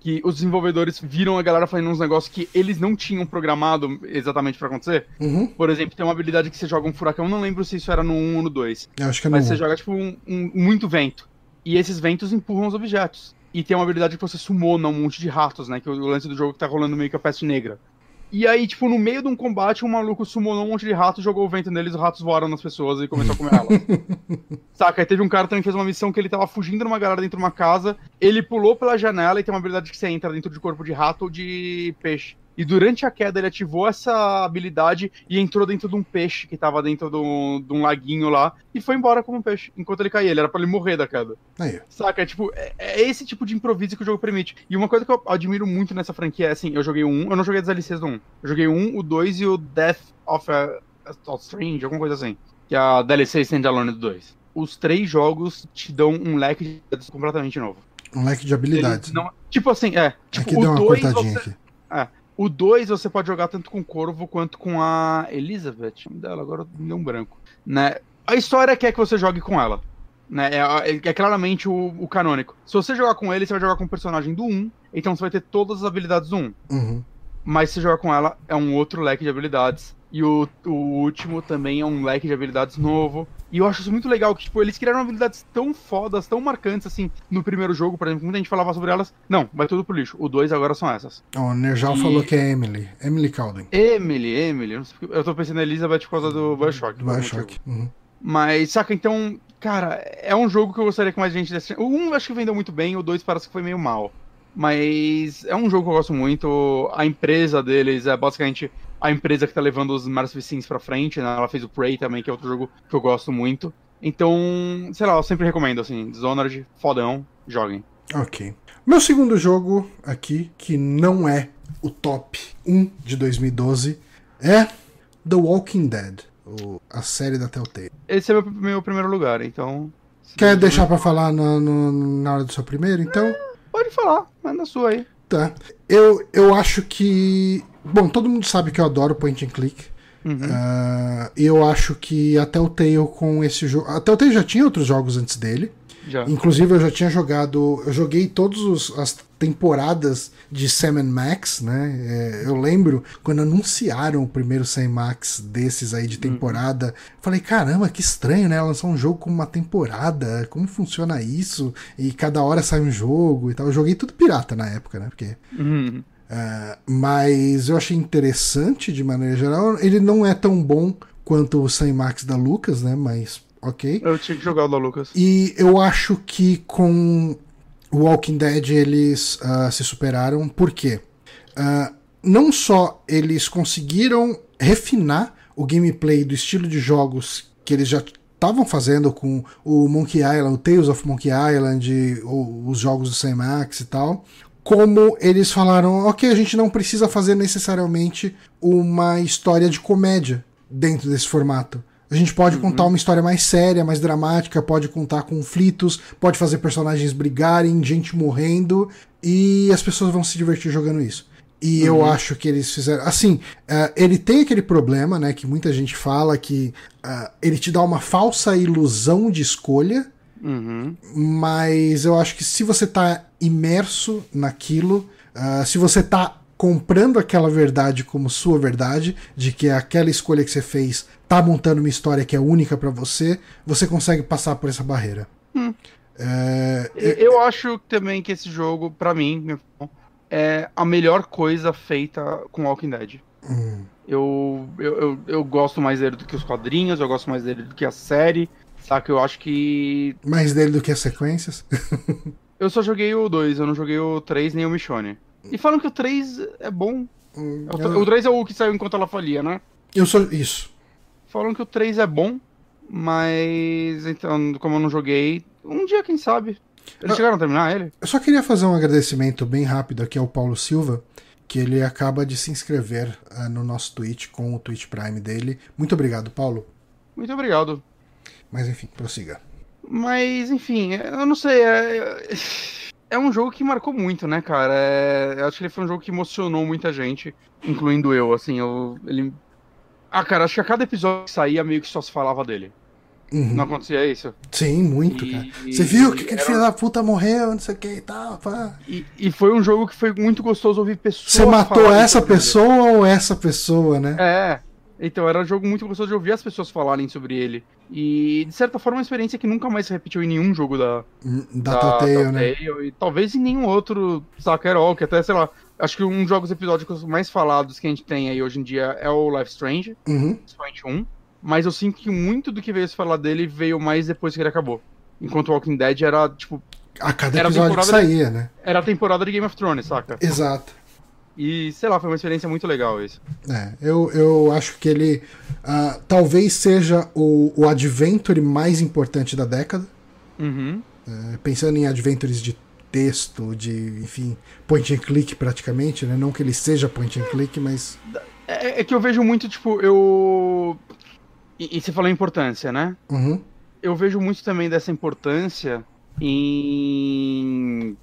que os desenvolvedores viram a galera fazendo uns negócios que eles não tinham programado exatamente pra acontecer. Uhum. Por exemplo, tem uma habilidade que você joga um furacão, não lembro se isso era no 1 ou no 2. Eu acho que é no 1. Mas você joga, tipo, muito vento. E esses ventos empurram os objetos. E tem uma habilidade que você sumona um monte de ratos, né? Que é o lance do jogo que tá rolando meio que a peste negra. E aí, tipo, no meio de um combate, um maluco sumonou um monte de rato, jogou o vento neles, os ratos voaram nas pessoas e começou a comer elas. Saca? Aí teve um cara também que fez uma missão que ele tava fugindo de uma galera dentro de uma casa, ele pulou pela janela e tem uma habilidade que você entra dentro de corpo de rato ou de peixe. E durante a queda ele ativou essa habilidade e entrou dentro de um peixe que tava dentro de um laguinho lá e foi embora como um peixe, enquanto ele caía. Ele era pra ele morrer da queda. Aí. Saca? Tipo, é esse tipo de improviso que o jogo permite. E uma coisa que eu admiro muito nessa franquia é assim, eu joguei o 1, eu não joguei as DLCs do 1. Eu joguei o 1, o 2 e o Death of a Strange, alguma coisa assim. Que é a DLC Standalone do 2. Os três jogos te dão um leque de completamente novo. Um leque de habilidades. Não... Tipo assim, Tipo, aqui o 2 você... Aqui. O 2 você pode jogar tanto com o Corvo quanto com a Elizabeth. Dela agora me deu um branco. Né? A história quer que você jogue com ela. Né? É claramente o canônico. Se você jogar com ele, você vai jogar com o personagem do 1. Então você vai ter todas as habilidades do 1. Uhum. Mas se você jogar com ela, é um outro leque de habilidades. E o último também é um leque de habilidades novo. E eu acho isso muito legal, que tipo, eles criaram habilidades tão fodas, tão marcantes, assim, no primeiro jogo, por exemplo, muita gente falava sobre elas. Não, vai tudo pro lixo. O 2 agora são essas. O Nerjal falou que é Emily. Emily Calden. Emily. Eu tô pensando na Elizabeth por causa do Bioshock. Uhum. Mas, saca, então, cara, é um jogo que eu gostaria que mais gente desse. O 1 acho que vendeu muito bem, o 2 parece que foi meio mal. Mas é um jogo que eu gosto muito. A empresa deles é basicamente a empresa que tá levando os Immersive Sims pra frente, né? Ela fez o Prey também, que é outro jogo que eu gosto muito. Então, sei lá, eu sempre recomendo, assim, Dishonored, fodão, joguem. Ok. Meu segundo jogo aqui, que não é o top 1 de 2012, é The Walking Dead, a série da Telltale. Esse é meu primeiro lugar, então... Quer deixar pra falar na hora do seu primeiro, então? Pode falar, manda a sua aí. Tá. Eu acho que... Bom, todo mundo sabe que eu adoro point and click. Uhum. Eu acho que a Telltale com esse jogo... A Telltale já tinha outros jogos antes dele. Já. Inclusive eu já tinha jogado, eu joguei todas as temporadas de Sam & Max, né? É, eu lembro quando anunciaram o primeiro Sam & Max desses aí de temporada, falei, caramba, que estranho, né? Lançar um jogo com uma temporada, como funciona isso? E cada hora sai um jogo e tal. Eu joguei tudo pirata na época, né? Porque... mas eu achei interessante de maneira geral. Ele não é tão bom quanto o Sam & Max da Lucas, né? Mas... ok. Eu tinha que jogar o da Lucas. E eu acho que com Walking Dead eles se superaram. Por quê? Não só eles conseguiram refinar o gameplay do estilo de jogos que eles já estavam fazendo com o Monkey Island, o Tales of Monkey Island, os jogos do Sam & Max e tal... como eles falaram, ok, a gente não precisa fazer necessariamente uma história de comédia dentro desse formato. A gente pode contar uma história mais séria, mais dramática, pode contar conflitos, pode fazer personagens brigarem, gente morrendo, e as pessoas vão se divertir jogando isso. E eu acho que eles fizeram... assim, ele tem aquele problema, né, que muita gente fala que ele te dá uma falsa ilusão de escolha, mas eu acho que se você tá imerso naquilo, se você tá comprando aquela verdade como sua verdade, de que aquela escolha que você fez tá montando uma história que é única pra você, você consegue passar por essa barreira. Eu acho também que esse jogo, pra mim, é a melhor coisa feita com Walking Dead. Eu gosto mais dele do que os quadrinhos, eu gosto mais dele do que a série. Saca, eu acho que... mais dele do que as sequências? Eu só joguei o 2, eu não joguei o 3 nem o Michonne. E falam que o 3 é bom. O 3 é o que saiu enquanto ela falia, né? Eu só... isso. Falam que o 3 é bom, mas... então, como eu não joguei... um dia, quem sabe? Eles chegaram a terminar ele? Eu só queria fazer um agradecimento bem rápido aqui ao Paulo Silva, que ele acaba de se inscrever no nosso Twitch, com o Twitch Prime dele. Muito obrigado, Paulo. Muito obrigado. Mas enfim, prossiga. Mas enfim, eu não sei, é um jogo que marcou muito, né, cara? Eu acho que ele foi um jogo que emocionou muita gente, incluindo eu, assim, cara, acho que a cada episódio que saía meio que só se falava dele. Não acontecia isso? Sim, muito, cara. Você viu que aquele filho da puta morreu, não sei o que e tal, pá. E foi um jogo que foi muito gostoso ouvir pessoas. Você matou essa pessoa ou essa pessoa, né? É. Então, era um jogo muito gostoso de ouvir as pessoas falarem sobre ele. E, de certa forma, uma experiência que nunca mais se repetiu em nenhum jogo da Telltale, né? E talvez em nenhum outro, saca, Herol, que até, sei lá, acho que um dos jogos episódicos mais falados que a gente tem aí hoje em dia é o Life Strange, Strange 1. Mas eu sinto que muito do que veio se falar dele veio mais depois que ele acabou. Enquanto o Walking Dead era, tipo... a cada episódio que saía, né? Era a temporada de Game of Thrones, saca? Exato. E, sei lá, foi uma experiência muito legal isso. É, eu acho que ele talvez seja o adventure mais importante da década. Pensando em adventures de texto, de, enfim, point and click praticamente, né? Não que ele seja point and click, mas... É que eu vejo muito, tipo, E você falou importância, né? Eu vejo muito também dessa importância em...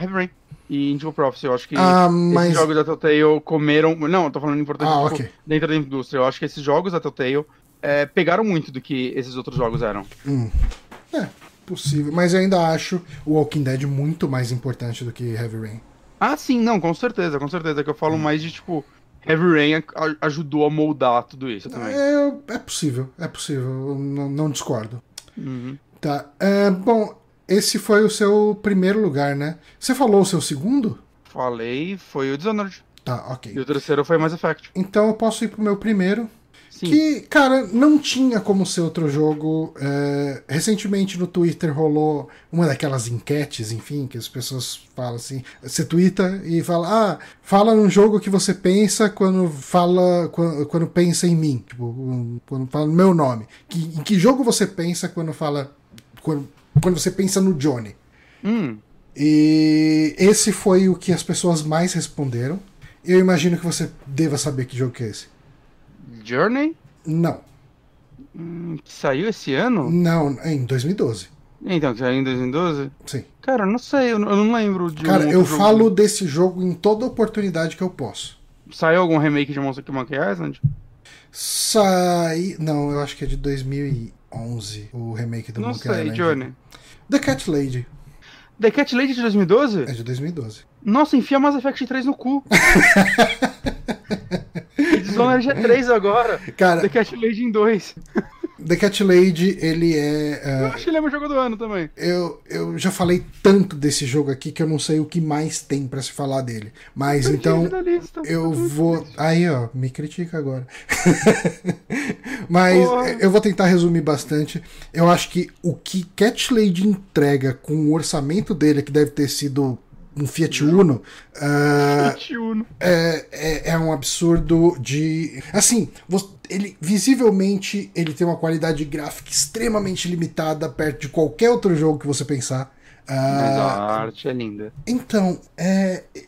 Heavy Rain. E Indigo Prophecy, eu acho que esses jogos da Telltale comeram... Não, eu tô falando importante tipo, dentro da indústria. Eu acho que esses jogos da Telltale pegaram muito do que esses outros jogos eram. É, possível. Mas eu ainda acho o Walking Dead muito mais importante do que Heavy Rain. Ah, sim, não, com certeza, com certeza. Que eu falo mais de, tipo, Heavy Rain ajudou a moldar tudo isso também. É possível, é possível. Não discordo. Tá, bom... esse foi o seu primeiro lugar, né? Você falou o seu segundo? Falei, foi o Dishonored. Tá, ok. E o terceiro foi Mass Effect. Então eu posso ir pro meu primeiro. Sim. Que, cara, não tinha como ser outro jogo. Recentemente no Twitter rolou uma daquelas enquetes, enfim, que as pessoas falam assim... você twitta e fala... fala num jogo que você pensa quando pensa em mim. Tipo, quando fala no meu nome. Em que jogo você pensa quando fala... Quando você pensa no Johnny. E esse foi o que as pessoas mais responderam. Eu imagino que você deva saber que jogo que é esse. Journey? Não. Que saiu esse ano? Não, em 2012. Então, que saiu em 2012? Sim. Cara, não sei, eu não lembro de... Cara, eu falo desse jogo em toda oportunidade que eu posso. Saiu algum remake de Monkey Island? Não, eu acho que é de 2011, o remake do Monkey Island. Não sei, Johnny. The Cat Lady. The Cat Lady de 2012? É de 2012. Nossa, enfia Mass Effect 3 no cu. Dishonored G3 agora. Cara, The Cat Lady em 2. The Cat Lady, ele é... Eu acho que ele é meu jogo do ano também. Eu já falei tanto desse jogo aqui que eu não sei o que mais tem pra se falar dele. Mas eu então, eu vou... Triste. Aí, ó, me critica agora. Mas eu vou tentar resumir bastante. Eu acho que o que Cat Lady entrega com o orçamento dele, que deve ter sido... um Fiat Uno, é um absurdo de... Assim, ele visivelmente ele tem uma qualidade gráfica extremamente limitada perto de qualquer outro jogo que você pensar. Mas a arte é linda. Então,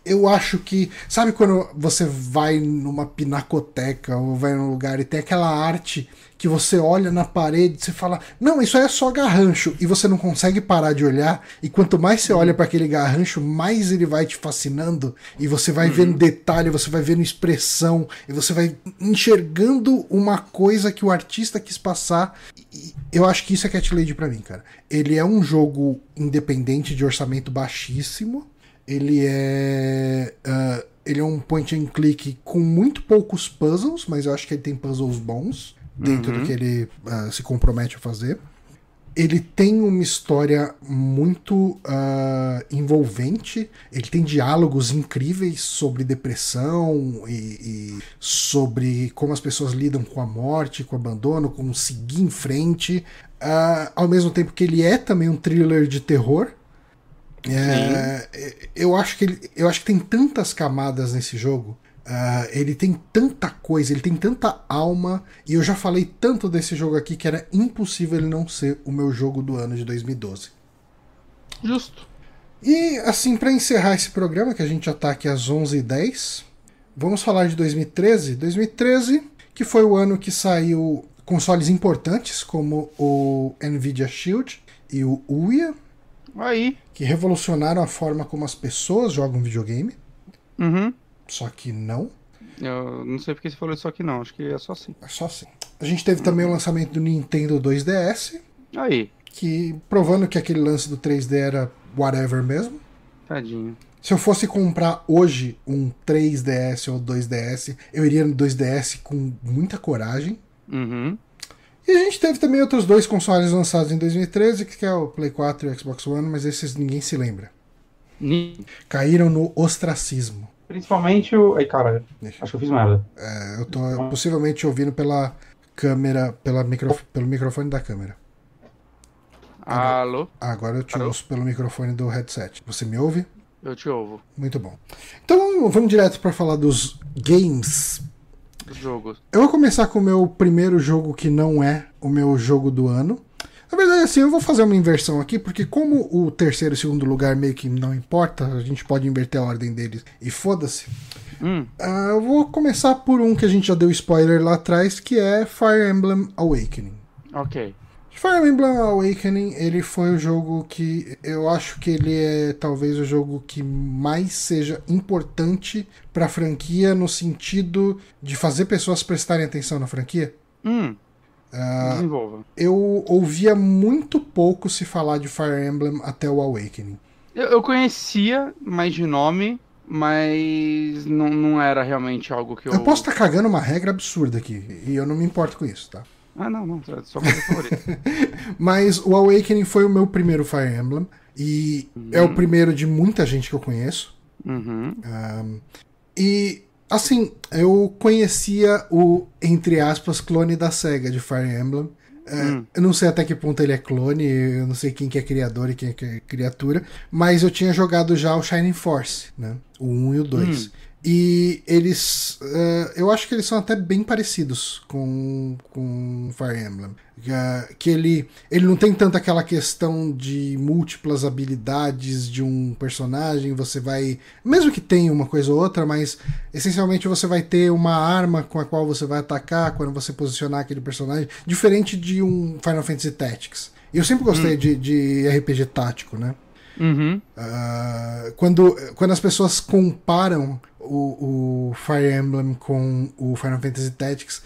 eu acho que... Sabe quando você vai numa pinacoteca ou vai num lugar e tem aquela arte... que você olha na parede e você fala, não, isso aí é só garrancho, e você não consegue parar de olhar, e quanto mais você olha para aquele garrancho, mais ele vai te fascinando, e você vai vendo detalhe, você vai vendo expressão, e você vai enxergando uma coisa que o artista quis passar, e eu acho que isso é Cat Lady pra mim, cara. Ele é um jogo independente, de orçamento baixíssimo, ele é um point and click com muito poucos puzzles, mas eu acho que ele tem puzzles bons, dentro do que ele se compromete a fazer. Ele tem uma história muito envolvente, ele tem diálogos incríveis sobre depressão e sobre como as pessoas lidam com a morte, com o abandono, com seguir em frente, ao mesmo tempo que ele é também um thriller de terror. Eu acho que tem tantas camadas nesse jogo. Ele tem tanta coisa, ele tem tanta alma, e eu já falei tanto desse jogo aqui que era impossível ele não ser o meu jogo do ano de 2012. Justo. E assim, pra encerrar esse programa, que a gente já tá aqui às 11h10, vamos falar de 2013. 2013, que foi o ano que saiu consoles importantes como o Nvidia Shield e o Ouya, que revolucionaram a forma como as pessoas jogam videogame. Só que não. Eu não sei porque você falou só que não, acho que é só sim. É só sim. A gente teve também o lançamento do Nintendo 2DS. Que provando que aquele lance do 3D era whatever mesmo. Tadinho. Se eu fosse comprar hoje um 3DS ou 2DS, eu iria no 2DS com muita coragem. E a gente teve também outros dois consoles lançados em 2013, que é o Play 4 e o Xbox One, mas esses ninguém se lembra. Caíram no ostracismo. Principalmente o... Ai, cara, acho que eu fiz merda. Eu tô possivelmente ouvindo pela câmera, pelo microfone da câmera. Alô? Agora eu te ouço pelo microfone do headset. Você me ouve? Eu te ouvo. Muito bom. Então, vamos direto pra falar dos games. Dos jogos. Eu vou começar com o meu primeiro jogo que não é o meu jogo do ano. Na verdade, assim, eu vou fazer uma inversão aqui, porque como o terceiro e segundo lugar meio que não importa, a gente pode inverter a ordem deles e foda-se. Eu vou começar por um que a gente já deu spoiler lá atrás, que é Fire Emblem Awakening. Ok. Fire Emblem Awakening, ele foi o jogo que eu acho que ele é talvez o jogo que mais seja importante pra franquia no sentido de fazer pessoas prestarem atenção na franquia. Eu ouvia muito pouco se falar de Fire Emblem até o Awakening. Eu conhecia mais de nome, mas não era realmente algo que eu... Eu posso estar cagando uma regra absurda aqui, e eu não me importo com isso, tá? Ah, não, só coisa favorita. Mas o Awakening foi o meu primeiro Fire Emblem, e é o primeiro de muita gente que eu conheço. E... Assim, eu conhecia o, entre aspas, clone da SEGA de Fire Emblem. Eu não sei até que ponto ele é clone, eu não sei quem que é criador e quem que é criatura, mas eu tinha jogado já o Shining Force, né? O 1 e o 2. E eles... eu acho que eles são até bem parecidos com Fire Emblem. Que ele não tem tanto aquela questão de múltiplas habilidades de um personagem, você vai... Mesmo que tenha uma coisa ou outra, mas essencialmente você vai ter uma arma com a qual você vai atacar quando você posicionar aquele personagem. Diferente de um Final Fantasy Tactics. E eu sempre gostei de RPG tático, né? Quando as pessoas comparam o Fire Emblem com o Final Fantasy Tactics,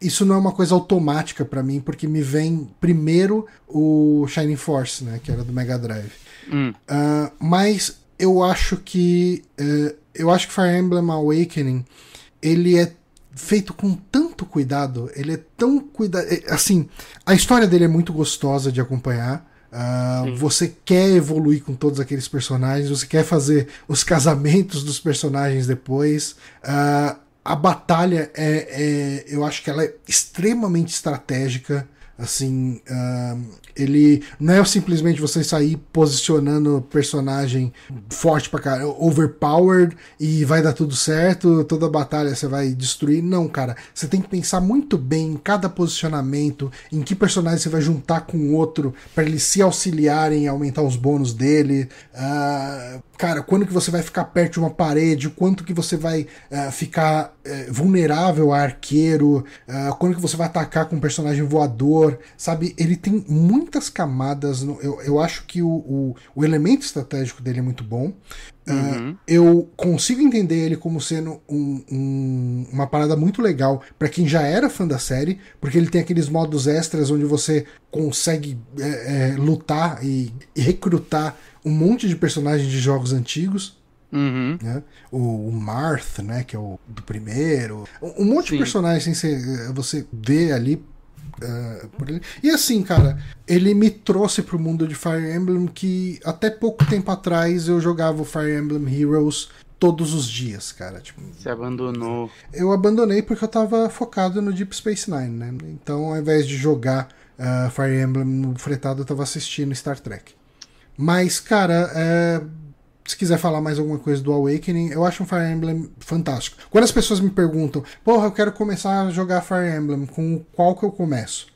isso não é uma coisa automática pra mim, porque me vem primeiro o Shining Force, né, que era do Mega Drive. Mas eu acho que Fire Emblem Awakening, ele é feito com tanto cuidado, ele é tão cuidado, assim, a história dele é muito gostosa de acompanhar. Você quer evoluir com todos aqueles personagens, você quer fazer os casamentos dos personagens depois. A batalha eu acho que ela é extremamente estratégica. Assim, ele não é simplesmente você sair posicionando o personagem forte pra caralho, overpowered, e vai dar tudo certo, toda batalha você vai destruir. Não, cara, você tem que pensar muito bem em cada posicionamento, em que personagem você vai juntar com o outro pra eles se auxiliarem e aumentar os bônus dele. Cara, quando que você vai ficar perto de uma parede, quanto que você vai ficar vulnerável a arqueiro, quando que você vai atacar com um personagem voador, sabe? Ele tem muitas camadas. Eu acho que o elemento estratégico dele é muito bom. Eu consigo entender ele como sendo uma parada muito legal pra quem já era fã da série, porque ele tem aqueles modos extras onde você consegue lutar e recrutar um monte de personagens de jogos antigos. Né? O Marth, né, que é o do primeiro, um monte de personagens você vê ali, por ali. E assim, cara, ele me trouxe pro mundo de Fire Emblem, que até pouco tempo atrás eu jogava o Fire Emblem Heroes todos os dias, cara. Tipo, você abandonou? Eu abandonei porque eu tava focado no Deep Space Nine, né? Então, ao invés de jogar Fire Emblem no fretado, eu tava assistindo Star Trek. Mas, cara, se quiser falar mais alguma coisa do Awakening, eu acho um Fire Emblem fantástico. Quando as pessoas me perguntam, porra, eu quero começar a jogar Fire Emblem, com qual que eu começo?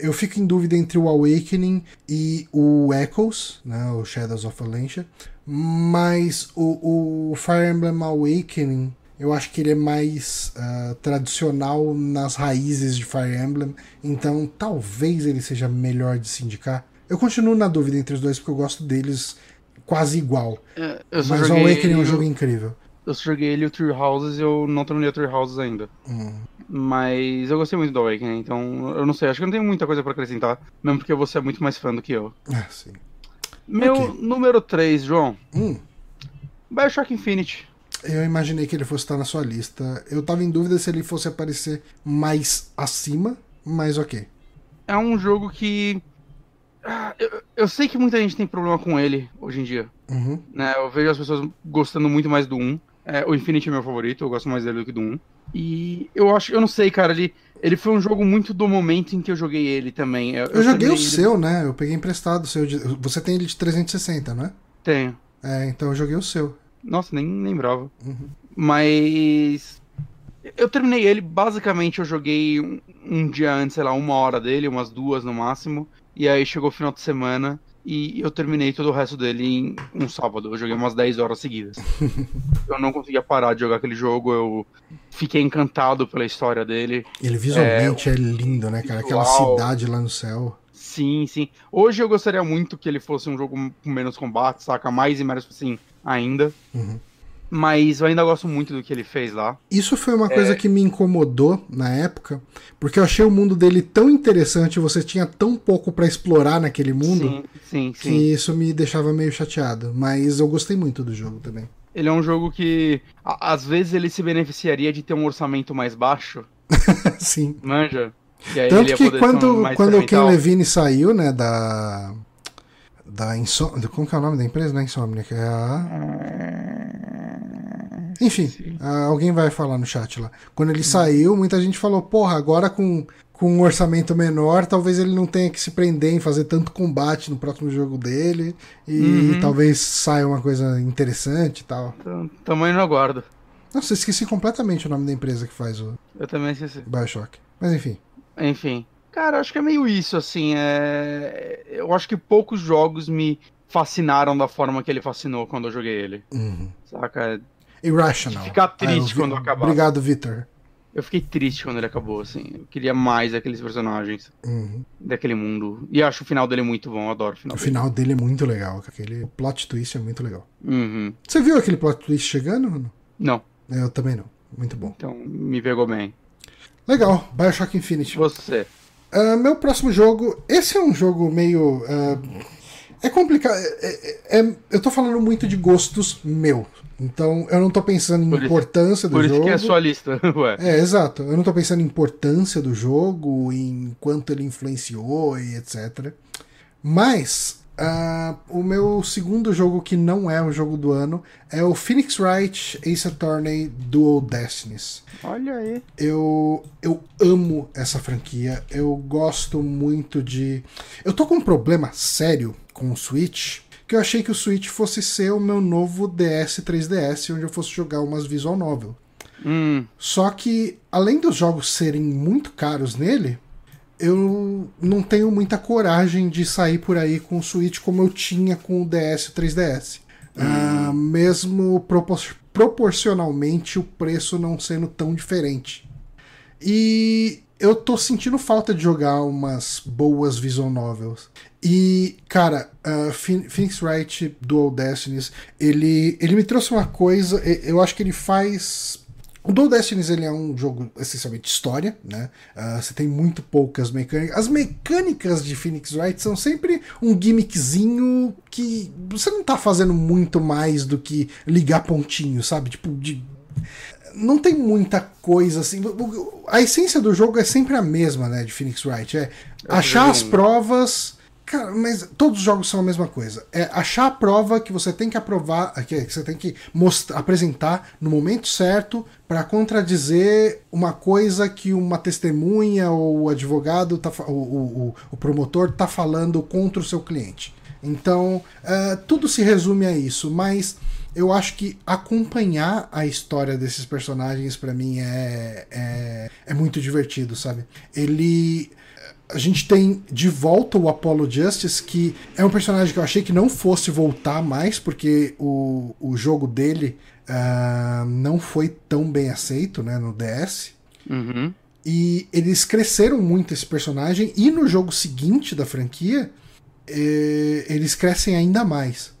Eu fico em dúvida entre o Awakening e o Echoes, né, o Shadows of Valentia, mas o Fire Emblem Awakening, eu acho que ele é mais tradicional nas raízes de Fire Emblem, então talvez ele seja melhor de se indicar. Eu continuo na dúvida entre os dois, porque eu gosto deles quase igual. Mas o Awakening é um jogo incrível. Eu joguei ele e o Three Houses, eu não terminei o Three Houses ainda. Mas eu gostei muito do Awakening, então eu não sei, acho que não tem muita coisa pra acrescentar, mesmo porque você é muito mais fã do que eu. Sim. Meu número 3, João. BioShock Infinite. Eu imaginei que ele fosse estar na sua lista. Eu tava em dúvida se ele fosse aparecer mais acima, mas ok. É um jogo que... Eu sei que muita gente tem problema com ele hoje em dia. Né? Eu vejo as pessoas gostando muito mais do 1. O Infinity é meu favorito, eu gosto mais dele do que do 1. E eu acho, eu não sei, cara, ele foi um jogo muito do momento em que eu joguei ele também. Eu joguei o seu, né? Eu peguei emprestado o seu. Você tem ele de 360, né? Tenho. Então eu joguei o seu. Nossa, nem lembrava. Mas... eu terminei ele, basicamente eu joguei um dia antes, sei lá, uma hora dele, umas duas no máximo. E aí chegou o final de semana e eu terminei todo o resto dele em um sábado. Eu joguei umas 10 horas seguidas. Eu não conseguia parar de jogar aquele jogo, eu fiquei encantado pela história dele. Ele visualmente é lindo, né, cara? Aquela cidade lá no céu. Sim, sim. Hoje eu gostaria muito que ele fosse um jogo com menos combate, saca? Mais e menos assim ainda. Mas eu ainda gosto muito do que ele fez lá. Isso foi uma coisa que me incomodou na época, porque eu achei o mundo dele tão interessante, você tinha tão pouco pra explorar naquele mundo, que isso me deixava meio chateado. Mas eu gostei muito do jogo também. Ele é um jogo que, às vezes, ele se beneficiaria de ter um orçamento mais baixo. Manja? E aí tanto ele que quando o Ken Levine saiu, né, da Insomnia... Como que é o nome da empresa? Não é Insomnia, que é a... Enfim, alguém vai falar no chat lá. Quando ele saiu, muita gente falou, porra, agora com um orçamento menor, talvez ele não tenha que se prender em fazer tanto combate no próximo jogo dele, e talvez saia uma coisa interessante e tal. Tamanho não aguardo. Nossa, eu esqueci completamente o nome da empresa que faz o... Eu também esqueci. BioShock. Mas enfim. Cara, acho que é meio isso, assim. Eu acho que poucos jogos me fascinaram da forma que ele fascinou quando eu joguei ele. Saca? Irrational. Ficar triste quando acabar. Obrigado, Vitor. Eu fiquei triste quando ele acabou, assim. Eu queria mais daqueles personagens, daquele mundo. E acho o final dele muito bom, eu adoro o final dele. O final dele é muito legal, aquele plot twist é muito legal. Você viu aquele plot twist chegando? Não. Eu também não. Muito bom. Então, me pegou bem. Legal, BioShock Infinite. Você. Meu próximo jogo... Esse é um jogo meio... é complicado. Eu tô falando muito de gostos meus. Então, eu não tô pensando em importância do jogo. Por isso que é só a lista. Ué. É, exato. Eu não tô pensando em importância do jogo, em quanto ele influenciou e etc. Mas... o meu segundo jogo que não é o jogo do ano é o Phoenix Wright Ace Attorney Dual Destinies. Olha aí. Eu amo essa franquia. Eu gosto muito de... Eu tô com um problema sério com o Switch, que eu achei que o Switch fosse ser o meu novo DS 3DS, onde eu fosse jogar umas visual novel. Só que, além dos jogos serem muito caros nele, eu não tenho muita coragem de sair por aí com o Switch como eu tinha com o DS e 3DS. Mesmo proporcionalmente o preço não sendo tão diferente. E eu tô sentindo falta de jogar umas boas visual novels. E, cara, Phoenix Wright Dual Destinies, ele me trouxe uma coisa, eu acho que ele faz... O Dual Destinies ele é um jogo essencialmente história, né? Você tem muito poucas mecânicas. As mecânicas de Phoenix Wright são sempre um gimmickzinho que você não tá fazendo muito mais do que ligar pontinho, sabe? Não tem muita coisa assim. A essência do jogo é sempre a mesma, né? De Phoenix Wright. É achar as provas... Cara, mas todos os jogos são a mesma coisa. É achar a prova que você tem que aprovar, que você tem que apresentar no momento certo para contradizer uma coisa que uma testemunha ou o advogado, o promotor está falando contra o seu cliente. Então, tudo se resume a isso, mas eu acho que acompanhar a história desses personagens para mim é muito divertido, sabe? A gente tem de volta o Apollo Justice, que é um personagem que eu achei que não fosse voltar mais, porque o jogo dele não foi tão bem aceito, né, no DS. Uhum. E eles cresceram muito esse personagem, e no jogo seguinte da franquia, eles crescem ainda mais.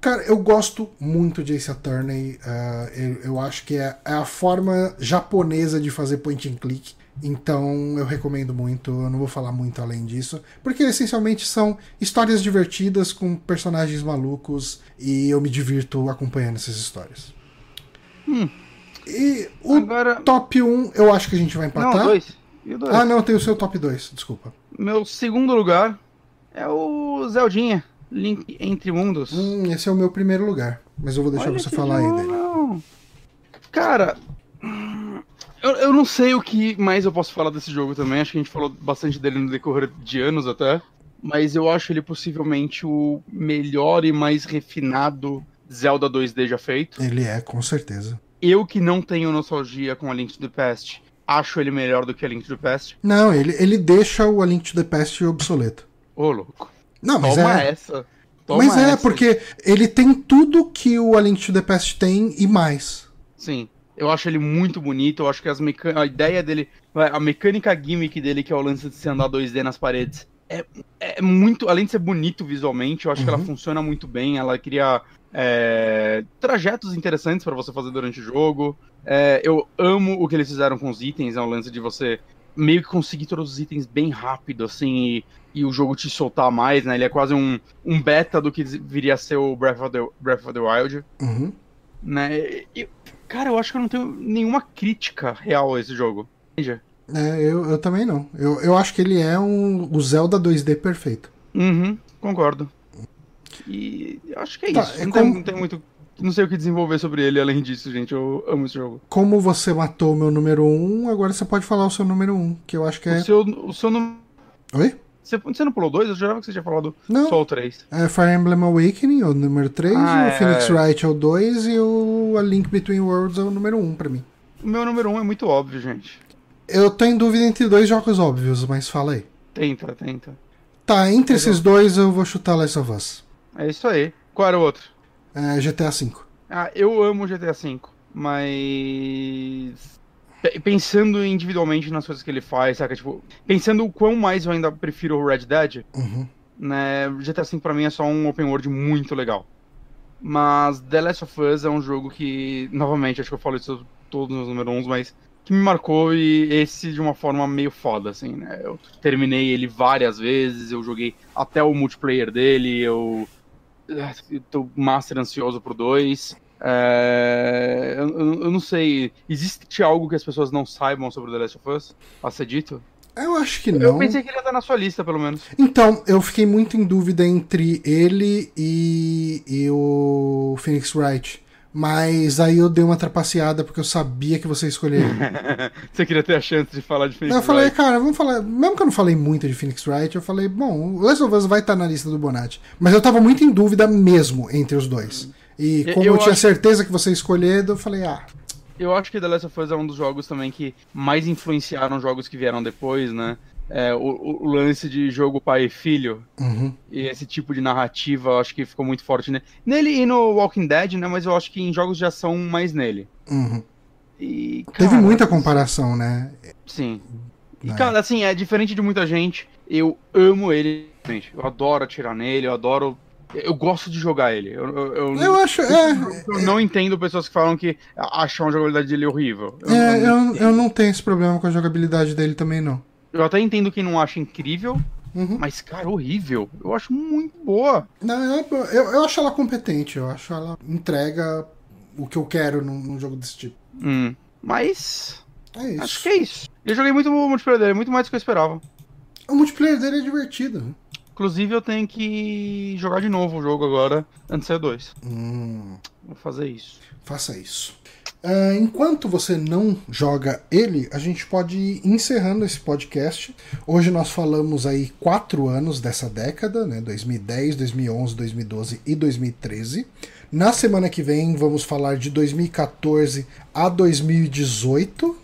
Cara, eu gosto muito de Ace Attorney. Eu acho que é a forma japonesa de fazer point and click. Então eu recomendo muito, eu não vou falar muito além disso, porque essencialmente são histórias divertidas com personagens malucos e eu me divirto acompanhando essas histórias. E o top 1 eu acho que a gente vai empatar. Não, dois. Ah não, tem o seu top 2, desculpa. Meu segundo lugar é o Zeldinha, Link Entre Mundos. Esse é o meu primeiro lugar, mas eu vou deixar você falar aí dele. Cara... Eu não sei o que mais eu posso falar desse jogo também, acho que a gente falou bastante dele no decorrer de anos até, mas eu acho ele possivelmente o melhor e mais refinado Zelda 2D já feito. Ele é, com certeza. Eu que não tenho nostalgia com A Link to the Past, acho ele melhor do que A Link to the Past. Não, ele deixa o A Link to the Past obsoleto. Ô, louco. Não, mas Toma essa. Porque ele tem tudo que o A Link to the Past tem e mais. Sim. Eu acho ele muito bonito, eu acho que a ideia dele, a mecânica gimmick dele, que é o lance de se andar 2D nas paredes, é muito, além de ser bonito visualmente, eu acho que ela funciona muito bem, ela cria trajetos interessantes pra você fazer durante o jogo. Eu amo o que eles fizeram com os itens, é um lance de você meio que conseguir todos os itens bem rápido, assim, e o jogo te soltar mais, né? Ele é quase um beta do que viria a ser o Breath of the Wild. Uhum. Né? Cara, eu acho que eu não tenho nenhuma crítica real a esse jogo. Entende? Eu também não. Eu acho que ele é o Zelda 2D perfeito. Uhum, concordo. E eu acho que é isso. Não tem muito... Não sei o que desenvolver sobre ele além disso, gente. Eu amo esse jogo. Como você matou o meu número 1, agora você pode falar o seu número 1, que eu acho que é... O seu número... Oi? Você não pulou 2? Eu jurava que você tinha falado só o 3. É Fire Emblem Awakening, o número 3, o Phoenix Wright é o 2 e o A Link Between Worlds é o número 1 pra mim. O meu número 1 é muito óbvio, gente. Eu tô em dúvida entre dois jogos óbvios, mas fala aí. Tenta. Tá, entre esses dois eu vou chutar Last of Us. É isso aí. Qual era o outro? É GTA V. Ah, eu amo GTA V, mas... Pensando individualmente nas coisas que ele faz, saca? Pensando o quão mais eu ainda prefiro o Red Dead, né? GTA V pra mim é só um open world muito legal. Mas The Last of Us é um jogo que, novamente, acho que eu falo isso todos nos número 1, mas que me marcou, e esse de uma forma meio foda, assim, né? Eu terminei ele várias vezes, eu joguei até o multiplayer dele, eu tô master ansioso pro 2. Eu não sei, existe algo que as pessoas não saibam sobre The Last of Us a ser dito? Eu acho que não. Eu pensei que ele ia estar na sua lista, pelo menos. Então, eu fiquei muito em dúvida entre ele e o Phoenix Wright. Mas aí eu dei uma trapaceada porque eu sabia que você ia escolher ele. Você queria ter a chance de falar de Phoenix Wright. Eu falei, cara, vamos falar... Mesmo que eu não falei muito de Phoenix Wright, eu falei, bom, o Last of Us vai estar na lista do Bonatti. Mas eu tava muito em dúvida mesmo entre os dois. E como eu tinha certeza que você ia escolher, eu falei, Eu acho que The Last of Us é um dos jogos também que mais influenciaram jogos que vieram depois, né? O lance de jogo pai e filho, e esse tipo de narrativa, eu acho que ficou muito forte nele e no Walking Dead, né? Mas eu acho que em jogos de ação, mais nele. E, cara, teve muita comparação, né? Sim. E, cara, assim, é diferente de muita gente. Eu amo ele, gente. Eu adoro atirar nele, eu adoro... Eu gosto de jogar ele. Eu acho. Eu não entendo pessoas que falam que acham a jogabilidade dele horrível. Eu não tenho esse problema com a jogabilidade dele também, não. Eu até entendo quem não acha incrível, mas, cara, horrível. Eu acho muito boa. Não, eu acho ela competente, eu acho ela entrega o que eu quero num jogo desse tipo. Mas. É isso. Acho que é isso. Eu joguei muito o multiplayer dele, muito mais do que eu esperava. O multiplayer dele é divertido. Inclusive, eu tenho que jogar de novo o jogo agora, antes de ser 2. Vou fazer isso. Faça isso. Enquanto você não joga ele, a gente pode ir encerrando esse podcast. Hoje nós falamos aí 4 anos dessa década, né? 2010, 2011, 2012 e 2013. Na semana que vem vamos falar de 2014 a 2018.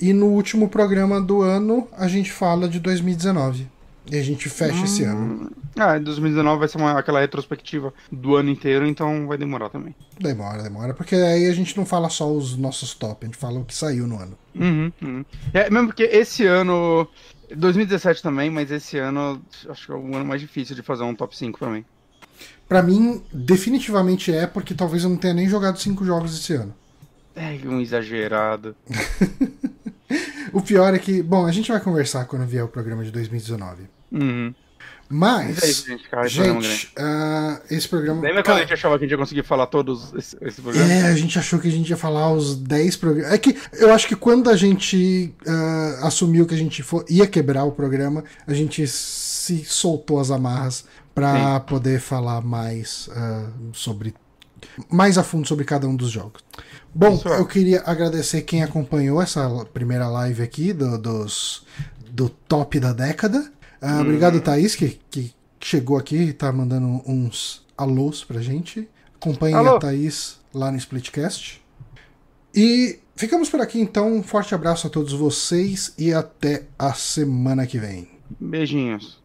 E no último programa do ano a gente fala de 2019. E a gente fecha esse ano. 2019 vai ser aquela retrospectiva do ano inteiro, então vai demorar também. Demora, porque aí a gente não fala só os nossos top, a gente fala o que saiu no ano. Mesmo porque esse ano, 2017 também, mas esse ano, acho que é o ano mais difícil de fazer um top 5 pra mim. Pra mim, definitivamente é, porque talvez eu não tenha nem jogado 5 jogos esse ano. Um exagerado. O pior é que... Bom, a gente vai conversar quando vier o programa de 2019. Mas... É isso, gente, esse programa... Lembra quando a gente achava que a gente ia conseguir falar todos esse programa? A gente achou que a gente ia falar os 10 programas. É que eu acho que quando a gente assumiu que a gente ia quebrar o programa, a gente se soltou as amarras pra poder falar mais sobre... mais a fundo sobre cada um dos jogos. Bom, eu queria agradecer quem acompanhou essa primeira live aqui do top da década. Obrigado, Thaís, que chegou aqui e tá mandando uns alôs pra gente. Acompanhe a Thaís lá no Splitcast. E ficamos por aqui, então. Um forte abraço a todos vocês e até a semana que vem. Beijinhos.